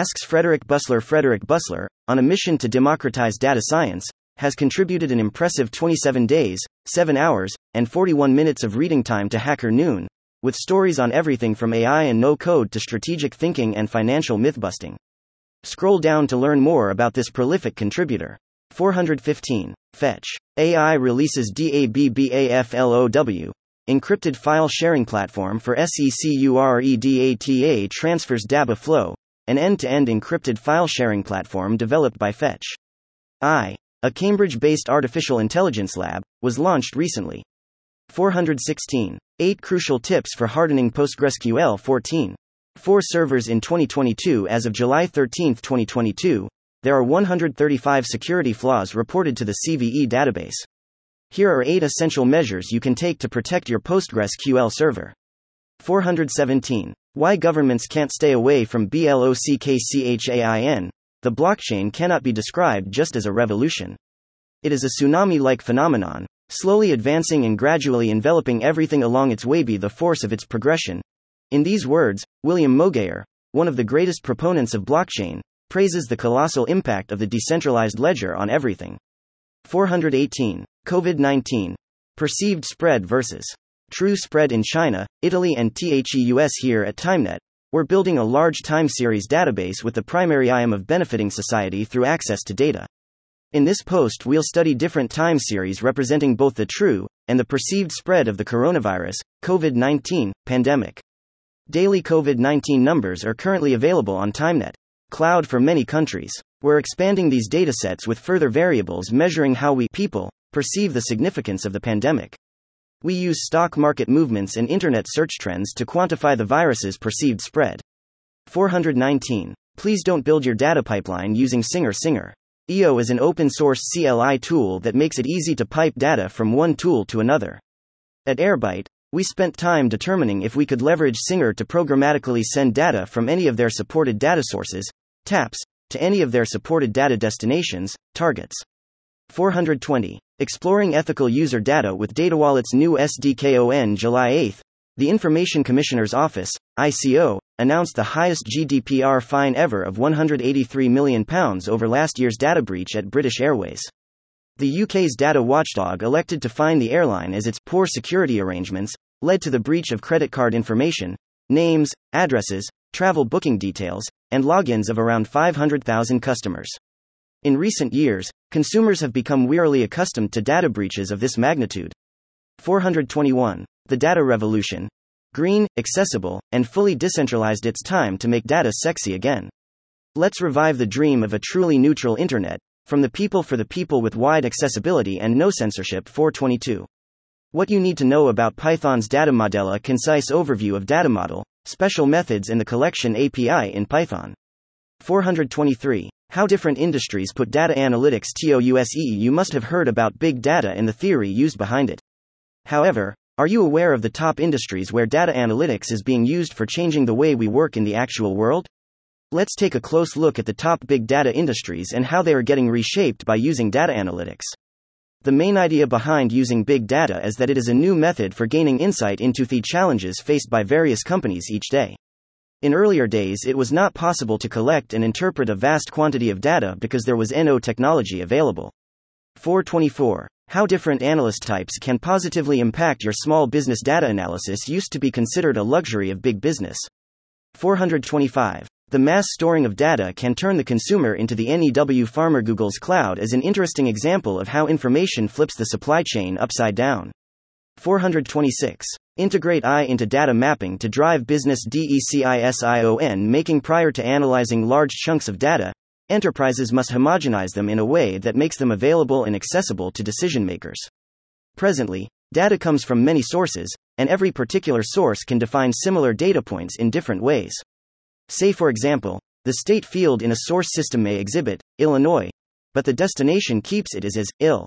Asks Frederick Bussler. Frederick Bussler, on a mission to democratize data science, has contributed an impressive twenty-seven days, seven hours, and forty-one minutes of reading time to Hacker Noon, with stories on everything from A I and no-code to strategic thinking and financial myth-busting. Scroll down to learn more about this prolific contributor. four hundred fifteen. Fetch. A I releases Dabble, encrypted file-sharing platform for SECUREDATA transfers. Daba Flow, an end-to-end encrypted file-sharing platform developed by Fetch I, a Cambridge-based artificial intelligence lab, was launched recently. four hundred sixteen. eight crucial tips for hardening PostgreSQL. fourteen. four servers in twenty twenty-two. As of July thirteenth twenty twenty-two, there are one hundred thirty-five security flaws reported to the C V E database. Here are eight essential measures you can take to protect your PostgreSQL server. four hundred seventeen. Why governments can't stay away from blockchain. The blockchain cannot be described just as a revolution. It is a tsunami-like phenomenon, slowly advancing and gradually enveloping everything along its way. Be the force of its progression. In these words, William Mogayer, one of the greatest proponents of blockchain, praises the colossal impact of the decentralized ledger on everything. four hundred eighteen. COVID nineteen. Perceived spread versus true spread in China, Italy and the U S. Here at TimeNet, we're building a large time series database with the primary aim of benefiting society through access to data. In this post, we'll study different time series representing both the true and the perceived spread of the coronavirus, COVID nineteen, pandemic. Daily COVID nineteen numbers are currently available on TimeNet Cloud for many countries. We're expanding these datasets with further variables measuring how we people perceive the significance of the pandemic. We use stock market movements and internet search trends to quantify the virus's perceived spread. four hundred nineteen. Please don't build your data pipeline using Singer. Singer E O is an open-source C L I tool that makes it easy to pipe data from one tool to another. At Airbyte, we spent time determining if we could leverage Singer to programmatically send data from any of their supported data sources, taps, to any of their supported data destinations, targets. four hundred twenty. Exploring ethical user data with DataWallet's new S D K. On July eighth, the Information Commissioner's Office, I C O, announced the highest G D P R fine ever of one hundred eighty-three million pounds over last year's data breach at British Airways. The U K's data watchdog elected to fine the airline as its poor security arrangements led to the breach of credit card information, names, addresses, travel booking details, and logins of around five hundred thousand customers. In recent years, consumers have become wearily accustomed to data breaches of this magnitude. four hundred twenty-one. The data revolution. Green, accessible, and fully decentralized. It's time to make data sexy again. Let's revive the dream of a truly neutral internet, from the people for the people with wide accessibility and no censorship. four twenty-two. What you need to know about Python's data model. A concise overview of data model, special methods and the collection A P I in Python. four hundred twenty-three. How different industries put data analytics to use. You must have heard about big data and the theory used behind it. However, are you aware of the top industries where data analytics is being used for changing the way we work in the actual world? Let's take a close look at the top big data industries and how they are getting reshaped by using data analytics. The main idea behind using big data is that it is a new method for gaining insight into the challenges faced by various companies each day. In earlier days, it was not possible to collect and interpret a vast quantity of data because there was no technology available. four twenty-four. How different analyst types can positively impact your small business. Data analysis used to be considered a luxury of big business. four hundred twenty-five. The mass storing of data can turn the consumer into the new farmer. Google's cloud is an interesting example of how information flips the supply chain upside down. four hundred twenty-six. Integrate A I into data mapping to drive business decision making. Prior to analyzing large chunks of data, enterprises must homogenize them in a way that makes them available and accessible to decision makers. Presently, data comes from many sources, and every particular source can define similar data points in different ways. Say, for example, the state field in a source system may exhibit Illinois, but the destination keeps it as is ill.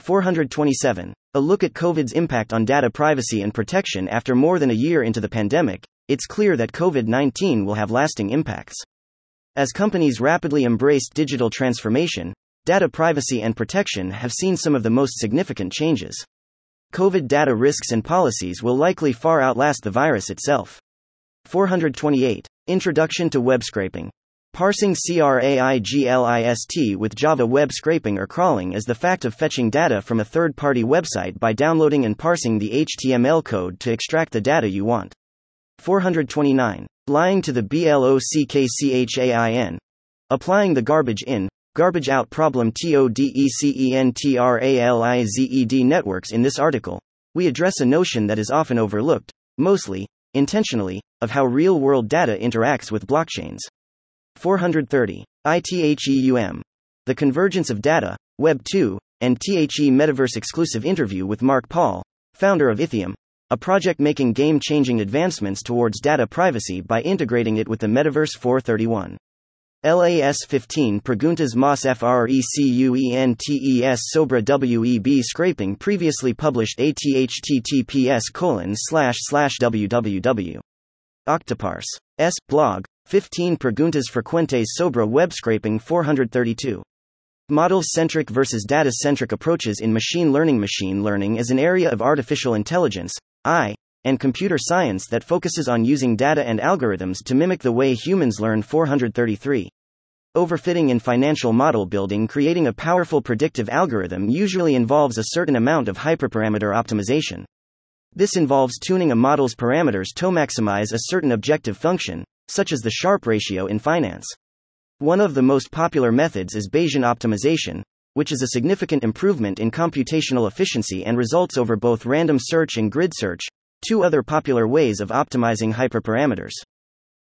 four hundred twenty-seven. A look at COVID's impact on data privacy and protection. After more than a year into the pandemic, it's clear that COVID nineteen will have lasting impacts. As companies rapidly embraced digital transformation, data privacy and protection have seen some of the most significant changes. COVID data risks and policies will likely far outlast the virus itself. four hundred twenty-eight. Introduction to web scraping. Parsing CRAIGLIST with Java. Web scraping or crawling is the fact of fetching data from a third-party website by downloading and parsing the H T M L code to extract the data you want. four hundred twenty-nine. Lying to the blockchain. Applying the garbage in, garbage out problem to decentralized networks. In this article, we address a notion that is often overlooked, mostly intentionally, of how real-world data interacts with blockchains. four hundred thirty. I T H E U M. The convergence of data, Web two, and the metaverse. Exclusive interview with Mark Paul, founder of Etheum, a project making game-changing advancements towards data privacy by integrating it with the metaverse. four thirty-one. L A S fifteen Preguntas Mas Frecuentes Sobre Web Scraping. Previously published at https colon slash slash www dot octoparse dot s blog. fifteen Preguntas Frecuentes Sobre Web Scraping. four hundred thirty-two. Model-centric versus data-centric approaches in machine learning. Machine learning is an area of artificial intelligence, A I, and computer science that focuses on using data and algorithms to mimic the way humans learn. four hundred thirty-three. Overfitting in financial model building. Creating a powerful predictive algorithm usually involves a certain amount of hyperparameter optimization. This involves tuning a model's parameters to maximize a certain objective function, such as the Sharpe ratio in finance. One of the most popular methods is Bayesian optimization, which is a significant improvement in computational efficiency and results over both random search and grid search, two other popular ways of optimizing hyperparameters.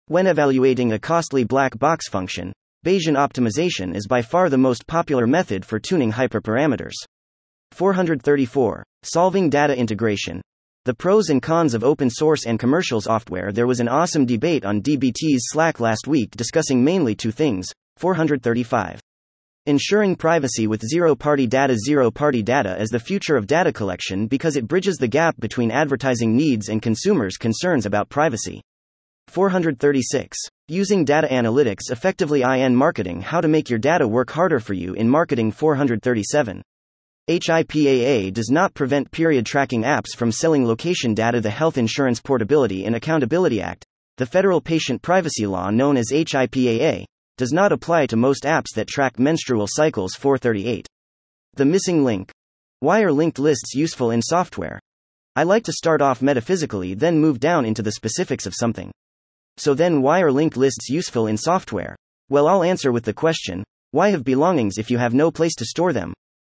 When evaluating a costly black box function, Bayesian optimization is by far the most popular method for tuning hyperparameters. four hundred thirty-four. Solving data integration. The pros and cons of open source and commercial software. There was an awesome debate on D B T's Slack last week discussing mainly two things. four hundred thirty-five. Ensuring privacy with zero-party data. Zero-party data is the future of data collection because it bridges the gap between advertising needs and consumers' concerns about privacy. four hundred thirty-six. Using data analytics effectively in marketing. How to make your data work harder for you in marketing. four hundred thirty-seven. HIPAA does not prevent period tracking apps from selling location data. The Health Insurance Portability and Accountability Act, the federal patient privacy law known as HIPAA, does not apply to most apps that track menstrual cycles. four hundred thirty-eight. The missing link. Why are linked lists useful in software? I like to start off metaphysically, then move down into the specifics of something. So then, why are linked lists useful in software? Well, I'll answer with the question, Why have belongings if you have no place to store them?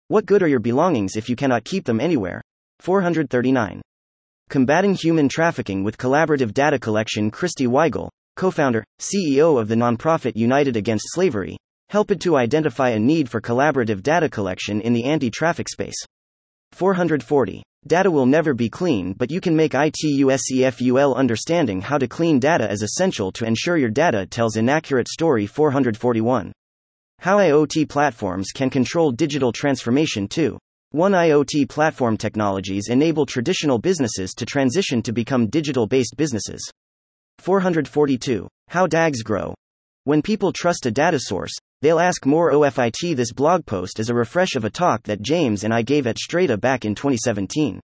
What good are your belongings if you cannot keep them anywhere? four thirty-nine. Combating Human Trafficking with Collaborative Data Collection. Christy Weigel, co-founder, C E O of the nonprofit United Against Slavery, helped to identify a need for collaborative data collection in the anti-traffic space. four forty. Data will never be clean, but you can make it useful. Understanding how to clean data is essential to ensure your data tells inaccurate story. four forty-one. How IoT platforms can control digital transformation. two. one. IoT platform technologies enable traditional businesses to transition to become digital-based businesses. four forty-two. How D A Gs grow. When people trust a data source, they'll ask more of it. This blog post is a refresh of a talk that James and I gave at Strata back in twenty seventeen.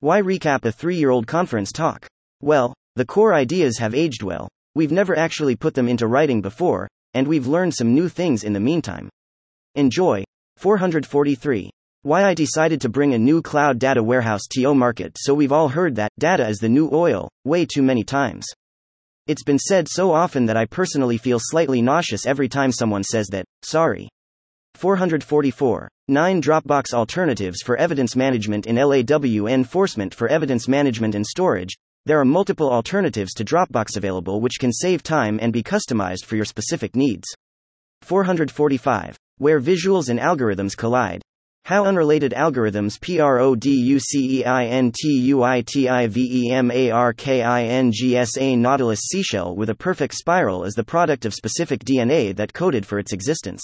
Why recap a three-year-old conference talk? Well, the core ideas have aged well, we've never actually put them into writing before, and we've learned some new things in the meantime. Enjoy. four forty-three. Why I decided to bring a new cloud data warehouse to market. So we've all heard that data is the new oil, way too many times. It's been said so often that I personally feel slightly nauseous every time someone says that. Sorry. four forty-four. nine. Dropbox alternatives for evidence management in law enforcement. For evidence management and storage, there are multiple alternatives to Dropbox available which can save time and be customized for your specific needs. four forty-five. Where visuals and algorithms collide. How unrelated algorithms producentivitivengsa Nautilus seashell with a perfect spiral is the product of specific D N A that coded for its existence.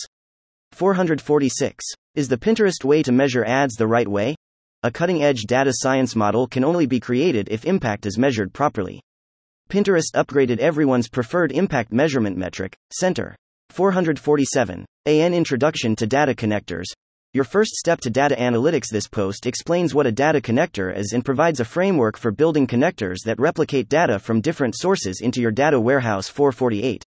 four forty-six. Is the Pinterest way to measure ads the right way? A cutting-edge data science model can only be created if impact is measured properly. Pinterest upgraded everyone's preferred impact measurement metric, Center. four forty-seven. An introduction to data connectors. Your first step to data analytics. This post explains what a data connector is and provides a framework for building connectors that replicate data from different sources into your data warehouse. four forty-eight.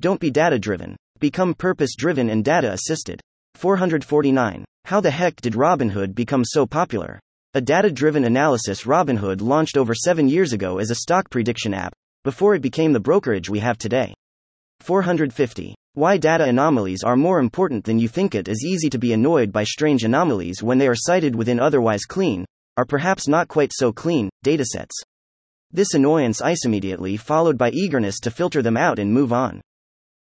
Don't be data-driven. Become purpose-driven and data-assisted. four forty-nine. How the heck did Robinhood become so popular? A data-driven analysis. Robinhood launched over seven years ago as a stock prediction app, before it became the brokerage we have today. four fifty. Why data anomalies are more important than you think. It is easy to be annoyed by strange anomalies when they are cited within otherwise clean, or perhaps not quite so clean, datasets. This annoyance is immediately followed by eagerness to filter them out and move on.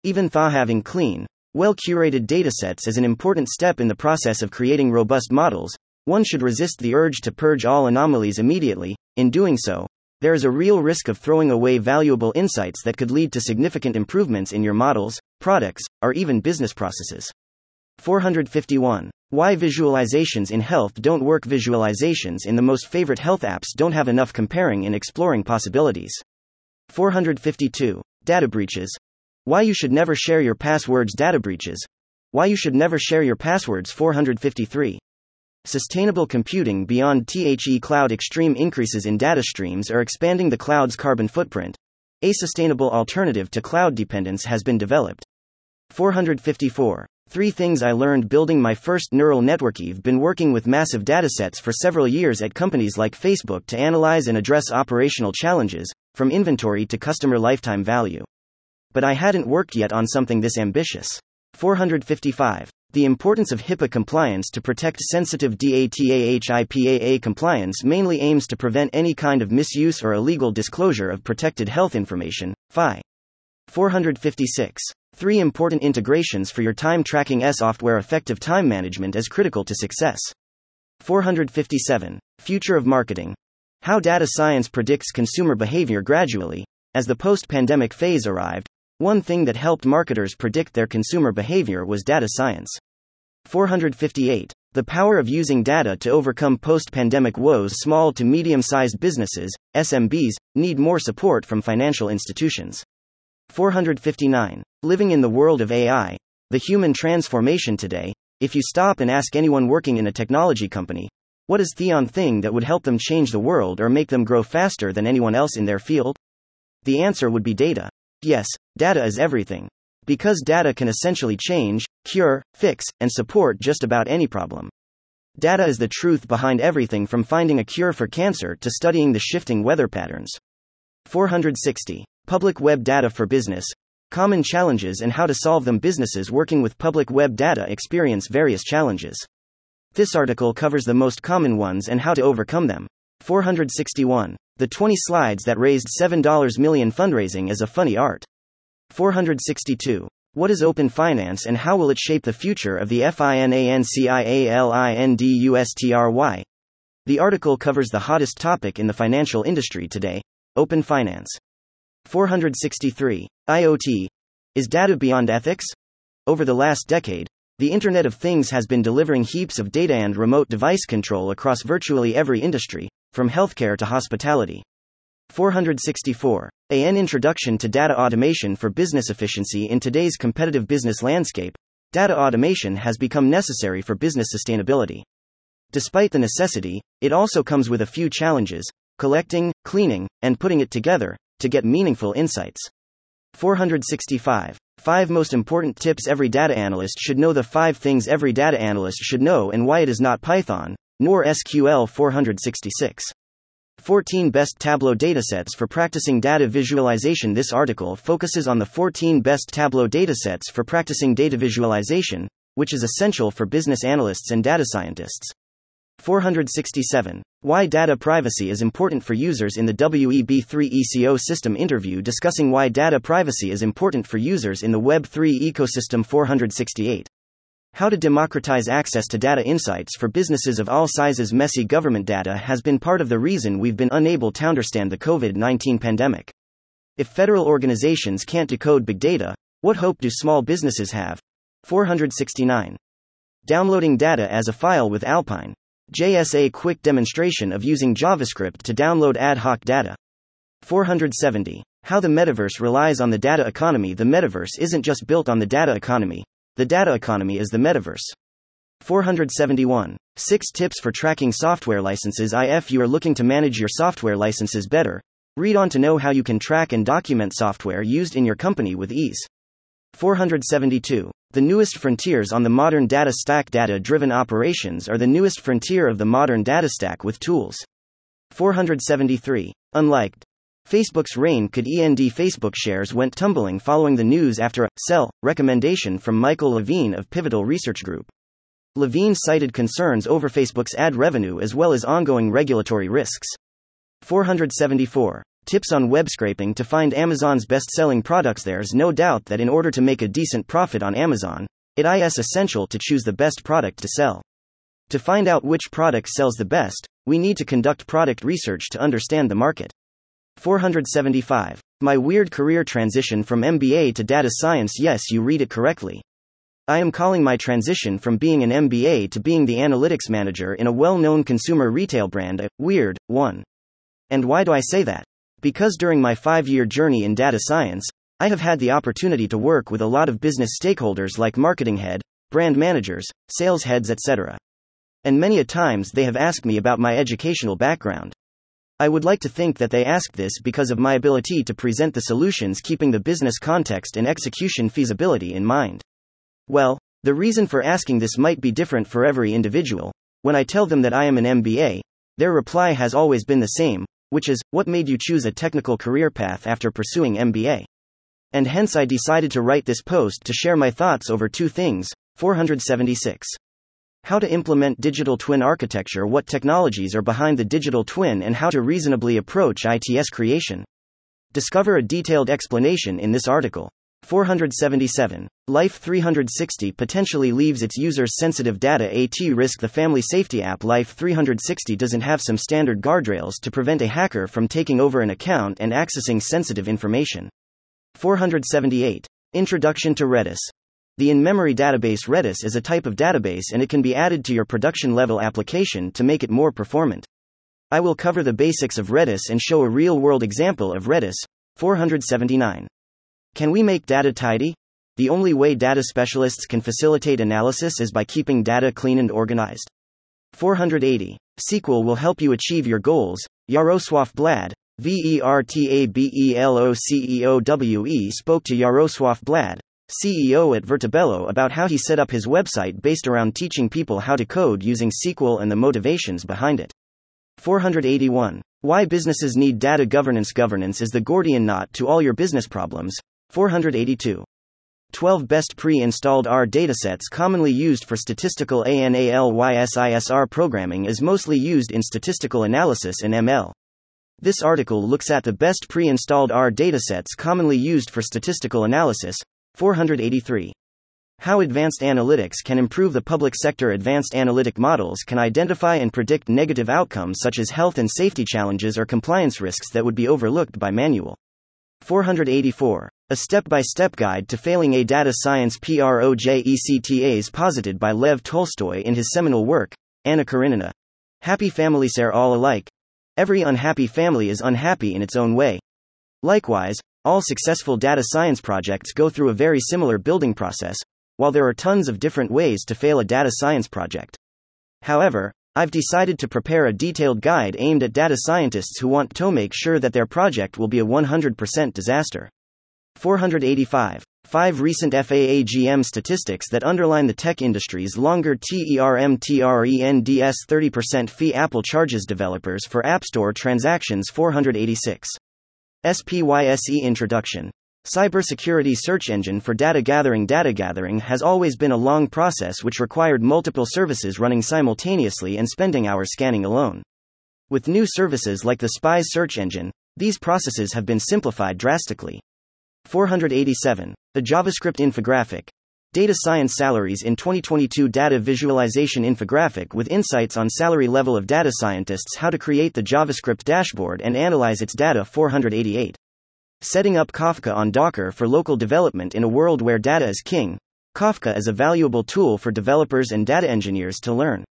Even though having clean, well-curated datasets is an important step in the process of creating robust models, one should resist the urge to purge all anomalies immediately. In doing so, there is a real risk of throwing away valuable insights that could lead to significant improvements in your models, products, or even business processes. four fifty-one. Why visualizations in health don't work. Visualizations in the most favorite health apps don't have enough comparing and exploring possibilities. four fifty-two. Data breaches. Why you should never share your passwords. Data breaches. Why you should never share your passwords. four fifty-three. Sustainable computing beyond the cloud. Extreme increases in data streams are expanding the cloud's carbon footprint. A sustainable alternative to cloud dependence has been developed. four fifty-four. Three things I learned building my first neural network. I've been working with massive datasets for several years at companies like Facebook to analyze and address operational challenges, from inventory to customer lifetime value. But I hadn't worked yet on something this ambitious. four fifty-five. The importance of HIPAA compliance to protect sensitive data. HIPAA compliance mainly aims to prevent any kind of misuse or illegal disclosure of protected health information. F I. four fifty-six. Three important integrations for your time tracking software. Effective time management is critical to success. four fifty-seven. Future of marketing. How data science predicts consumer behavior. Gradually, as the post-pandemic phase arrived, one thing that helped marketers predict their consumer behavior was data science. four fifty-eight. The power of using data to overcome post-pandemic woes. Small to medium-sized businesses, S M Bs, need more support from financial institutions. four fifty-nine. Living in the world of A I, the human transformation today, if you stop and ask anyone working in a technology company, what is the one thing that would help them change the world or make them grow faster than anyone else in their field? The answer would be data. Yes, data is everything. Because data can essentially change, cure, fix, and support just about any problem. Data is the truth behind everything from finding a cure for cancer to studying the shifting weather patterns. four sixty. Public web data for business. common challenges and how to solve them. Businesses working with public web data experience various challenges. This article covers the most common ones and how to overcome them. four hundred sixty-one. The twenty slides that raised seven million dollars. Fundraising is a funny art. four hundred sixty-two. What is open finance and how will it shape the future of the financial industry? The article covers the hottest topic in the financial industry today, open finance. four hundred sixty-three. IoT. Is data beyond ethics? Over the last decade, the Internet of Things has been delivering heaps of data and remote device control across virtually every industry, from healthcare to hospitality. four hundred sixty-four. An introduction to data automation for business efficiency in today's competitive business landscape. Data automation has become necessary for business sustainability. Despite the necessity, it also comes with a few challenges: collecting, cleaning, and putting it together to get meaningful insights. four hundred sixty-five. five most important tips every data analyst should know. The five things every data analyst should know and why it is not Python, nor S Q L. four hundred sixty-six. fourteen best Tableau datasets for practicing data visualization. This article focuses on the fourteen best Tableau datasets for practicing data visualization, which is essential for business analysts and data scientists. four hundred sixty-seven. Why data privacy is important for users. In the W E B three E C O system interview discussing why data privacy is important for users in the Web three ecosystem. four hundred sixty-eight. How to democratize access to data insights for businesses of all sizes. Messy government data has been part of the reason we've been unable to understand the COVID nineteen pandemic. If federal organizations can't decode big data, what hope do small businesses have? four hundred sixty-nine. Downloading data as a file with Alpine. J S A quick demonstration of using JavaScript to download ad hoc data. four hundred seventy. How the metaverse relies on the data economy. The metaverse isn't just built on the data economy. The data economy is the metaverse. four hundred seventy-one. six tips for tracking software licenses. If you are looking to manage your software licenses better, read on to know how you can track and document software used in your company with ease. four hundred seventy-two. The newest frontiers on the modern data stack. Data-driven operations are the newest frontier of the modern data stack with tools. four hundred seventy-three. Unliked. Facebook's reign could end. Facebook shares went tumbling following the news after a sell recommendation from Michael Levine of Pivotal Research Group. Levine cited concerns over Facebook's ad revenue as well as ongoing regulatory risks. four hundred seventy-four. Tips on web scraping to find Amazon's best-selling products. There's no doubt that in order to make a decent profit on Amazon, it is essential to choose the best product to sell. To find out which product sells the best, we need to conduct product research to understand the market. four hundred seventy-five. My weird career transition from M B A to data science. Yes, you read it correctly. I am calling my transition from being an M B A to being the analytics manager in a well-known consumer retail brand a weird one. And why do I say that? Because during my five-year journey in data science, I have had the opportunity to work with a lot of business stakeholders like marketing head, brand managers, sales heads, et cetera. And many a times they have asked me about my educational background. I would like to think that they asked this because of my ability to present the solutions keeping the business context and execution feasibility in mind. Well, the reason for asking this might be different for every individual. When I tell them that I am an M B A, their reply has always been the same, which is, what made you choose a technical career path after pursuing M B A? And hence I decided to write this post to share my thoughts over two things. four hundred seventy-six. How to implement digital twin architecture. What technologies are behind the digital twin and how to reasonably approach its creation. Discover a detailed explanation in this article. four hundred seventy-seven. Life three sixty potentially leaves its users' sensitive data at risk. The family safety app Life three sixty doesn't have some standard guardrails to prevent a hacker from taking over an account and accessing sensitive information. four hundred seventy-eight. Introduction to Redis. The in-memory database Redis is a type of database and it can be added to your production-level application to make it more performant. I will cover the basics of Redis and show a real-world example of Redis. four hundred seventy-nine. Can we make data tidy? The only way data specialists can facilitate analysis is by keeping data clean and organized. four hundred eighty. S Q L will help you achieve your goals. Yaroslav Blad, V E R T A B E L O C E O W E spoke to Yaroslav Blad, C E O at Vertibello, about how he set up his website based around teaching people how to code using S Q L and the motivations behind it. four hundred eighty-one. Why businesses need data governance. Governance is the Gordian knot to all your business problems. four eighty-two. twelve Best Pre-Installed R Datasets commonly used for statistical analysir programming is mostly used in statistical analysis and M L. This article looks at the best pre-installed R datasets commonly used for statistical analysis, four eighty-three. How advanced analytics can improve the public sector. Advanced analytic models can identify and predict negative outcomes such as health and safety challenges or compliance risks that would be overlooked by manual. four eighty-four. A step-by-step guide to failing a data science projects posited by Lev Tolstoy in his seminal work, Anna Karenina. Happy families are all alike. Every unhappy family is unhappy in its own way. Likewise, all successful data science projects go through a very similar building process, while there are tons of different ways to fail a data science project. However, I've decided to prepare a detailed guide aimed at data scientists who want to make sure that their project will be a one hundred percent disaster. four eighty-five. Five recent FAAGM statistics that underline the tech industry's longer term trends. Thirty percent fee Apple charges developers for App Store transactions. Four eighty-six. S P Y S E Introduction. Cybersecurity search engine for data gathering. Data gathering has always been a long process which required multiple services running simultaneously and spending hours scanning alone. With new services like the S P Y search engine, these processes have been simplified drastically. four eighty-seven. A JavaScript infographic. Data science salaries in twenty twenty-two. Data visualization infographic with insights on salary level of data scientists. How to create the JavaScript dashboard and analyze its data. four eighty-eight. Setting up Kafka on Docker for local development in a world where data is king. Kafka is a valuable tool for developers and data engineers to learn.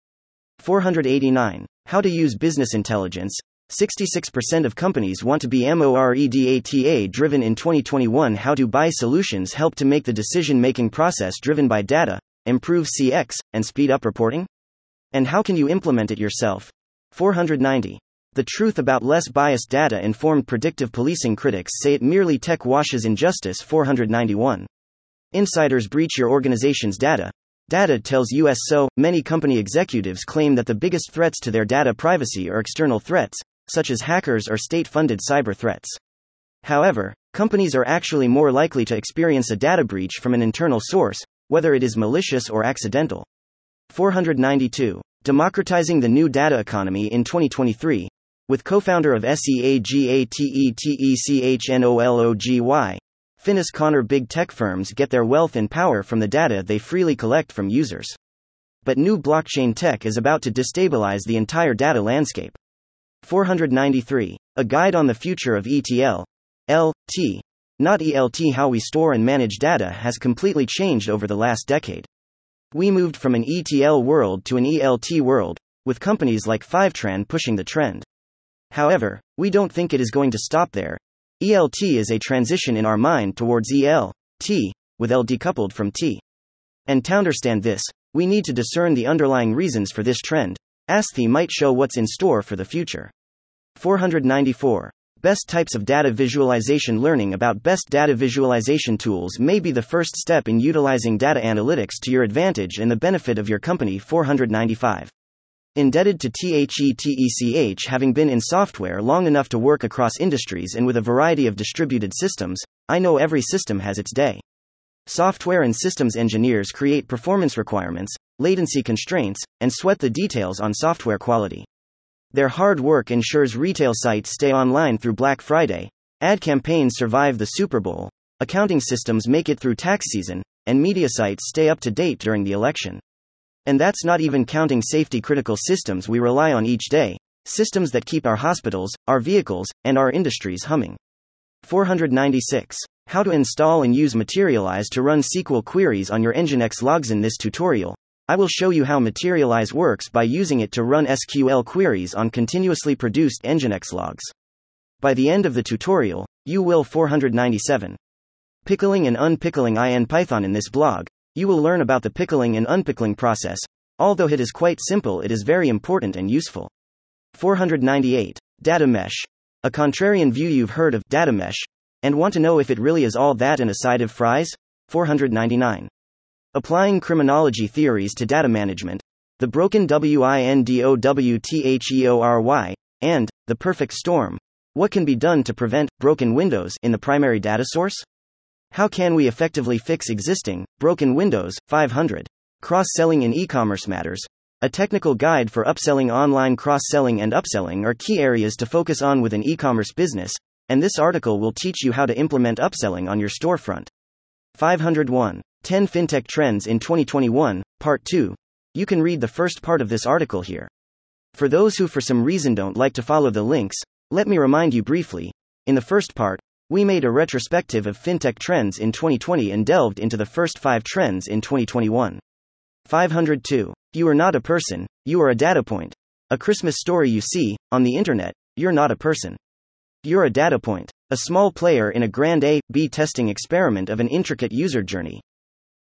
four eighty-nine. How to use business intelligence. sixty-six percent of companies want to be M O R E data driven in twenty twenty-one. How to buy solutions help to make the decision-making process driven by data, improve C X, and speed up reporting? And how can you implement it yourself? four ninety. The truth about less biased data-informed predictive policing. Critics say it merely tech washes injustice. four ninety-one. Insiders breach your organization's data. Data tells us so. Many company executives claim that the biggest threats to their data privacy are external threats, such as hackers or state-funded cyber threats. However, companies are actually more likely to experience a data breach from an internal source, whether it is malicious or accidental. four ninety-two. Democratizing the new data economy in twenty twenty-three, with co-founder of Seagateechnology, Finnis Connor. Big tech firms get their wealth and power from the data they freely collect from users. But new blockchain tech is about to destabilize the entire data landscape. four ninety-three. A guide on the future of E T L. L T. Not E L T. How we store and manage data has completely changed over the last decade. We moved from an E T L world to an E L T world, with companies like Fivetran pushing the trend. However, we don't think it is going to stop there. E L T is a transition in our mind towards E L T, with L decoupled from T. And to understand this, we need to discern the underlying reasons for this trend, as they might show what's in store for the future. four ninety-four. Best types of data visualization. Learning about best data visualization tools may be the first step in utilizing data analytics to your advantage and the benefit of your company. four ninety-five. Indebted to THETECH. Having been in software long enough to work across industries and with a variety of distributed systems, I know every system has its day. Software and systems engineers create performance requirements, latency constraints, and sweat the details on software quality. Their hard work ensures retail sites stay online through Black Friday, ad campaigns survive the Super Bowl, accounting systems make it through tax season, and media sites stay up to date during the election. And that's not even counting safety-critical systems we rely on each day, systems that keep our hospitals, our vehicles, and our industries humming. four ninety-six. How to install and use Materialize to run S Q L queries on your Nginx logs. In this tutorial, I will show you how Materialize works by using it to run S Q L queries on continuously produced Nginx logs. By the end of the tutorial, you will. four ninety-seven. Pickling and unpickling in Python. In this blog, you will learn about the pickling and unpickling process. Although it is quite simple, it is very important and useful. four ninety-eight. Data mesh. A contrarian view. You've heard of data mesh, and want to know if it really is all that and a side of fries? four ninety-nine. Applying criminology theories to data management, the broken windowtherey, and the perfect storm. What can be done to prevent broken windows in the primary data source? How can we effectively fix existing, broken Windows five hundred? Cross-selling in e-commerce matters. A technical guide for upselling. Online cross-selling and upselling are key areas to focus on with an e-commerce business, and this article will teach you how to implement upselling on your storefront. five oh one. ten FinTech Trends in twenty twenty-one, Part two. You can read the first part of this article here. For those who for some reason don't like to follow the links, let me remind you briefly. In the first part, we made a retrospective of fintech trends in twenty twenty and delved into the first five trends in twenty twenty-one. five oh two. You are not a person, you are a data point. A Christmas story you see on the internet, you're not a person. You're a data point. A small player in a grand A B testing experiment of an intricate user journey.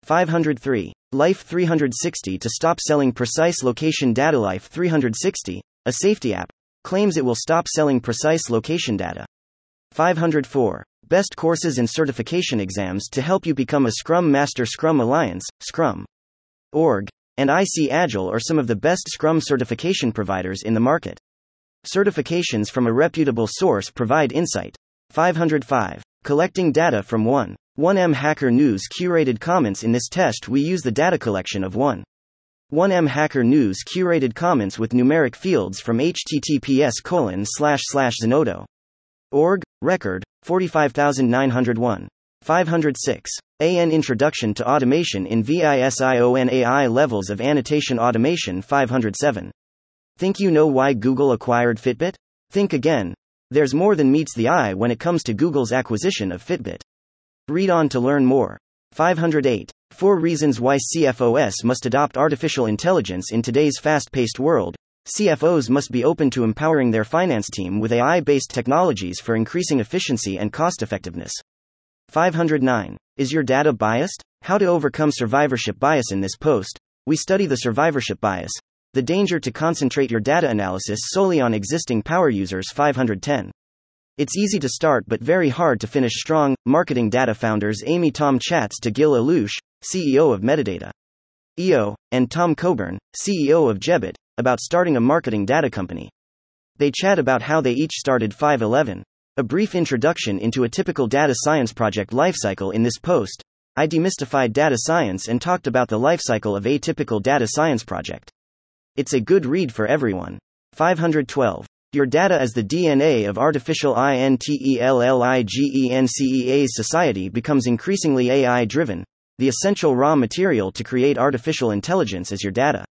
five oh three. Life three sixty to stop selling precise location data. Life three sixty, a safety app, claims it will stop selling precise location data. five oh four. Best courses and certification exams to help you become a Scrum Master. Scrum Alliance, Scrum dot org, and I C Agile are some of the best Scrum certification providers in the market. Certifications from a reputable source provide insight. five oh five. Collecting data from one point one M Hacker News curated comments. In this test, we use the data collection of one point one M Hacker News curated comments with numeric fields from H T T P S colon slash slash Zenodo. Org, record, forty-five thousand nine hundred one. five oh six. An Introduction to Automation in VISION A I Levels of Annotation Automation. five oh seven. Think you know why Google acquired Fitbit? Think again. There's more than meets the eye when it comes to Google's acquisition of Fitbit. Read on to learn more. five oh eight. Four Reasons Why C F Os Must Adopt Artificial Intelligence in Today's Fast-Paced World. C F Os must be open to empowering their finance team with A I-based technologies for increasing efficiency and cost-effectiveness. five oh nine. Is your data biased? How to overcome survivorship bias. In this post, we study the survivorship bias, the danger to concentrate your data analysis solely on existing power users. five ten. It's easy to start but very hard to finish. Strong Marketing Data Founders Amy Tom chats to Gil Alouche, C E O of Metadata E O, and Tom Coburn, C E O of Jebit, about starting a marketing data company. They chat about how they each started. five eleven. A brief introduction into a typical data science project lifecycle. In this post, I demystified data science and talked about the lifecycle of a typical data science project. It's a good read for everyone. five twelve. Your data is the D N A of artificial intelligence. Society becomes increasingly A I-driven. The essential raw material to create artificial intelligence is your data.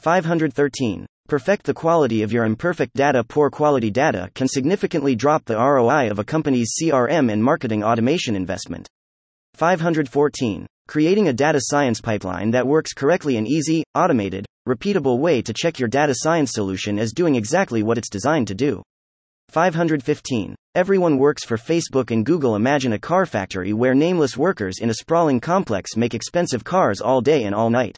five thirteen. Perfect the quality of your imperfect data. Poor quality data can significantly drop the R O I of a company's C R M and marketing automation investment. five fourteen. Creating a data science pipeline that works correctly. An easy, automated, repeatable way to check your data science solution is doing exactly what it's designed to do. five fifteen. Everyone works for Facebook and Google. Imagine a car factory where nameless workers in a sprawling complex make expensive cars all day and all night.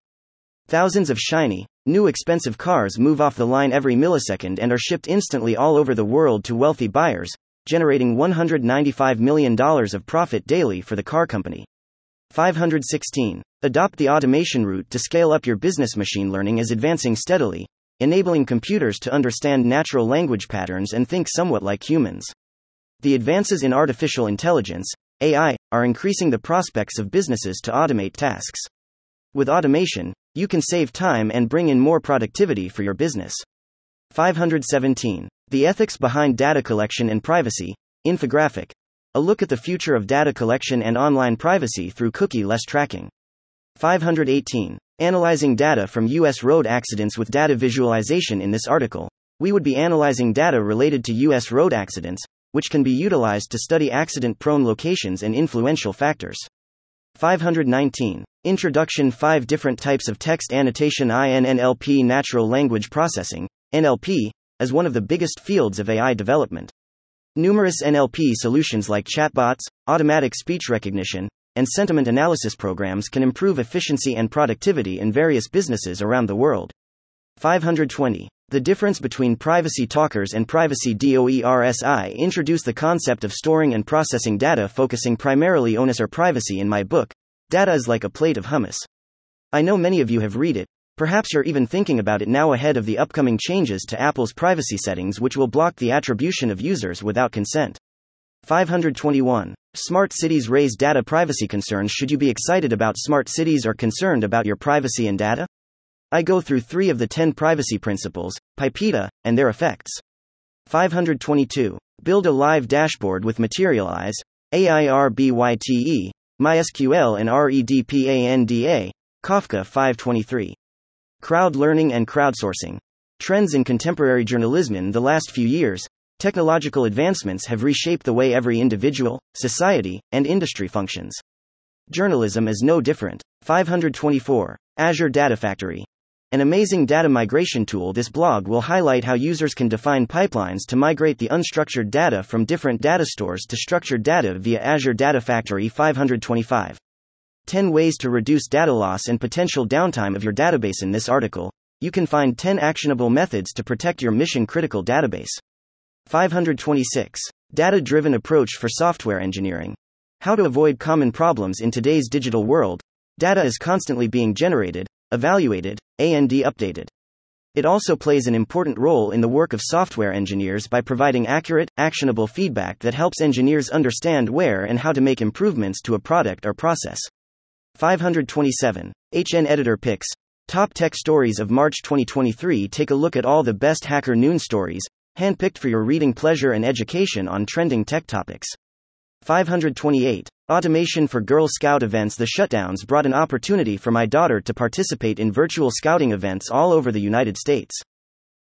Thousands of shiny, new expensive cars move off the line every millisecond and are shipped instantly all over the world to wealthy buyers, generating one hundred ninety-five million dollars of profit daily for the car company. five sixteen. Adopt the automation route to scale up your business. Machine learning is advancing steadily, enabling computers to understand natural language patterns and think somewhat like humans. The advances in artificial intelligence, A I, are increasing the prospects of businesses to automate tasks. With automation, you can save time and bring in more productivity for your business. five seventeen. The Ethics Behind Data Collection and Privacy, Infographic. A look at the future of data collection and online privacy through cookie-less tracking. five eighteen. Analyzing data from U S road accidents with data visualization. In this article, we would be analyzing data related to U S road accidents, which can be utilized to study accident-prone locations and influential factors. five nineteen. Introduction. Five different types of text annotation. I N N L P Natural Language Processing, N L P, is one of the biggest fields of A I development. Numerous N L P solutions like chatbots, automatic speech recognition, and sentiment analysis programs can improve efficiency and productivity in various businesses around the world. five twenty. The difference between privacy talkers and privacy doers. I introduce the concept of storing and processing data, focusing primarily on user privacy in my book, Data is Like a Plate of Hummus. I know many of you have read it. Perhaps you're even thinking about it now ahead of the upcoming changes to Apple's privacy settings, which will block the attribution of users without consent. five hundred twenty-one. Smart cities raise data privacy concerns. Should you be excited about smart cities or concerned about your privacy and data? I go through three of the ten privacy principles, Pipeda, and their effects. five hundred twenty-two. Build a live dashboard with Materialize, Airbyte, MySQL and REDPANDA, Kafka. five twenty-three. Crowd learning and crowdsourcing. Trends in contemporary journalism. In the last few years, technological advancements have reshaped the way every individual, society, and industry functions. Journalism is no different. five hundred twenty-four. Azure Data Factory. An amazing data migration tool. This blog will highlight how users can define pipelines to migrate the unstructured data from different data stores to structured data via Azure Data Factory. five hundred twenty-five. ten ways to reduce data loss and potential downtime of your database. In this article, you can find ten actionable methods to protect your mission-critical database. five hundred twenty-six. Data-driven approach for software engineering. How to avoid common problems in today's digital world. Data is constantly being generated, evaluated, and updated. It also plays an important role in the work of software engineers by providing accurate, actionable feedback that helps engineers understand where and how to make improvements to a product or process. five hundred twenty-seven. H N Editor Picks. Top Tech Stories of March twenty twenty-three. Take a look at all the best Hacker Noon stories, handpicked for your reading pleasure and education on trending tech topics. five hundred twenty-eight. Automation for Girl Scout events. The shutdowns brought an opportunity for my daughter to participate in virtual scouting events all over the United States.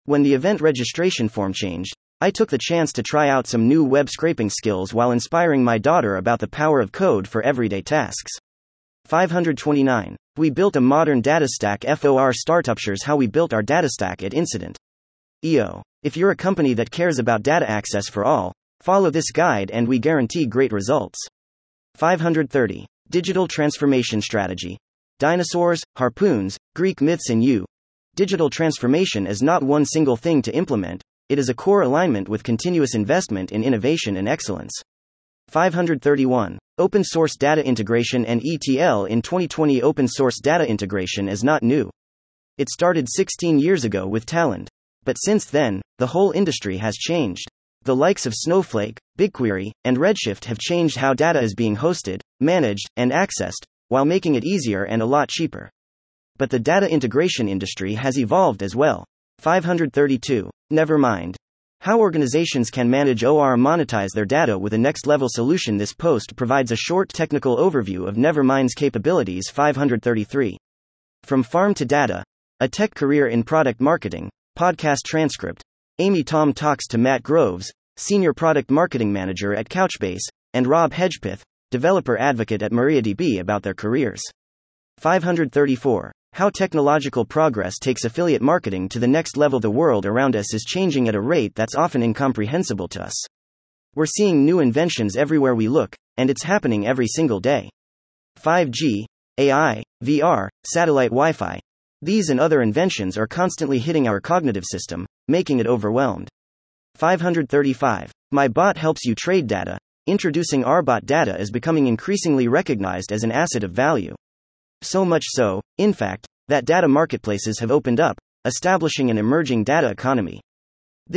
When the event registration form changed, I took the chance to try out some new web scraping skills while inspiring my daughter about the power of code for everyday tasks. five hundred twenty-nine. We built a modern data stack. For startuptures. How we built our data stack at Incident dot io. If you're a company that cares about data access for all, follow this guide and we guarantee great results. five hundred thirty. Digital transformation strategy. Dinosaurs, harpoons, Greek myths and you. Digital transformation is not one single thing to implement, it is a core alignment with continuous investment in innovation and excellence. five hundred thirty-one. Open source data integration and E T L. In twenty twenty, open source data integration is not new. It started sixteen years ago with Talend. But since then, the whole industry has changed. The likes of Snowflake, BigQuery, and Redshift have changed how data is being hosted, managed, and accessed, while making it easier and a lot cheaper. But the data integration industry has evolved as well. five hundred thirty-two. Never mind. How organizations can manage or monetize their data with a next-level solution. This post provides a short technical overview of Nevermind's capabilities. five hundred thirty-three. From Farm to Data, a Tech Career in Product Marketing, podcast transcript. Amy Tom talks to Matt Groves, Senior Product Marketing Manager at Couchbase, and Rob Hedgepith, Developer Advocate at MariaDB, about their careers. five hundred thirty-four. How technological progress takes affiliate marketing to the next level. The world around us is changing at a rate that's often incomprehensible to us. We're seeing new inventions everywhere we look, and it's happening every single day. five G, A I, V R, satellite Wi-Fi. These and other inventions are constantly hitting our cognitive system, making it overwhelmed. five hundred thirty-five. My bot helps you trade data. Introducing our bot. Data is becoming increasingly recognized as an asset of value. So much so, in fact, that data marketplaces have opened up, establishing an emerging data economy.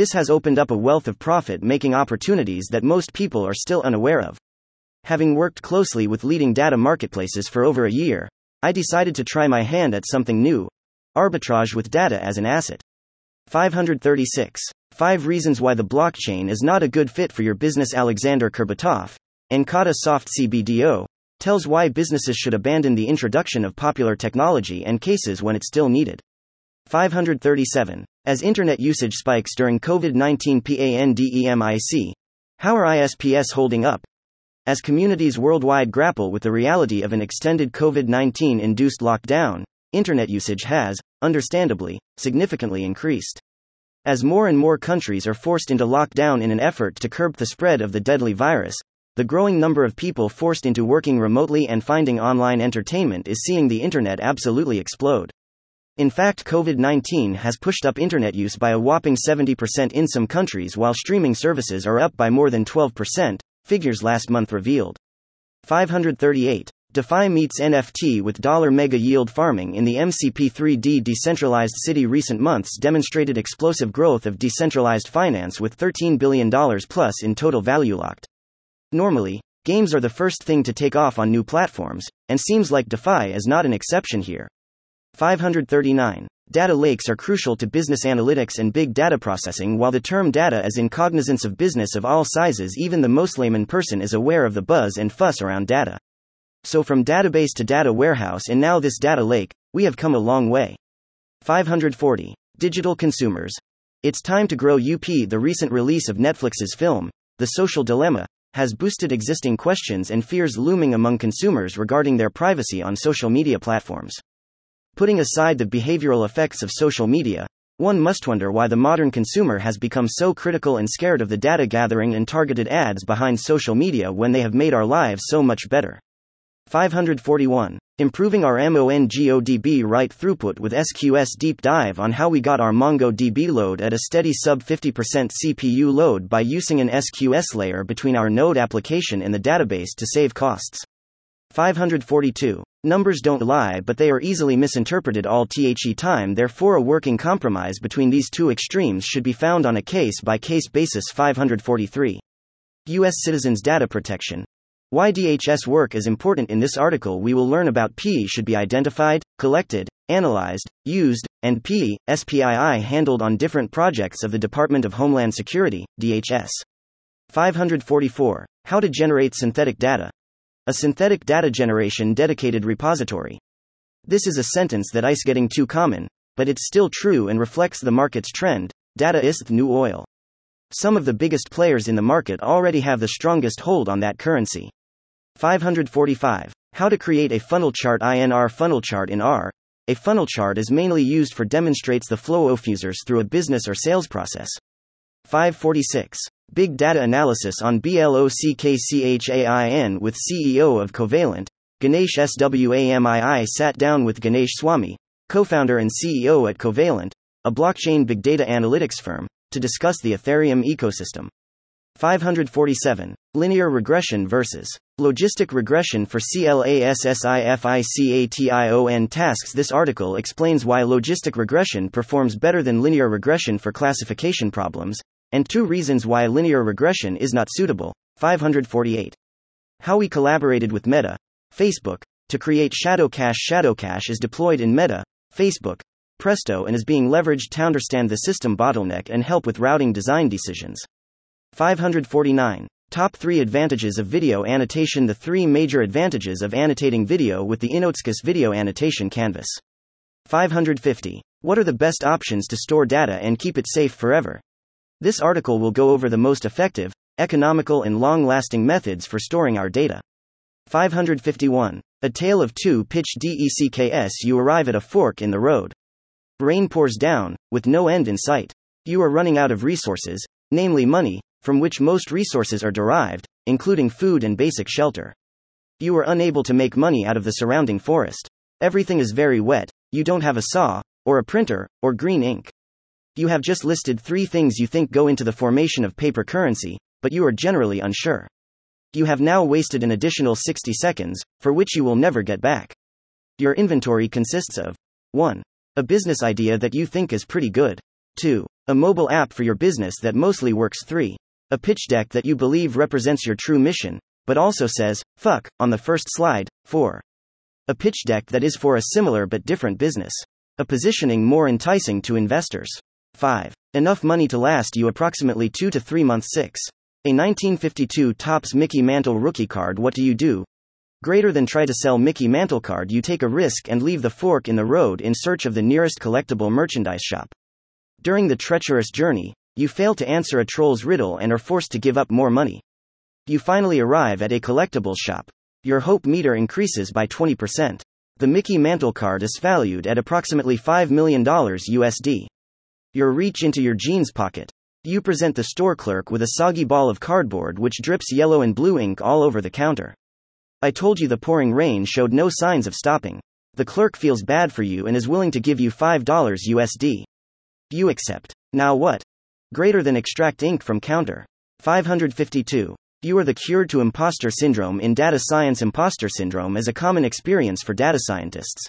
This has opened up a wealth of profit-making opportunities that most people are still unaware of. Having worked closely with leading data marketplaces for over a year, I decided to try my hand at something new: arbitrage with data as an asset. five hundred thirty-six. five Reasons Why the Blockchain is Not a Good Fit for Your Business. Alexander Kurbatov, Encarta Soft C B D O, tells why businesses should abandon the introduction of popular technology and cases when it's still needed. five hundred thirty-seven. As internet usage spikes during COVID nineteen pandemic, how are I S Ps holding up? As communities worldwide grapple with the reality of an extended COVID nineteen-induced lockdown, internet usage has, understandably, significantly increased. As more and more countries are forced into lockdown in an effort to curb the spread of the deadly virus, the growing number of people forced into working remotely and finding online entertainment is seeing the internet absolutely explode. In fact, COVID nineteen has pushed up internet use by a whopping seventy percent in some countries, while streaming services are up by more than twelve percent, figures last month revealed. five hundred thirty-eight. DeFi meets N F T with dollar mega yield farming. In the M C P three D decentralized city, recent months demonstrated explosive growth of decentralized finance with thirteen billion dollars plus in total value locked. Normally, games are the first thing to take off on new platforms, and seems like DeFi is not an exception here. five hundred thirty-nine. Data lakes are crucial to business analytics and big data processing. While the term data is in cognizance of business of all sizes, even the most layman person is aware of the buzz and fuss around data. So from database to data warehouse and now this data lake, we have come a long way. five hundred forty. Digital consumers. It's time to grow up. The recent release of Netflix's film, The Social Dilemma, has boosted existing questions and fears looming among consumers regarding their privacy on social media platforms. Putting aside the behavioral effects of social media, one must wonder why the modern consumer has become so critical and scared of the data gathering and targeted ads behind social media when they have made our lives so much better. five hundred forty-one. Improving our MongoDB write throughput with S Q S. Deep dive on how we got our MongoDB load at a steady sub fifty percent C P U load by using an S Q S layer between our node application and the database to save costs. five hundred forty-two. Numbers don't lie, but they are easily misinterpreted all the time. Therefore, a working compromise between these two extremes should be found on a case-by-case basis. five hundred forty-three. U S citizens' data protection. Why D H S work is important. In this article, we will learn about P should be identified, collected, analyzed, used, and P, S P I I handled on different projects of the Department of Homeland Security, D H S. five hundred forty-four. How to generate synthetic data. A synthetic data generation dedicated repository. This is a sentence that is getting too common, but it's still true and reflects the market's trend. Data is the new oil. Some of the biggest players in the market already have the strongest hold on that currency. five hundred forty-five. How to create a funnel chart. I N R Funnel chart in R. A funnel chart is mainly used for demonstrates the flow of users through a business or sales process. five forty-six. Big data analysis on blockchain with C E O of Covalent, Ganesh Swamii. Sat down with Ganesh Swami, co-founder and C E O at Covalent, a blockchain big data analytics firm, to discuss the Ethereum ecosystem. five hundred forty-seven. Linear regression versus logistic regression for CLASSIFICATION tasks. This article explains why logistic regression performs better than linear regression for classification problems, and two reasons why linear regression is not suitable. five hundred forty-eight. How we collaborated with Meta, Facebook, to create Shadow Cache. Shadow Cache is deployed in Meta, Facebook, Presto and is being leveraged to understand the system bottleneck and help with routing design decisions. five hundred forty-nine. Top three advantages of video annotation. The three major advantages of annotating video with the Innotscus Video Annotation Canvas. five hundred fifty. What are the best options to store data and keep it safe forever? This article will go over the most effective, economical and long-lasting methods for storing our data. five hundred fifty-one. A tale of two pitch decks. You arrive at a fork in the road. Rain pours down, with no end in sight. You are running out of resources, namely money, from which most resources are derived, including food and basic shelter. You are unable to make money out of the surrounding forest. Everything is very wet, you don't have a saw, or a printer, or green ink. You have just listed three things you think go into the formation of paper currency, but you are generally unsure. You have now wasted an additional sixty seconds, for which you will never get back. Your inventory consists of one. A business idea that you think is pretty good. two. A mobile app for your business that mostly works. three. A pitch deck that you believe represents your true mission, but also says, fuck, on the first slide. four. A pitch deck that is for a similar but different business. A positioning more enticing to investors. five. Enough money to last you approximately two to three months. six. A nineteen fifty-two Topps Mickey Mantle rookie card. What do you do? Greater than try to sell Mickey Mantle card. You take a risk and leave the fork in the road in search of the nearest collectible merchandise shop. During the treacherous journey, you fail to answer a troll's riddle and are forced to give up more money. You finally arrive at a collectible shop. Your hope meter increases by twenty percent. The Mickey Mantle card is valued at approximately five million U S D. You reach into your jeans pocket. You present the store clerk with a soggy ball of cardboard which drips yellow and blue ink all over the counter. I told you the pouring rain showed no signs of stopping. The clerk feels bad for you and is willing to give you five dollars U S D. You accept. Now what? Greater than extract ink from counter. five hundred fifty-two. You are the cure to imposter syndrome in data science. Imposter syndrome is a common experience for data scientists.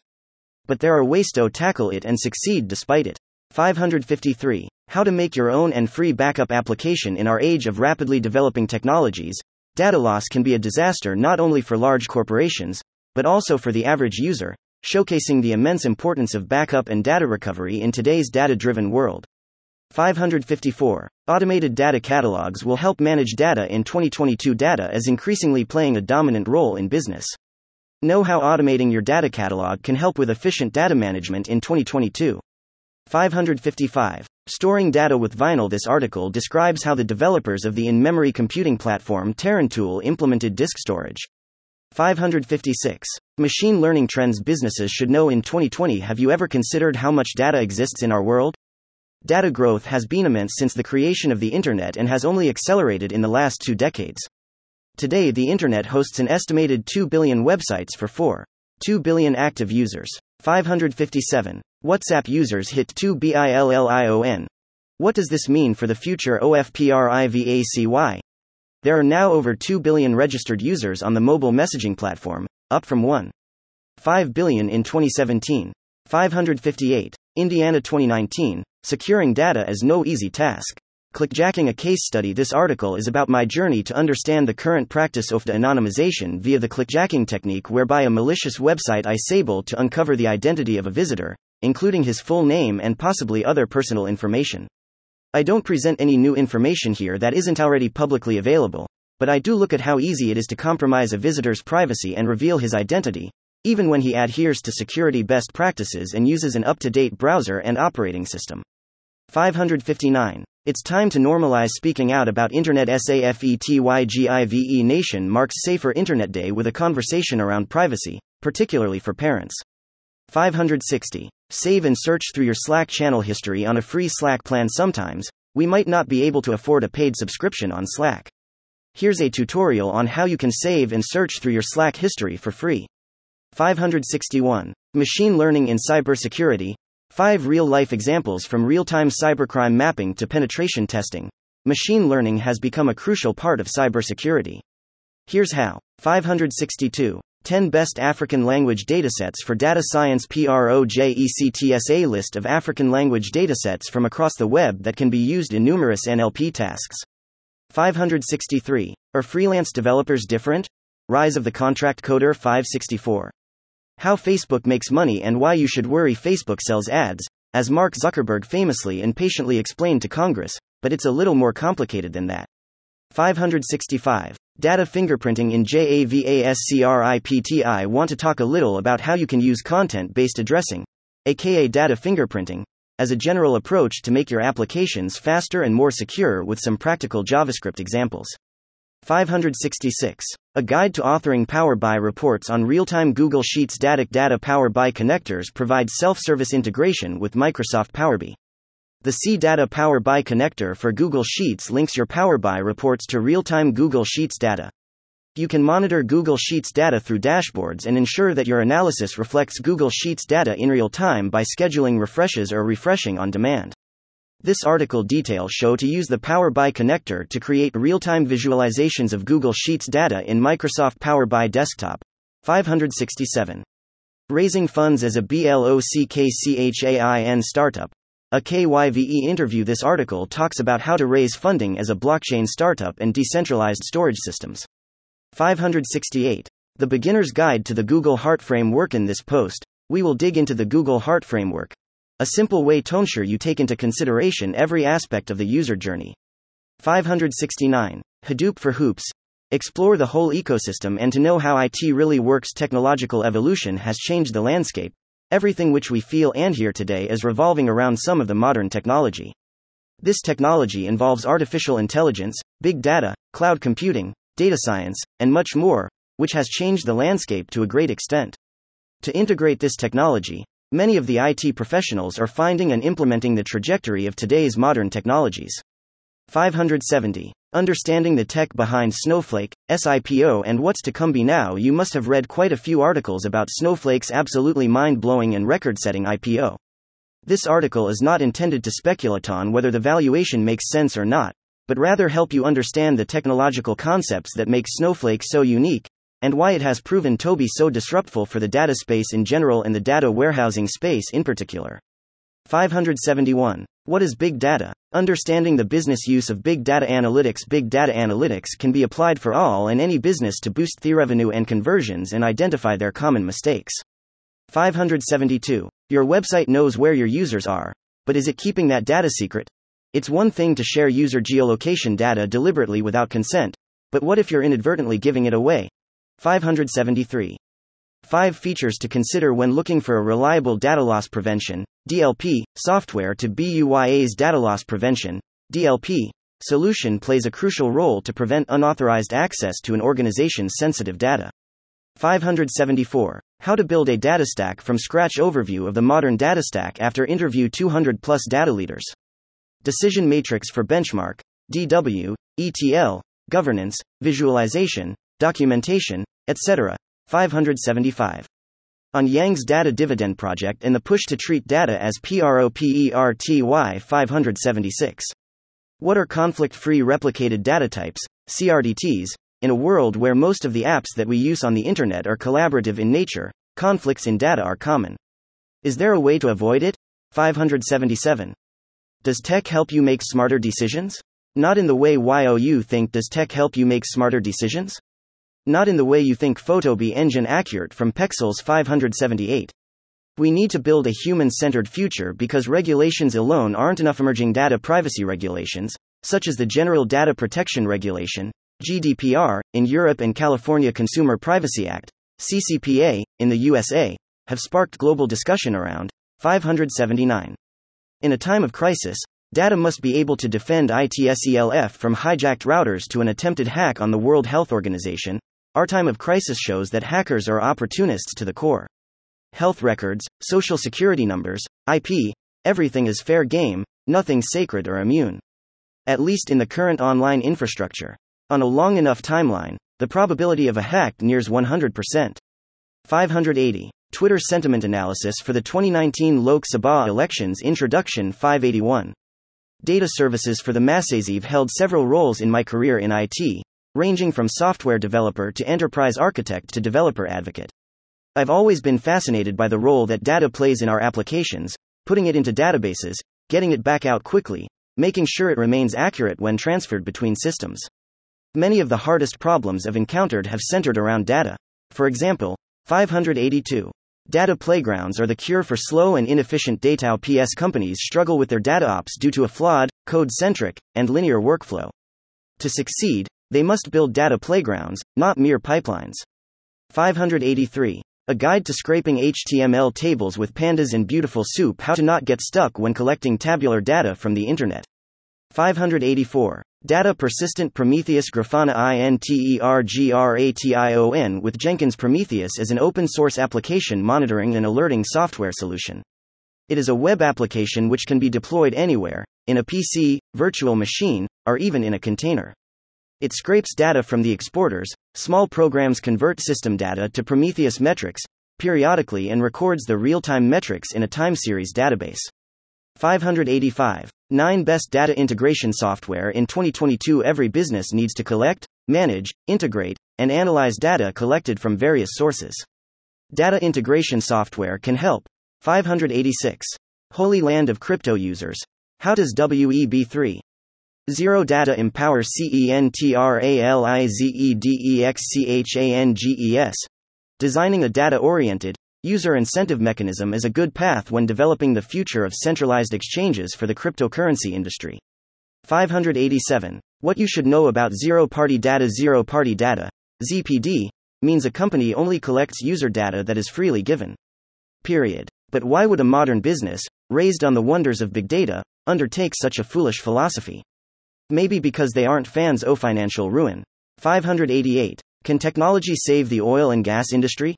But there are ways to tackle it and succeed despite it. five hundred fifty-three. How to make your own and free backup application in our age of rapidly developing technologies. Data loss can be a disaster not only for large corporations, but also for the average user, showcasing the immense importance of backup and data recovery in today's data-driven world. five hundred fifty-four. Automated data catalogs will help manage data in twenty twenty-two. Data is increasingly playing a dominant role in business. Know how automating your data catalog can help with efficient data management in twenty twenty-two. five hundred fifty-five. Storing data with vinyl. This article describes how the developers of the in-memory computing platform Tarantool implemented disk storage. five hundred fifty-six. Machine learning trends businesses should know in twenty twenty. Have you ever considered how much data exists in our world? Data growth has been immense since the creation of the internet and has only accelerated in the last two decades. Today, the internet hosts an estimated two billion websites for four point two billion active users. five hundred fifty-seven. WhatsApp users hit two billion. What does this mean for the future of privacy? There are now over two billion registered users on the mobile messaging platform, up from one point five billion in twenty seventeen. five hundred fifty-eight. Indiana twenty nineteen. Securing data is no easy task. Clickjacking, a case study. This article is about my journey to understand the current practice of the anonymization via the clickjacking technique, whereby a malicious website is able to uncover the identity of a visitor, including his full name and possibly other personal information. I don't present any new information here that isn't already publicly available, but I do look at how easy it is to compromise a visitor's privacy and reveal his identity, even when he adheres to security best practices and uses an up-to-date browser and operating system. five hundred fifty-nine. It's time to normalize speaking out about Internet. SAFETYGIVE Nation marks Safer Internet Day with a conversation around privacy, particularly for parents. five hundred sixty. Save and search through your Slack channel history on a free Slack plan. Sometimes, we might not be able to afford a paid subscription on Slack. Here's a tutorial on how you can save and search through your Slack history for free. five hundred sixty-one. Machine learning in cybersecurity. Five real-life examples, from real-time cybercrime mapping to penetration testing. Machine learning has become a crucial part of cybersecurity. Here's how. five hundred sixty-two. ten Best African Language Datasets for Data Science. Projects a list of African language datasets from across the web that can be used in numerous N L P tasks. five hundred sixty-three. Are freelance developers different? Rise of the Contract Coder. five hundred sixty-four. How Facebook makes money and why you should worry. Facebook sells ads, as Mark Zuckerberg famously and patiently explained to Congress, but it's a little more complicated than that. five hundred sixty-five. Data fingerprinting in JavaScript. I want to talk a little about how you can use content-based addressing, aka data fingerprinting, as a general approach to make your applications faster and more secure, with some practical JavaScript examples. five hundred sixty-six. A guide to authoring Power B I reports on real-time Google Sheets. Data Data Power B I connectors provide self-service integration with Microsoft Power B I. The C-Data Power B I connector for Google Sheets links your Power B I reports to real-time Google Sheets data. You can monitor Google Sheets data through dashboards and ensure that your analysis reflects Google Sheets data in real time by scheduling refreshes or refreshing on demand. This article details show to use the Power B I connector to create real-time visualizations of Google Sheets data in Microsoft Power B I Desktop. five hundred sixty-seven. Raising funds as a blockchain startup. A K Y V E interview. This article talks about how to raise funding as a blockchain startup and decentralized storage systems. five hundred sixty-eight. The Beginner's Guide to the Google Heart Framework. In this post, we will dig into the Google Heart Framework, a simple way to ensure you take into consideration every aspect of the user journey. five hundred sixty-nine. Hadoop for Hoops. Explore the whole ecosystem and to know how I T really works. Technological evolution has changed the landscape. Everything which we feel and hear today is revolving around some of the modern technology. This technology involves artificial intelligence, big data, cloud computing, data science, and much more, which has changed the landscape to a great extent. To integrate this technology, many of the I T professionals are finding and implementing the trajectory of today's modern technologies. five hundred seventy. Understanding the tech behind Snowflake, S I P O and what's to come. By now you must have read quite a few articles about Snowflake's absolutely mind-blowing and record-setting I P O. This article is not intended to speculate on whether the valuation makes sense or not, but rather help you understand the technological concepts that make Snowflake so unique, and why it has proven to be so disruptive for the data space in general and the data warehousing space in particular. five hundred seventy-one. What is big data? Understanding the business use of big data analytics. Big data analytics can be applied for all and any business to boost their revenue and conversions and identify their common mistakes. five hundred seventy-two. Your website knows where your users are, but is it keeping that data secret? It's one thing to share user geolocation data deliberately without consent, but what if you're inadvertently giving it away? five hundred seventy-three. five features to consider when looking for a reliable data loss prevention, D L P, software to B U I A's data loss prevention, D L P, solution plays a crucial role to prevent unauthorized access to an organization's sensitive data. five hundred seventy-four. How to build a data stack from scratch. Overview of the modern data stack after interview two hundred plus data leaders. Decision matrix for benchmark, D W, E T L, governance, visualization, documentation, et cetera five hundred seventy-five. On Yang's Data Dividend Project and the push to treat data as property. five hundred seventy-six. What are conflict-free replicated data types, C R D Ts, in a world where most of the apps that we use on the internet are collaborative in nature, conflicts in data are common. Is there a way to avoid it? five hundred seventy-seven. Does tech help you make smarter decisions? Not in the way you think. Does tech help you make smarter decisions? Not in the way you think. Photobe engine accurate from pixels. five hundred seventy-eight. We need to build a human-centered future because regulations alone aren't enough. Emerging data privacy regulations, such as the General Data Protection Regulation, G D P R, in Europe and California Consumer Privacy Act, C C P A, in the U S A, have sparked global discussion around. five hundred seventy-nine. In a time of crisis, data must be able to defend itself from hijacked routers to an attempted hack on the World Health Organization. Our time of crisis shows that hackers are opportunists to the core. Health records, social security numbers, I P, everything is fair game, nothing sacred or immune. At least in the current online infrastructure. On a long enough timeline, the probability of a hack nears one hundred percent. five hundred eighty. Twitter sentiment analysis for the twenty nineteen Lok Sabha elections. Introduction. five hundred eighty-one. Data services for the masses. I've held several roles in my career in I T. Ranging from software developer to enterprise architect to developer advocate. I've always been fascinated by the role that data plays in our applications, putting it into databases, getting it back out quickly, making sure it remains accurate when transferred between systems. Many of the hardest problems I've encountered have centered around data. For example, five hundred eighty-two. Data playgrounds are the cure for slow and inefficient data. P S companies struggle with their data ops due to a flawed, code-centric, and linear workflow. To succeed, they must build data playgrounds, not mere pipelines. five hundred eighty-three. A guide to scraping H T M L tables with pandas and beautiful soup. How to not get stuck when collecting tabular data from the internet. five hundred eighty-four. Data persistent. Prometheus. Grafana intergration with Jenkins. Prometheus is an open-source application monitoring and alerting software solution. It is a web application which can be deployed anywhere, in a P C, virtual machine, or even in a container. It scrapes data from the exporters, small programs convert system data to Prometheus metrics, periodically and records the real-time metrics in a time series database. five hundred eighty-five. nine Best Data Integration Software in twenty twenty-two. Every business needs to collect, manage, integrate, and analyze data collected from various sources. Data integration software can help. five hundred eighty-six. Holy Land of Crypto Users. How does web three? Zero data empower centralizedexchanges. Designing a data-oriented, user incentive mechanism is a good path when developing the future of centralized exchanges for the cryptocurrency industry. five hundred eighty-seven. What you should know about zero-party data. Zero-party data, Z P D, means a company only collects user data that is freely given. Period. But why would a modern business, raised on the wonders of big data, undertake such a foolish philosophy? Maybe because they aren't fans of financial ruin. five hundred eighty-eight. Can technology save the oil and gas industry?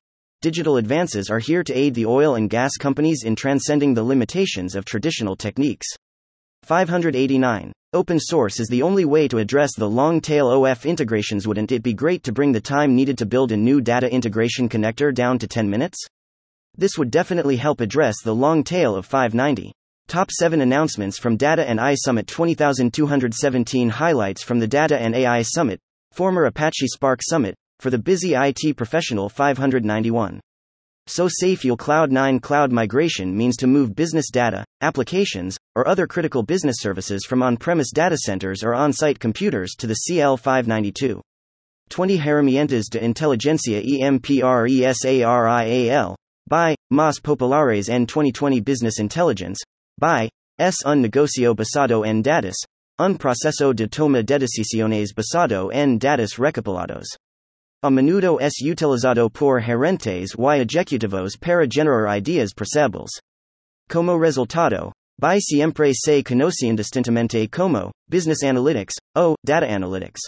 Digital advances are here to aid the oil and gas companies in transcending the limitations of traditional techniques. five hundred eighty-nine. Open source is the only way to address the long tail of integrations. Wouldn't it be great to bring the time needed to build a new data integration connector down to ten minutes? This would definitely help address the long tail of five hundred ninety. Top seven announcements from Data and A I Summit twenty thousand two hundred seventeen. Highlights from the Data and A I Summit, former Apache Spark Summit, for the busy I T professional. five hundred ninety-one. So SPYQL Cloud nine cloud migration means to move business data, applications, or other critical business services from on-premise data centers or on-site computers to the C L five ninety-two. twenty Herramientas de Inteligencia Empresarial, by, Más Populares en twenty twenty Business Intelligence, by, es un negocio basado en datos, un proceso de toma de decisiones basado en datos recopilados. A menudo es utilizado por gerentes y ejecutivos para generar ideas pensables. Como resultado, by siempre se conocen distintamente como business analytics o data analytics.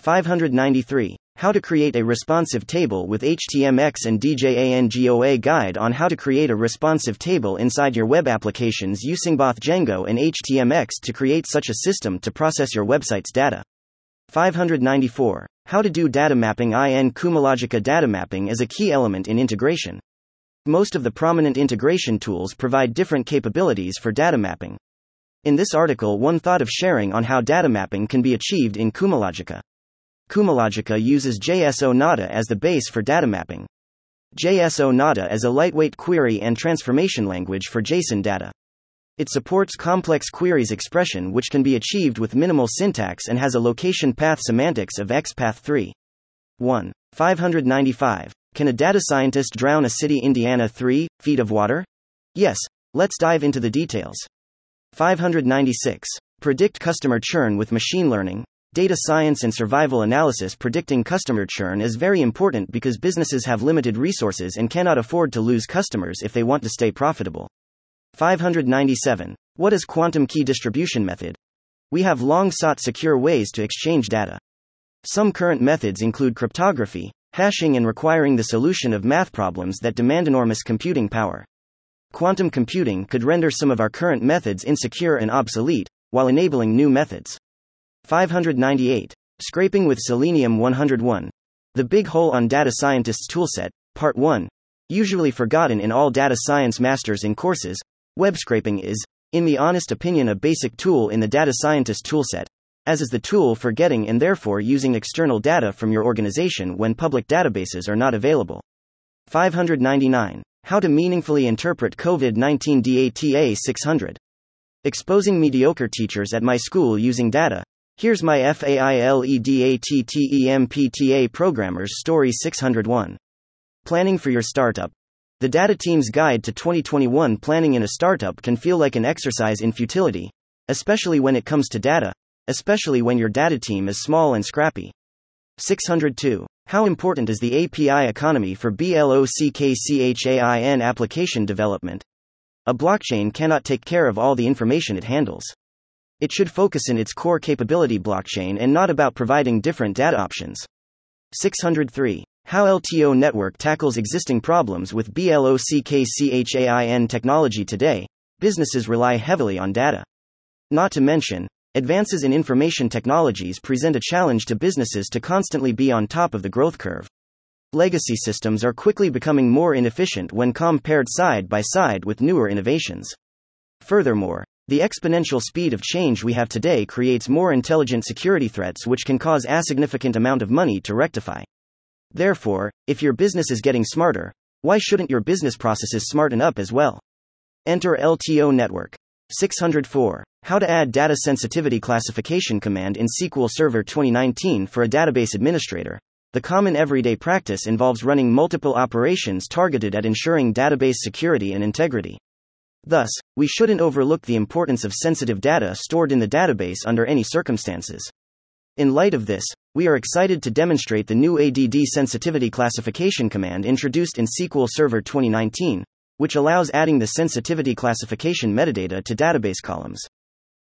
five ninety-three. How to create a responsive table with H T M X and D J A N G O A guide on how to create a responsive table inside your web applications using both Django and H T M X to create such a system to process your website's data. five ninety-four. How to do data mapping in Cumulogicá. Data mapping is a key element in integration. Most of the prominent integration tools provide different capabilities for data mapping. In this article, one thought of sharing on how data mapping can be achieved in Cumulogicá. Cumulogicá uses JSONata as the base for data mapping. JSONata is a lightweight query and transformation language for JSON data. It supports complex queries expression which can be achieved with minimal syntax and has a location path semantics of xpath three point one. five ninety-five. Can a data scientist drown a city? Indiana three feet of water? Yes, let's dive into the details. five ninety-six. Predict customer churn with machine learning. Data science and survival analysis. Predicting customer churn is very important because businesses have limited resources and cannot afford to lose customers if they want to stay profitable. five ninety-seven. What is quantum key distribution method? We have long sought secure ways to exchange data. Some current methods include cryptography, hashing, and requiring the solution of math problems that demand enormous computing power. Quantum computing could render some of our current methods insecure and obsolete, while enabling new methods. five ninety-eight. Scraping with Selenium one oh one. The Big Hole on Data Scientists Toolset, Part one. Usually forgotten in all data science masters in courses, web scraping is, in the honest opinion, a basic tool in the data scientist toolset, as is the tool for getting and therefore using external data from your organization when public databases are not available. five ninety-nine. How to meaningfully interpret COVID nineteen D H T six hundred. Exposing mediocre teachers at my school using data. Here's my FaileDATTEMPTA programmer's story six oh one. Planning for your startup. The Data Team's Guide to twenty twenty-one Planning in a Startup can feel like an exercise in futility, especially when it comes to data, especially when your data team is small and scrappy. six oh two. How important is the A P I economy for blockchain application development? A blockchain cannot take care of all the information it handles. It should focus on its core capability blockchain and not about providing different data options. six oh three. How L T O Network tackles existing problems with blockchain technology today. Businesses rely heavily on data. Not to mention, advances in information technologies present a challenge to businesses to constantly be on top of the growth curve. Legacy systems are quickly becoming more inefficient when compared side by side with newer innovations. Furthermore, the exponential speed of change we have today creates more intelligent security threats which can cause a significant amount of money to rectify. Therefore, if your business is getting smarter, why shouldn't your business processes smarten up as well? Enter L T O Network. six oh four. How to add data sensitivity classification command in S Q L Server twenty nineteen for a database administrator. The common everyday practice involves running multiple operations targeted at ensuring database security and integrity. Thus, we shouldn't overlook the importance of sensitive data stored in the database under any circumstances. In light of this, we are excited to demonstrate the new A D D sensitivity classification command introduced in S Q L Server twenty nineteen, which allows adding the sensitivity classification metadata to database columns.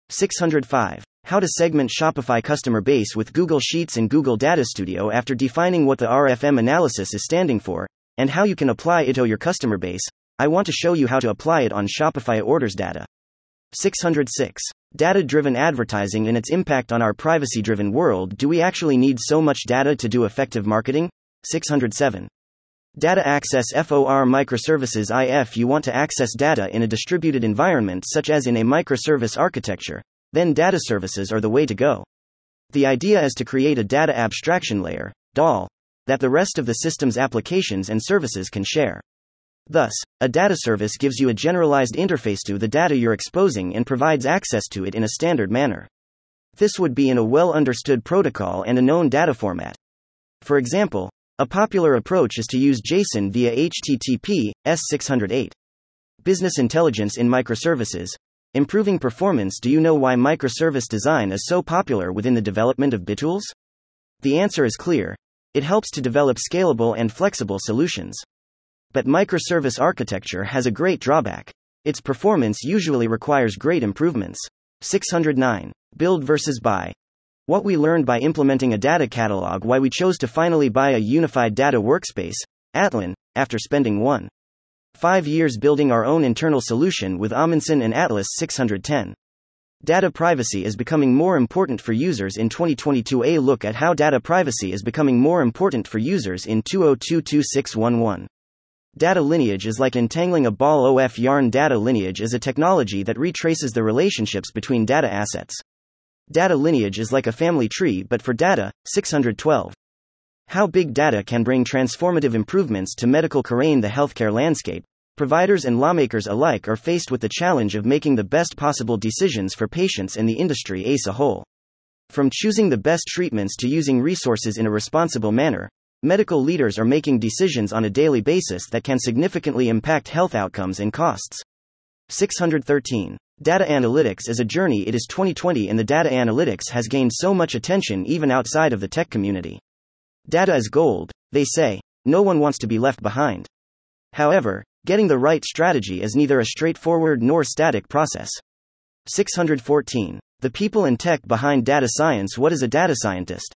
six oh five. How to segment Shopify customer base with Google Sheets and Google Data Studio after defining what the R F M analysis is standing for, and how you can apply it to your customer base. I want to show you how to apply it on Shopify orders data. six oh six. Data-driven advertising and its impact on our privacy-driven world. Do we actually need so much data to do effective marketing? six oh seven. Data access for microservices. If you want to access data in a distributed environment such as in a microservice architecture, then data services are the way to go. The idea is to create a data abstraction layer, D A L, that the rest of the system's applications and services can share. Thus, a data service gives you a generalized interface to the data you're exposing and provides access to it in a standard manner. This would be in a well-understood protocol and a known data format. For example, a popular approach is to use JSON via H T T P, S six oh eight. Business intelligence in microservices. Improving performance. Do you know why microservice design is so popular within the development of BitTools? The answer is clear. It helps to develop scalable and flexible solutions. But microservice architecture has a great drawback. Its performance usually requires great improvements. six oh nine. Build versus buy. What we learned by implementing a data catalog. Why we chose to finally buy a unified data workspace, Atlan, after spending one point five years building our own internal solution with Amundsen and Atlas six ten. Data privacy is becoming more important for users in twenty twenty-two. A look at how data privacy is becoming more important for users in two oh two two six one one. Data lineage is like entangling a ball of yarn. Data lineage is a technology that retraces the relationships between data assets. Data lineage is like a family tree, but for data, six twelve. How big data can bring transformative improvements to medical care. The healthcare landscape. Providers and lawmakers alike are faced with the challenge of making the best possible decisions for patients and the industry as a whole. From choosing the best treatments to using resources in a responsible manner, medical leaders are making decisions on a daily basis that can significantly impact health outcomes and costs. six thirteen. Data analytics is a journey. It is twenty twenty and the data analytics has gained so much attention even outside of the tech community. Data is gold, they say. No one wants to be left behind. However, getting the right strategy is neither a straightforward nor static process. six fourteen. The people and tech behind data science. What is a data scientist?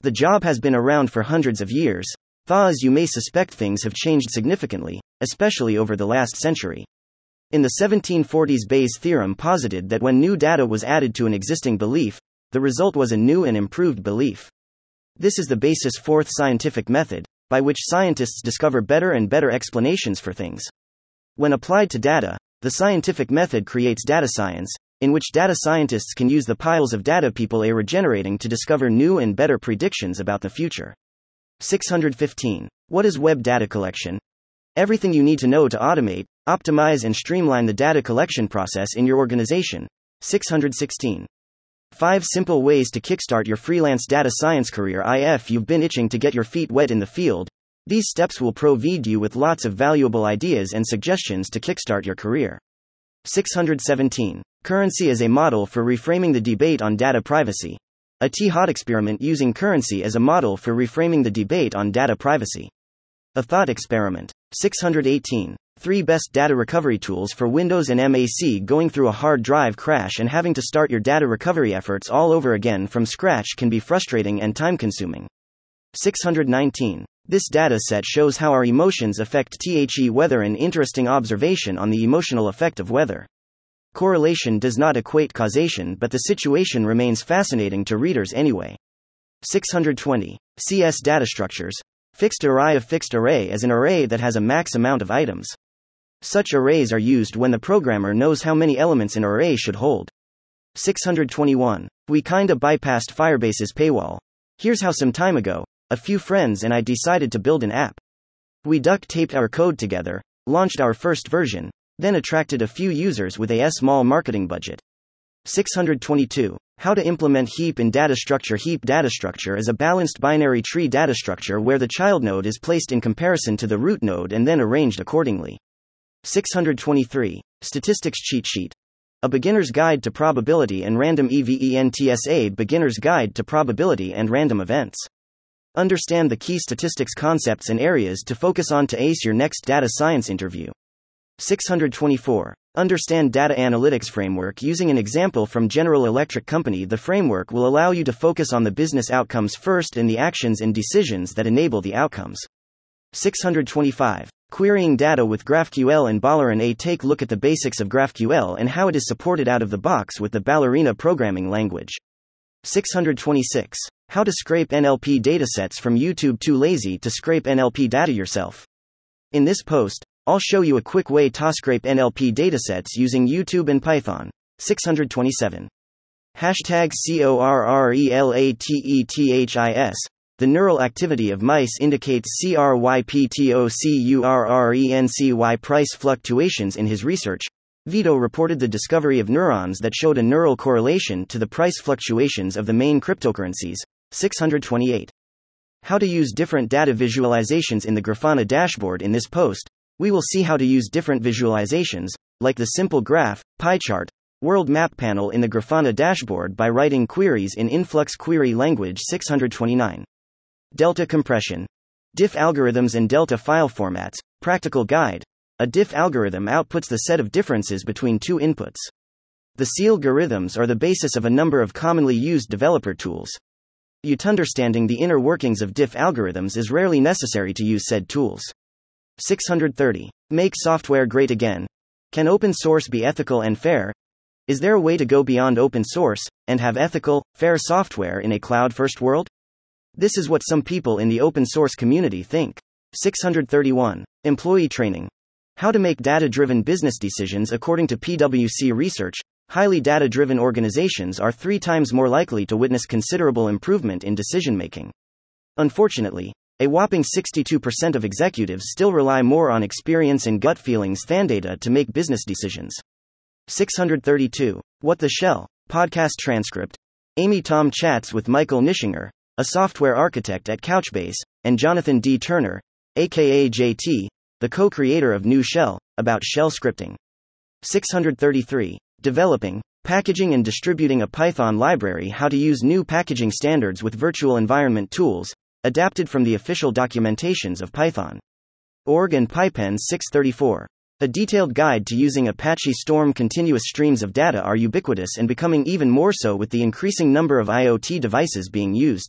The job has been around for hundreds of years, though as you may suspect things have changed significantly, especially over the last century. In the seventeen forties, Bayes' theorem posited that when new data was added to an existing belief, the result was a new and improved belief. This is the basis for the scientific method, by which scientists discover better and better explanations for things. When applied to data, the scientific method creates data science, in which data scientists can use the piles of data people are generating to discover new and better predictions about the future. six fifteen. What is web data collection? Everything you need to know to automate, optimize, and streamline the data collection process in your organization. six sixteen. five simple ways to kickstart your freelance data science career. If you've been itching to get your feet wet in the field, these steps will provide you with lots of valuable ideas and suggestions to kickstart your career. six seventeen. Currency as a model for reframing the debate on data privacy. A T-Hot experiment using currency as a model for reframing the debate on data privacy. A thought experiment. six eighteen. three best data recovery tools for Windows and Mac. Going through a hard drive crash and having to start your data recovery efforts all over again from scratch can be frustrating and time-consuming. six nineteen. This data set shows how our emotions affect the weather. An interesting observation on the emotional effect of weather. Correlation does not equate causation, but the situation remains fascinating to readers anyway. six twenty. C S data structures. Fixed array. A fixed array is an array that has a max amount of items. Such arrays are used when the programmer knows how many elements an array should hold. six twenty-one. We kinda bypassed Firebase's paywall. Here's how. Some time ago, a few friends and I decided to build an app. We duct-taped our code together, launched our first version, then attracted a few users with a small marketing budget. six twenty-two. How to implement heap in data structure. Heap data structure is a balanced binary tree data structure where the child node is placed in comparison to the root node and then arranged accordingly. six twenty-three. Statistics cheat sheet. A beginner's guide to probability and random events. A beginner's guide to probability and random events. Understand the key statistics concepts and areas to focus on to ace your next data science interview. six twenty-four. Understand data analytics framework. Using an example from General Electric Company, the framework will allow you to focus on the business outcomes first and the actions and decisions that enable the outcomes. six twenty-five. Querying data with GraphQL and Ballerina. A take look at the basics of GraphQL and how it is supported out of the box with the Ballerina programming language. six twenty-six. How to scrape N L P datasets from YouTube. Too lazy to scrape N L P data yourself? In this post, I'll show you a quick way to scrape N L P datasets using YouTube and Python. six twenty-seven. Hashtag CORRELATETHIS. the neural activity of mice indicates CRYPTOCURRENCY price fluctuations. In his research, Vito reported the discovery of neurons that showed a neural correlation to the price fluctuations of the main cryptocurrencies. six hundred twenty-eight. How to use different data visualizations in the Grafana dashboard. In this post, we will see how to use different visualizations, like the simple graph, pie chart, world map panel in the Grafana dashboard by writing queries in Influx query language. six hundred twenty-nine. Delta compression. Diff algorithms and Delta file formats. Practical guide. A diff algorithm outputs the set of differences between two inputs. The SEALgorithms are the basis of a number of commonly used developer tools. Understanding the inner workings of diff algorithms is rarely necessary to use said tools. six hundred thirty. Make software great again. Can open source be ethical and fair? Is there a way to go beyond open source and have ethical, fair software in a cloud-first world? This is what some people in the open source community think. six hundred thirty-one. Employee training. How to make data-driven business decisions. According to P W C research, highly data-driven organizations are three times more likely to witness considerable improvement in decision-making. Unfortunately, a whopping sixty-two percent of executives still rely more on experience and gut feelings than data to make business decisions. six hundred thirty-two. What the Shell? Podcast transcript. Amy Tom chats with Michael Nishinger, a software architect at Couchbase, and Jonathan D. Turner, aka J T, the co-creator of New Shell, about shell scripting. six hundred thirty-three. Developing, packaging and distributing a Python library. How to use new packaging standards with virtual environment tools, adapted from the official documentations of Python dot org and PyPen. six hundred thirty-four. A detailed guide to using Apache Storm. Continuous streams of data are ubiquitous and becoming even more so with the increasing number of IoT devices being used.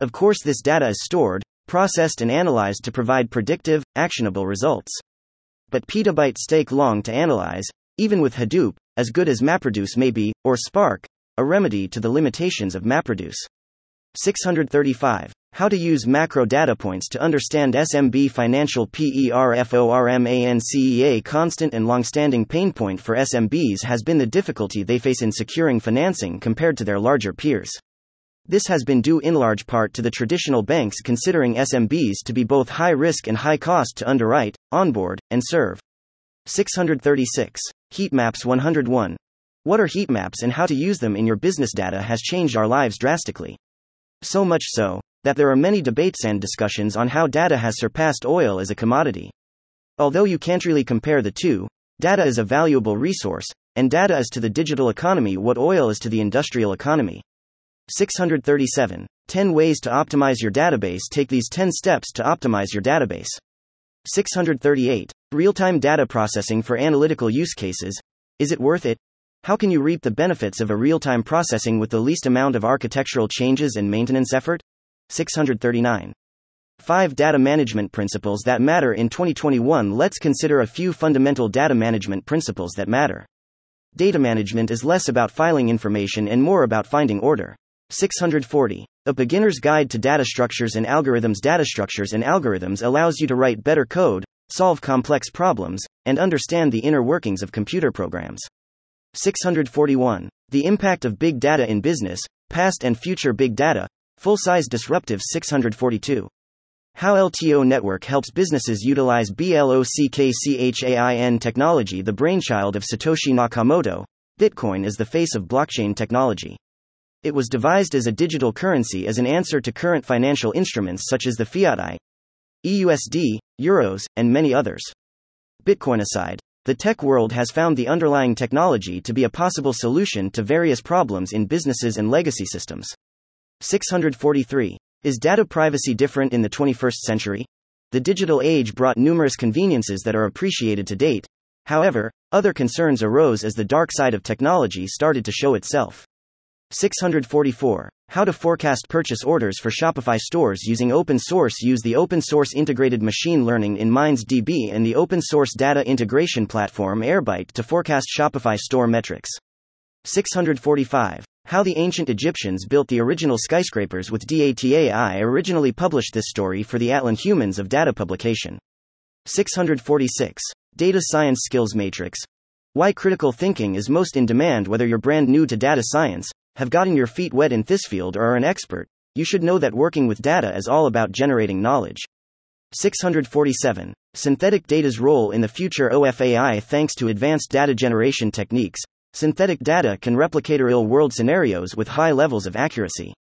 Of course, this data is stored, processed and analyzed to provide predictive, actionable results. But petabytes take long to analyze, even with Hadoop, as good as MapReduce may be, or Spark, a remedy to the limitations of MapReduce. six hundred thirty-five. How to use macro data points to understand S M B financial performance. A constant and long-standing pain point for S M Bs has been the difficulty they face in securing financing compared to their larger peers. This has been due in large part to the traditional banks considering S M Bs to be both high risk and high cost to underwrite, onboard, and serve. six hundred thirty-six. Heatmaps. one hundred one. What are heatmaps and how to use them in your business? Data has changed our lives drastically. So much so that there are many debates and discussions on how data has surpassed oil as a commodity. Although you can't really compare the two, data is a valuable resource, and data is to the digital economy what oil is to the industrial economy. six hundred thirty-seven. ten ways to optimize your database. Take these ten steps to optimize your database. six hundred thirty-eight. Real-time data processing for analytical use cases. Is it worth it? How can you reap the benefits of a real-time processing with the least amount of architectural changes and maintenance effort? six hundred thirty-nine. five Data management principles that matter in twenty twenty-one. Let's consider a few fundamental data management principles that matter. Data management is less about filing information and more about finding order. six hundred forty. A beginner's guide to data structures and algorithms. Data structures and algorithms allows you to write better code, solve complex problems, and understand the inner workings of computer programs. six hundred forty-one. The impact of big data in business, past and future big data. Full-size disruptive. six hundred forty-two. How L T O Network helps businesses utilize blockchain technology. The brainchild of Satoshi Nakamoto, Bitcoin is the face of blockchain technology. It was devised as a digital currency as an answer to current financial instruments such as the fiat E U S D, euros, and many others. Bitcoin aside, the tech world has found the underlying technology to be a possible solution to various problems in businesses and legacy systems. six hundred forty-three. Is data privacy different in the twenty-first century? The digital age brought numerous conveniences that are appreciated to date. However, other concerns arose as the dark side of technology started to show itself. six hundred forty-four. How to forecast purchase orders for Shopify stores using open source. Use the open source integrated machine learning in MindsDB and the open source data integration platform Airbyte to forecast Shopify store metrics. six hundred forty-five. How the ancient Egyptians built the original skyscrapers with D H T. I originally published this story for the Atlan Humans of Data publication. six hundred forty-six. Data Science Skills Matrix. Why critical thinking is most in demand. Whether you're brand new to data science, have gotten your feet wet in this field, or are an expert, you should know that working with data is all about generating knowledge. six hundred forty-seven. Synthetic data's role in the future of A I. Thanks to advanced data generation techniques, synthetic data can replicate real-world scenarios with high levels of accuracy.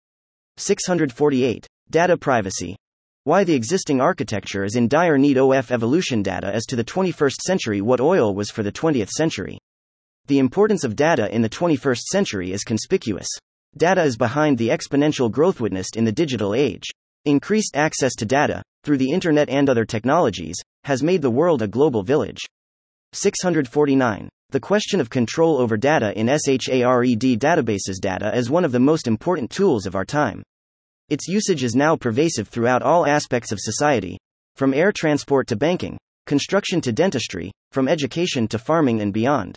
six hundred forty-eight. Data privacy. Why the existing architecture is in dire need of evolution. Data as to the twenty-first century. What oil was for the twentieth century. The importance of data in the twenty-first century is conspicuous. Data is behind the exponential growth witnessed in the digital age. Increased access to data, through the internet and other technologies, has made the world a global village. six hundred forty-nine. The question of control over data in shared databases. Data is one of the most important tools of our time. Its usage is now pervasive throughout all aspects of society, from air transport to banking, construction to dentistry, from education to farming and beyond.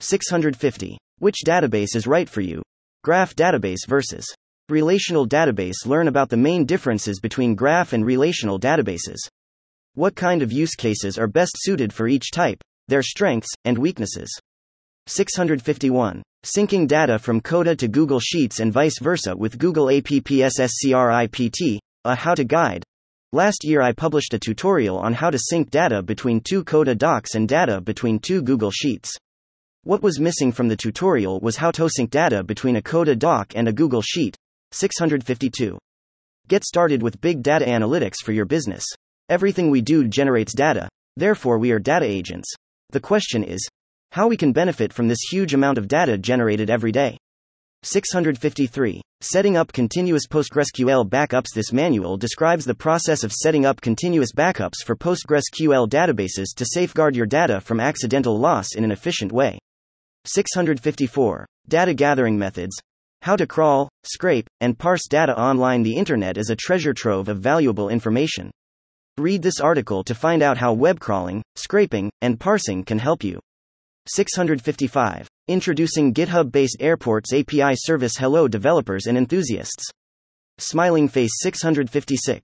six hundred fifty. Which database is right for you? Graph database versus relational database. Learn about the main differences between graph and relational databases. What kind of use cases are best suited for each type, their strengths, and weaknesses. six hundred fifty-one. Syncing data from Coda to Google Sheets and vice versa with Google Apps script. A how-to guide. Last year I published a tutorial on how to sync data between two Coda docs and data between two Google Sheets. What was missing from the tutorial was how to sync data between a Coda doc and a Google Sheet. six hundred fifty-two. Get started with big data analytics for your business. Everything we do generates data, therefore we are data agents. The question is, how we can benefit from this huge amount of data generated every day. six hundred fifty-three. Setting up continuous PostgreSQL backups. This manual describes the process of setting up continuous backups for PostgreSQL databases to safeguard your data from accidental loss in an efficient way. six hundred fifty-four. Data gathering methods. How to crawl, scrape, and parse data online. The internet is a treasure trove of valuable information. Read this article to find out how web crawling, scraping, and parsing can help you. six hundred fifty-five. Introducing GitHub-based Airports A P I service. Hello developers and enthusiasts. Smiling Face. six hundred fifty-six.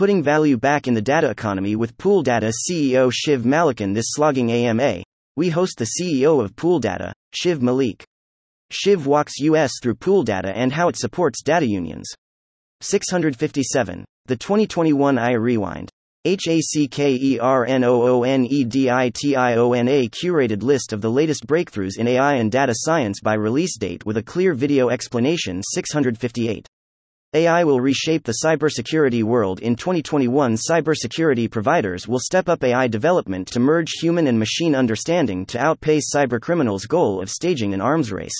Putting value back in the data economy with Pool Data. C E O Shiv Malikan. This slogging A M A. We host the C E O of Pool Data, Shiv Malik. Shiv walks us through Pool Data and how it supports data unions. six hundred fifty-seven. The twenty twenty-one A I Rewind. Hacker Noon edition. Curated list of the latest breakthroughs in A I and data science by release date with a clear video explanation. six hundred fifty-eight. A I will reshape the cybersecurity world in twenty twenty-one. Cybersecurity providers will step up A I development to merge human and machine understanding to outpace cybercriminals' goal of staging an arms race.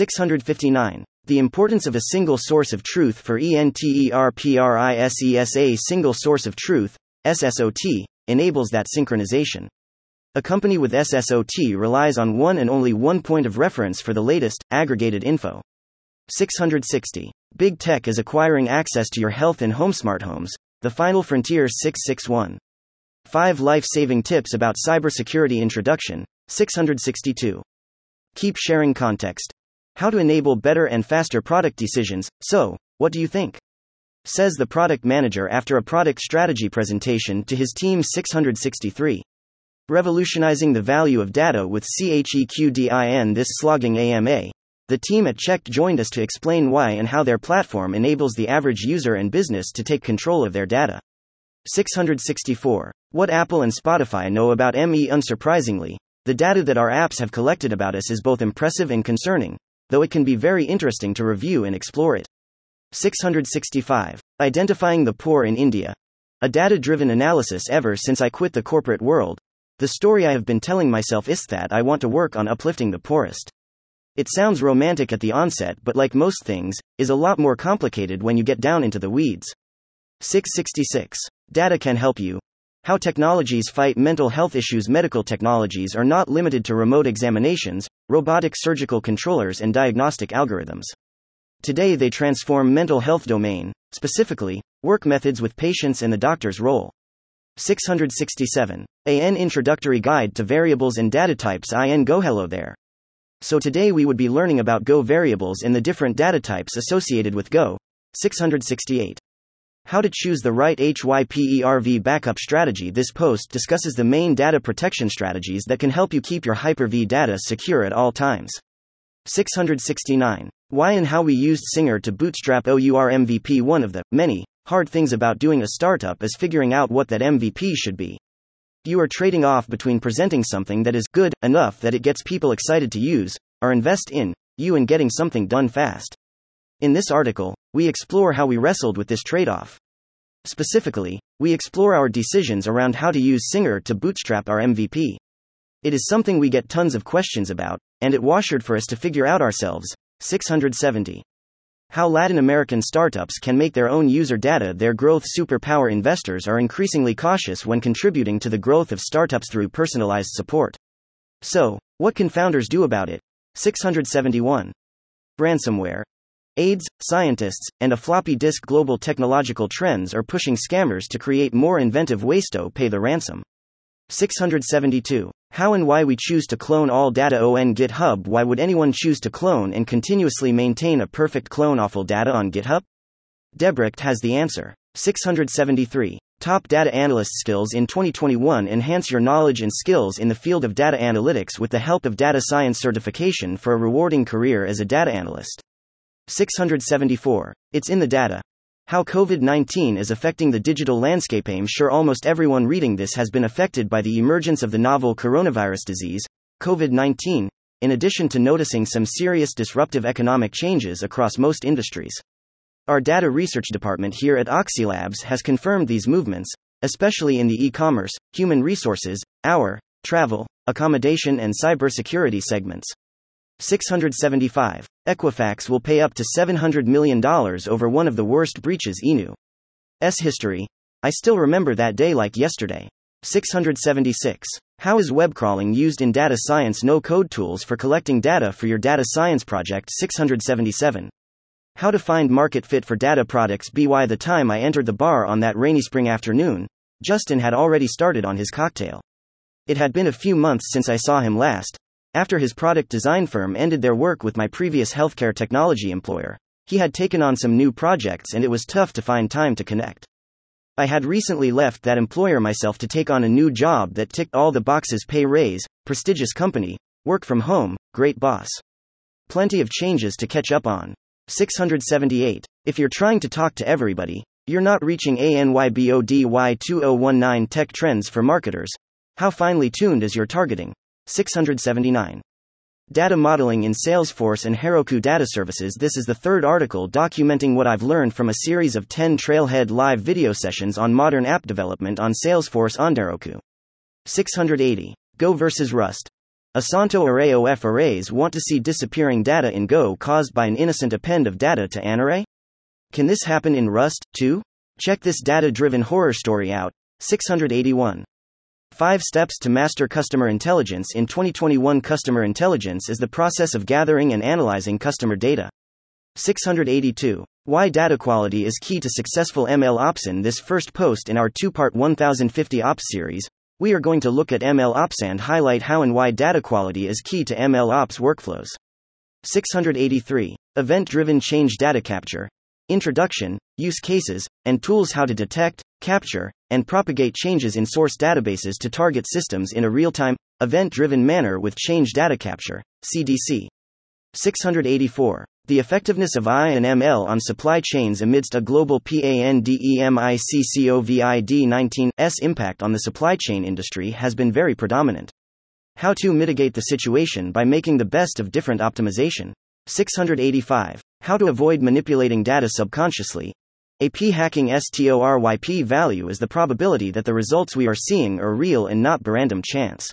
six hundred fifty-nine. The importance of a single source of truth for enterprises. A single source of truth, S S O T, enables that synchronization. A company with S S O T relies on one and only one point of reference for the latest, aggregated info. six hundred sixty. Big tech is acquiring access to your health and home. Smart homes, the final frontier. six hundred sixty-one. five life-saving tips about cybersecurity. Introduction. six hundred sixty-two. Keep sharing context. How to enable better and faster product decisions. So, what do you think? Says the product manager after a product strategy presentation to his team. six hundred sixty-three. Revolutionizing the value of data with Checkdin. This slogging A M A. The team at Checkd joined us to explain why and how their platform enables the average user and business to take control of their data. six hundred sixty-four. What Apple and Spotify know about me. Unsurprisingly, the data that our apps have collected about us is both impressive and concerning, though it can be very interesting to review and explore it. six hundred sixty-five. Identifying the poor in India. A data-driven analysis. Ever since I quit the corporate world, the story I have been telling myself is that I want to work on uplifting the poorest. It sounds romantic at the onset, but like most things, is a lot more complicated when you get down into the weeds. six hundred sixty-six. Data can help you. How technologies fight mental health issues. Medical technologies are not limited to remote examinations, robotic surgical controllers, and diagnostic algorithms. Today they transform mental health domain, specifically, work methods with patients and the doctor's role. six hundred sixty-seven. An introductory guide to variables and data types. In Go. Hello there. So today we would be learning about Go variables and the different data types associated with Go. six hundred sixty-eight. How to choose the right hyperv backup strategy. This post discusses the main data protection strategies that can help you keep your Hyper-V data secure at all times. six hundred sixty-nine. Why and how we used Singer to bootstrap our M V P. One of the many hard things about doing a startup is figuring out what that M V P should be. You are trading off between presenting something that is good enough that it gets people excited to use, or invest in, you and getting something done fast. In this article, we explore how we wrestled with this trade-off. Specifically, we explore our decisions around how to use Singer to bootstrap our M V P. It is something we get tons of questions about, and it washered for us to figure out ourselves. six hundred seventy. How Latin American startups can make their own user data their growth superpower. Investors are increasingly cautious when contributing to the growth of startups through personalized support. So, what can founders do about it? six hundred seventy-one. Ransomware, AIDS, scientists, and a floppy disk. Global technological trends are pushing scammers to create more inventive ways to pay the ransom. six hundred seventy-two. How and why we choose to clone all data on GitHub. Why would anyone choose to clone and continuously maintain a perfect clone awful data on GitHub? Debrecht has the answer. six hundred seventy-three. Top data analyst skills in twenty twenty-one. Enhance your knowledge and skills in the field of data analytics with the help of data science certification for a rewarding career as a data analyst. six hundred seventy-four. It's in the data. How COVID nineteen is affecting the digital landscape. I'm sure almost everyone reading this has been affected by the emergence of the novel coronavirus disease, COVID nineteen, in addition to noticing some serious disruptive economic changes across most industries. Our data research department here at OxyLabs has confirmed these movements, especially in the e-commerce, human resources, our, travel, accommodation and cybersecurity segments. six hundred seventy-five. Equifax will pay up to seven hundred million dollars over one of the worst breaches. E N U's history. I still remember that day like yesterday. six hundred seventy-six. How is web crawling used in data science? No-code tools for collecting data for your data science project. six hundred seventy-seven. How to find market fit for data products. By the time I entered the bar on that rainy spring afternoon, Justin had already started on his cocktail. It had been a few months since I saw him last. After his product design firm ended their work with my previous healthcare technology employer, he had taken on some new projects and it was tough to find time to connect. I had recently left that employer myself to take on a new job that ticked all the boxes: pay raise, prestigious company, work from home, great boss. Plenty of changes to catch up on. six hundred seventy-eight. If you're trying to talk to everybody, you're not reaching. A N Y B O D Y two thousand nineteen Tech Trends for Marketers. How finely tuned is your targeting? six hundred seventy-nine. Data modeling in Salesforce and Heroku data services. This is the third article documenting what I've learned from a series of ten Trailhead live video sessions on modern app development on Salesforce on Heroku. six hundred eighty. Go versus Rust. Asanto array of arrays. Want to see disappearing data in Go caused by an innocent append of data to an array? Can this happen in Rust, too? Check this data-driven horror story out. six hundred eighty-one. five Steps to Master Customer Intelligence in twenty twenty-one. Customer intelligence is the process of gathering and analyzing customer data. six hundred eighty-two. Why data quality is key to successful M L Ops. In this first post in our two-part one thousand fifty Ops series, we are going to look at M L Ops and highlight how and why data quality is key to M L Ops workflows. six hundred eighty-three. Event-driven change data capture. Introduction, use cases, and tools. How to detect, capture, and propagate changes in source databases to target systems in a real-time, event-driven manner with change data capture, C D C. six hundred eighty-four. The effectiveness of A I and M L on supply chains amidst a global pandemic. COVID nineteen's impact on the supply chain industry has been very predominant. How to mitigate the situation by making the best of different optimization. six hundred eighty-five. How to avoid manipulating data subconsciously. A P hacking. Storyp value is the probability that the results we are seeing are real and not by random chance.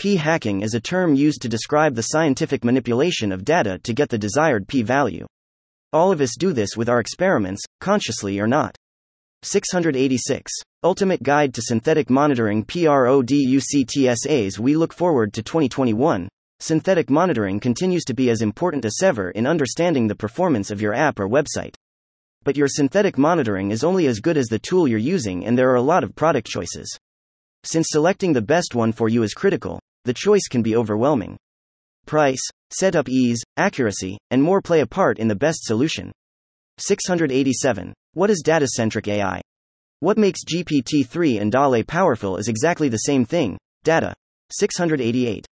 P hacking is a term used to describe the scientific manipulation of data to get the desired p value. All of us do this with our experiments, consciously or not. six hundred eighty-six. Ultimate Guide to Synthetic Monitoring. PRODUCTSAs. We look forward to twenty twenty-one. Synthetic monitoring continues to be as important as ever in understanding the performance of your app or website. But your synthetic monitoring is only as good as the tool you're using, and there are a lot of product choices. Since selecting the best one for you is critical, the choice can be overwhelming. Price, setup ease, accuracy, and more play a part in the best solution. six hundred eighty-seven. What is data-centric A I? What makes G P T three and D A L L-E powerful is exactly the same thing, data. six hundred eighty-eight.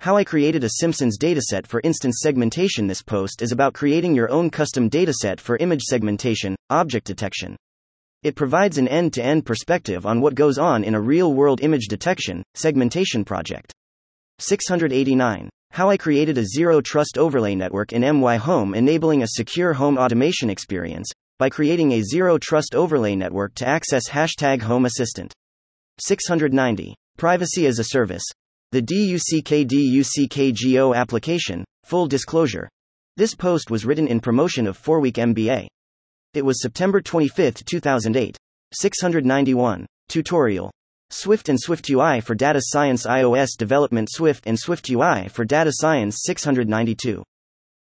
How I created a Simpsons dataset for instance segmentation. This post is about creating your own custom dataset for image segmentation, object detection. It provides an end-to-end perspective on what goes on in a real-world image detection, segmentation project. six hundred eighty-nine. How I created a zero-trust overlay network in M Y Home, enabling a secure home automation experience by creating a zero-trust overlay network to access hashtag Home Assistant. six hundred ninety. Privacy as a Service. The DUCKDUCKGO application, full disclosure. This post was written in promotion of four-week M B A. It was September twenty-fifth, two thousand eight. six hundred ninety-one. Tutorial. Swift and SwiftUI for Data Science iOS Development. Swift and SwiftUI for Data Science. Six hundred ninety-two.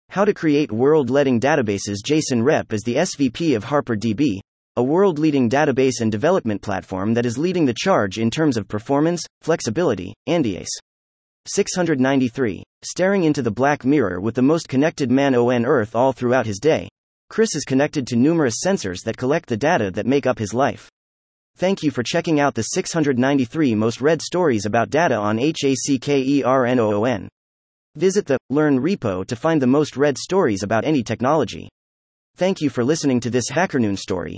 How to Create World-Leading Databases. Jason Rep is the S V P of HarperDB, a world-leading database and development platform that is leading the charge in terms of performance, flexibility, and ease. six hundred ninety-three. Staring into the black mirror with the most connected man on Earth all throughout his day, Chris is connected to numerous sensors that collect the data that make up his life. Thank you for checking out the six hundred ninety-three most read stories about data on HackerNoon. Visit the Learn repo to find the most read stories about any technology. Thank you for listening to this Hacker Noon story,